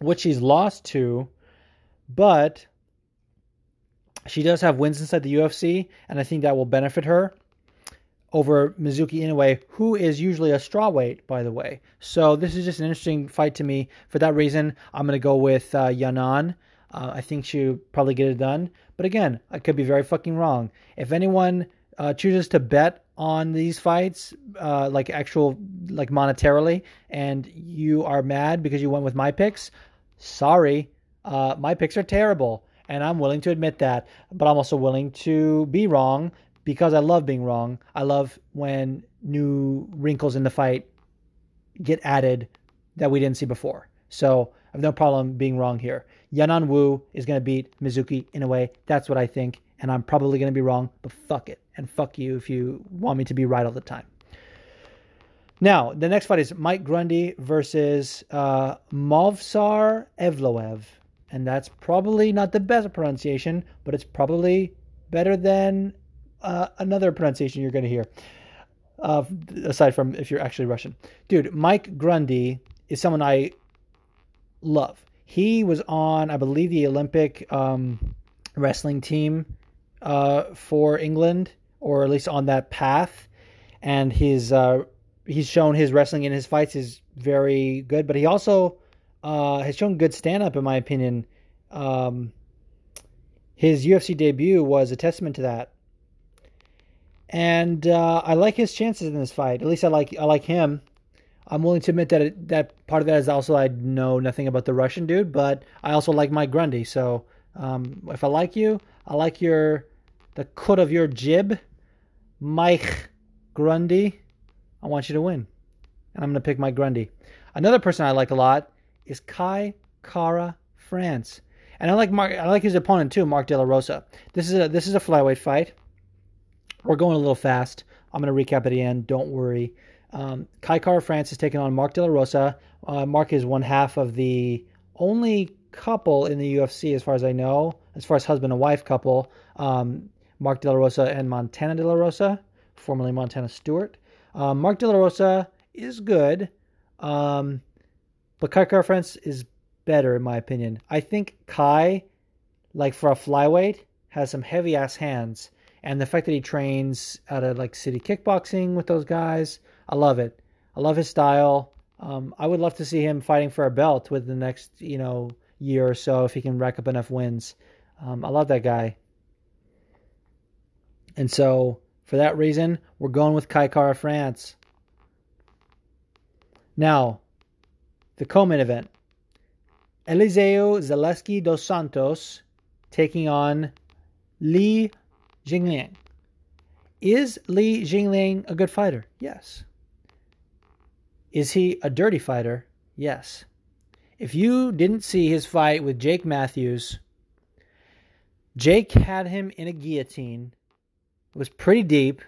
which she's lost to, but she does have wins inside the UFC, and I think that will benefit her over Mizuki Inoue, who is usually a strawweight, by the way. So this is just an interesting fight to me. For that reason, I'm going to go with Yanan. I think she'll probably get it done. But again, I could be very fucking wrong. If anyone chooses to bet on these fights, like monetarily, and you are mad because you went with my picks, sorry, my picks are terrible. And I'm willing to admit that. But I'm also willing to be wrong, because I love being wrong. I love when new wrinkles in the fight get added that we didn't see before. So I have no problem being wrong here. Yanan Wu is going to beat Mizuki Inoue. That's what I think. And I'm probably going to be wrong, but fuck it. And fuck you if you want me to be right all the time. Now, the next fight is Mike Grundy versus Movsar Evloev. And that's probably not the best pronunciation, but it's probably better than another pronunciation you're going to hear, aside from if you're actually Russian. Dude, Mike Grundy is someone I love. He was on, I believe, the Olympic wrestling team for England, or at least on that path. And he's shown his wrestling in his fights is very good, but he also has shown good stand-up, in my opinion. His UFC debut was a testament to that. And I like his chances in this fight. At least I like him. I'm willing to admit that that part of that is also I know nothing about the Russian dude, but I also like Mike Grundy. So if I like you, I like the cut of your jib, Mike Grundy. I want you to win, and I'm going to pick Mike Grundy. Another person I like a lot is Kai Kara France, and I like his opponent too, Mark De La Rosa. This is a flyweight fight. We're going a little fast. I'm going to recap at the end. Don't worry. Kai Kara France is taking on Mark De La Rosa. Mark is one half of the only couple in the UFC, as far as I know, as far as husband and wife couple, Mark De La Rosa and Montana De La Rosa, formerly Montana Stewart. Mark De La Rosa is good, but Kai Kara France is better, in my opinion. I think Kai, like for a flyweight, has some heavy-ass hands. And the fact that he trains out of like City Kickboxing with those guys, I love it. I love his style. I would love to see him fighting for a belt within the next, year or so if he can rack up enough wins. I love that guy. And so for that reason, we're going with Kai Kara France. Now, the co-main event. Eliseu Zaleski dos Santos taking on Li Jingliang. Is Li Jingliang a good fighter? Yes. Is he a dirty fighter? Yes. If you didn't see his fight with Jake Matthews, Jake had him in a guillotine. It was pretty deep.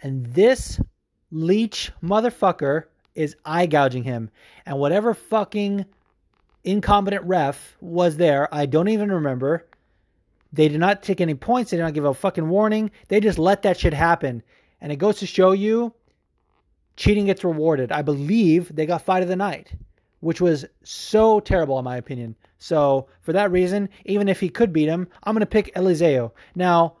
And this leech motherfucker is eye gouging him. And whatever fucking incompetent ref was there, I don't even remember. They did not take any points. They did not give a fucking warning. They just let that shit happen. And it goes to show you, cheating gets rewarded. I believe they got fight of the night, which was so terrible in my opinion. So for that reason, even if he could beat him, I'm going to pick Eliseu. Now,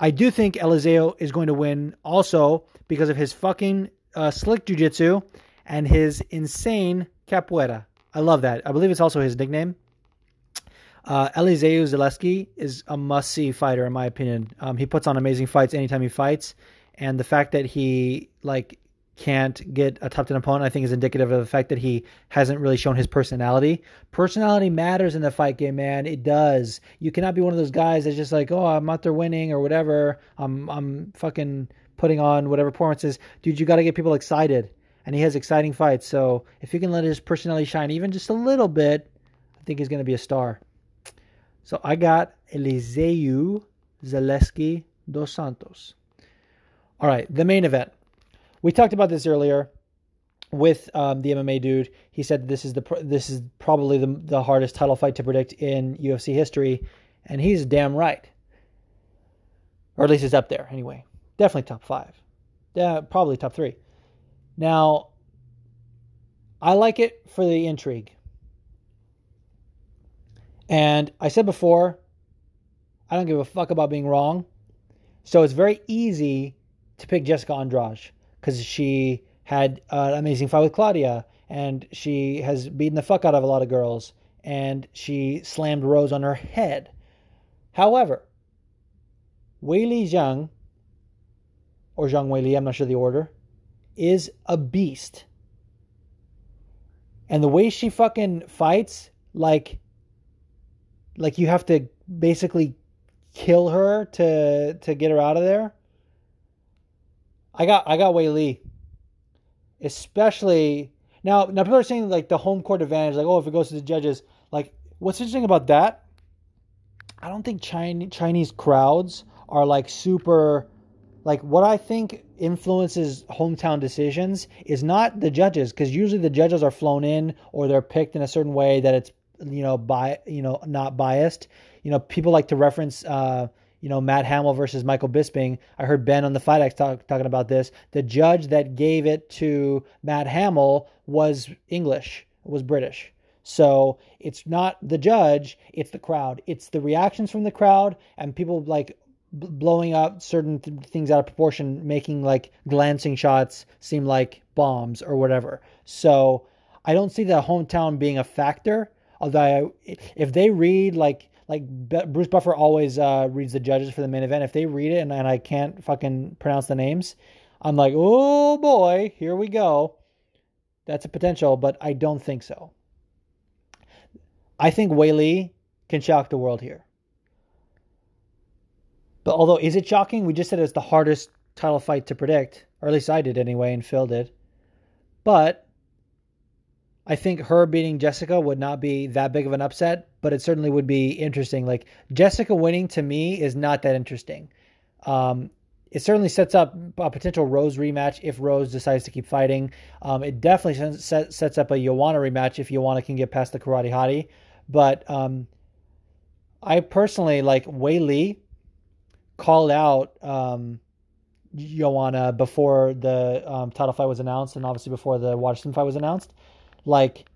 I do think Eliseu is going to win also because of his fucking slick jiu-jitsu and his insane capoeira. I love that. I believe it's also his nickname. Eliseu Zaleski is a must-see fighter, in my opinion. He puts on amazing fights anytime he fights, and the fact that he can't get a top 10 opponent, I think, is indicative of the fact that he hasn't really shown his personality. Personality matters in the fight game, man. It does. You cannot be one of those guys that's just like, oh, I'm out there winning or whatever. I'm fucking putting on whatever performances. Dude, you got to get people excited, and he has exciting fights. So if you can let his personality shine even just a little bit, I think he's going to be a star. So I got Eliseu Zaleski dos Santos. All right, the main event. We talked about this earlier with the MMA dude. He said this is probably the hardest title fight to predict in UFC history, and he's damn right. Or at least it's up there anyway. Definitely top 5. Yeah, probably top 3. Now, I like it for the intrigue. And I said before, I don't give a fuck about being wrong. So it's very easy to pick Jessica Andrade because she had an amazing fight with Claudia. And she has beaten the fuck out of a lot of girls. And she slammed Rose on her head. However, Weili Zhang, or Zhang Weili, I'm not sure the order, is a beast. And the way she fucking fights, like you have to basically kill her to get her out of there. I got Weili. Especially now people are saying like the home court advantage, like, oh, if it goes to the judges, like what's interesting about that? I don't think Chinese crowds are like super, like what I think influences hometown decisions is not the judges, because usually the judges are flown in or they're picked in a certain way that it's not biased. People like to reference, Matt Hamill versus Michael Bisping. I heard Ben on the Fight Act talking about this. The judge that gave it to Matt Hamill was British. So it's not the judge, it's the crowd. It's the reactions from the crowd and people like blowing up certain things out of proportion, making like glancing shots seem like bombs or whatever. So I don't see the hometown being a factor. Although if they read like Bruce Buffer always reads the judges for the main event. If they read it and I can't fucking pronounce the names, I'm like, oh boy, here we go. That's a potential, but I don't think so. I think Weili can shock the world here. But although, is it shocking? We just said it's the hardest title fight to predict, or at least I did anyway, and Phil did. But I think her beating Jessica would not be that big of an upset, but it certainly would be interesting. Like, Jessica winning to me is not that interesting. It certainly sets up a potential Rose rematch if Rose decides to keep fighting. It definitely sets up a Joanna rematch if Joanna can get past the Karate Hottie. But I personally like Weili called out Joanna before the title fight was announced, and obviously before the Washington fight was announced. Like,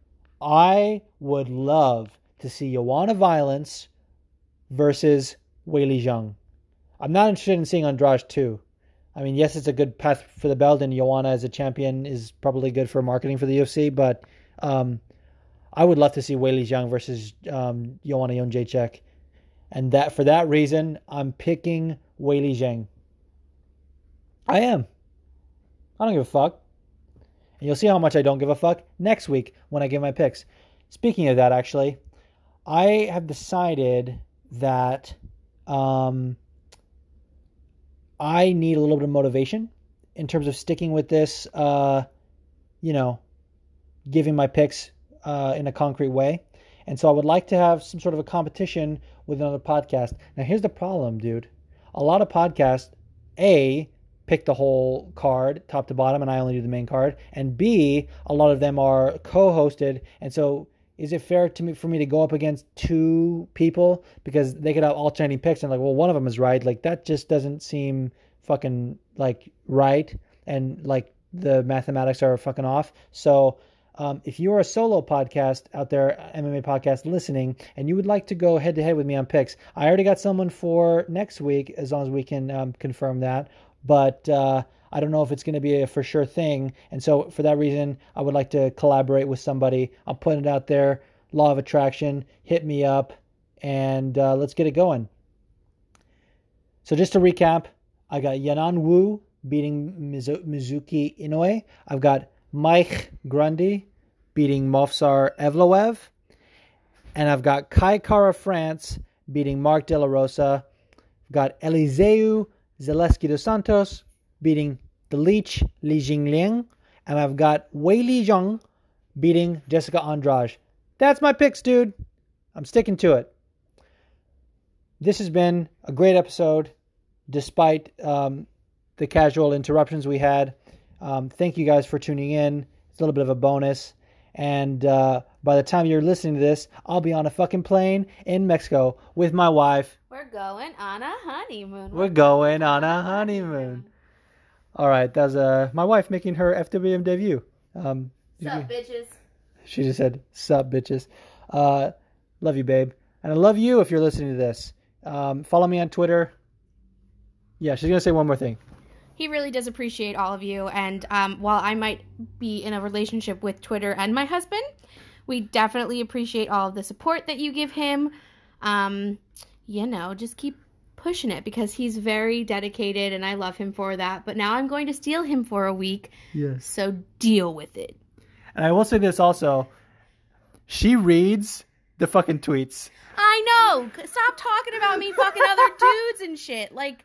I would love to see Joanna Violence versus Weili Zhang. I'm not interested in seeing Andrade 2. I mean, yes, it's a good path for the belt, and Joanna as a champion is probably good for marketing for the UFC, but I would love to see Weili Zhang versus Joanna Jędrzejczyk. And that for that reason, I'm picking Weili Zhang. I am. I don't give a fuck. And you'll see how much I don't give a fuck next week when I give my picks. Speaking of that, actually, I have decided that... I need a little bit of motivation in terms of sticking with this, giving my picks in a concrete way. And so I would like to have some sort of a competition with another podcast. Now, here's the problem, dude. A lot of podcasts, A, pick the whole card, top to bottom, and I only do the main card. And B, a lot of them are co-hosted. And so is it fair for me to go up against two people because they could have alternating picks and like, well, one of them is right. Like, that just doesn't seem fucking like right. And like the mathematics are fucking off. So if you are a solo podcast out there, MMA podcast listening, and you would like to go head to head with me on picks, I already got someone for next week, as long as we can confirm that. But, I don't know if it's going to be a for sure thing. And so for that reason, I would like to collaborate with somebody. I'm putting it out there. Law of attraction. Hit me up. And let's get it going. So just to recap, I got Yanan Wu beating Mizuki Inoue. I've got Mike Grundy beating Movsar Evloev. And I've got Kai Kara France beating Mark De La Rosa. I've got Eliseu Zaleski dos Santos beating the Leech, Li Jingliang. And I've got Weili Zhang beating Jessica Andrade. That's my picks, dude. I'm sticking to it. This has been a great episode, despite the casual interruptions we had. Thank you guys for tuning in. It's a little bit of a bonus. And by the time you're listening to this, I'll be on a fucking plane in Mexico with my wife. We're going on a honeymoon. We're going on a honeymoon. All right, that was my wife making her FWM debut. Sup, bitches. She just said, sup, bitches. Love you, babe. And I love you if you're listening to this. Follow me on Twitter. Yeah, she's going to say one more thing. He really does appreciate all of you. And while I might be in a relationship with Twitter and my husband, we definitely appreciate all of the support that you give him. Just keep pushing it, because he's very dedicated and I love him for that. But now I'm going to steal him for a week. Yes. So deal with it. And I will say this also. She reads the fucking tweets. I know. Stop talking about me fucking other dudes and shit. Like,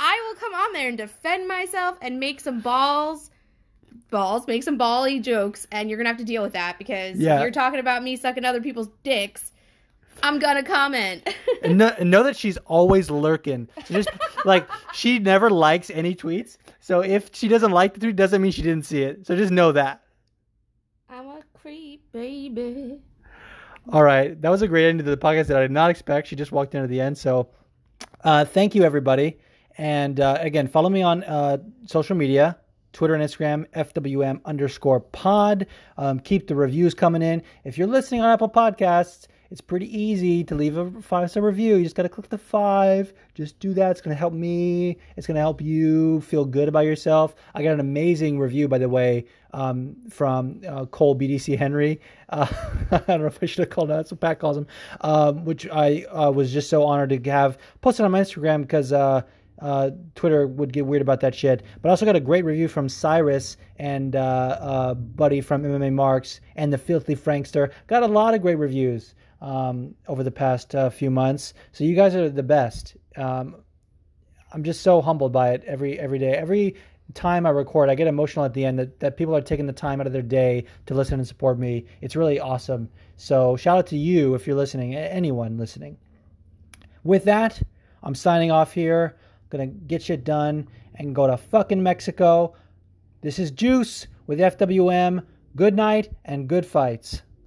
I will come on there and defend myself and make some bally jokes, and you're going to have to deal with that, because you're talking about me sucking other people's dicks. I'm going to comment. And know that she's always lurking. She just she never likes any tweets. So if she doesn't like the tweet, doesn't mean she didn't see it. So just know that. I'm a creep, baby. All right. That was a great end to the podcast that I did not expect. She just walked into the end. So thank you, everybody. And again, follow me on social media. Twitter and Instagram, FWM_pod. Keep the reviews coming in. If you're listening on Apple Podcasts, it's pretty easy to leave a 5-star review. You just got to click the 5. Just do that. It's going to help me. It's going to help you feel good about yourself. I got an amazing review, by the way, from Cole BDC Henry. I don't know if I should have called him. That's what Pat calls him. Which I was just so honored to have posted on my Instagram because Twitter would get weird about that shit. But I also got a great review from Cyrus and Buddy from MMA Marks and the Filthy Frankster. Got a lot of great reviews over the past few months. So you guys are the best. I'm just so humbled by it every day. Every time I record, I get emotional at the end that people are taking the time out of their day to listen and support me. It's really awesome. So shout out to you if you're listening, anyone listening. With that, I'm signing off here. I'm going to get shit done and go to fucking Mexico. This is Juice with FWM. Good night and good fights.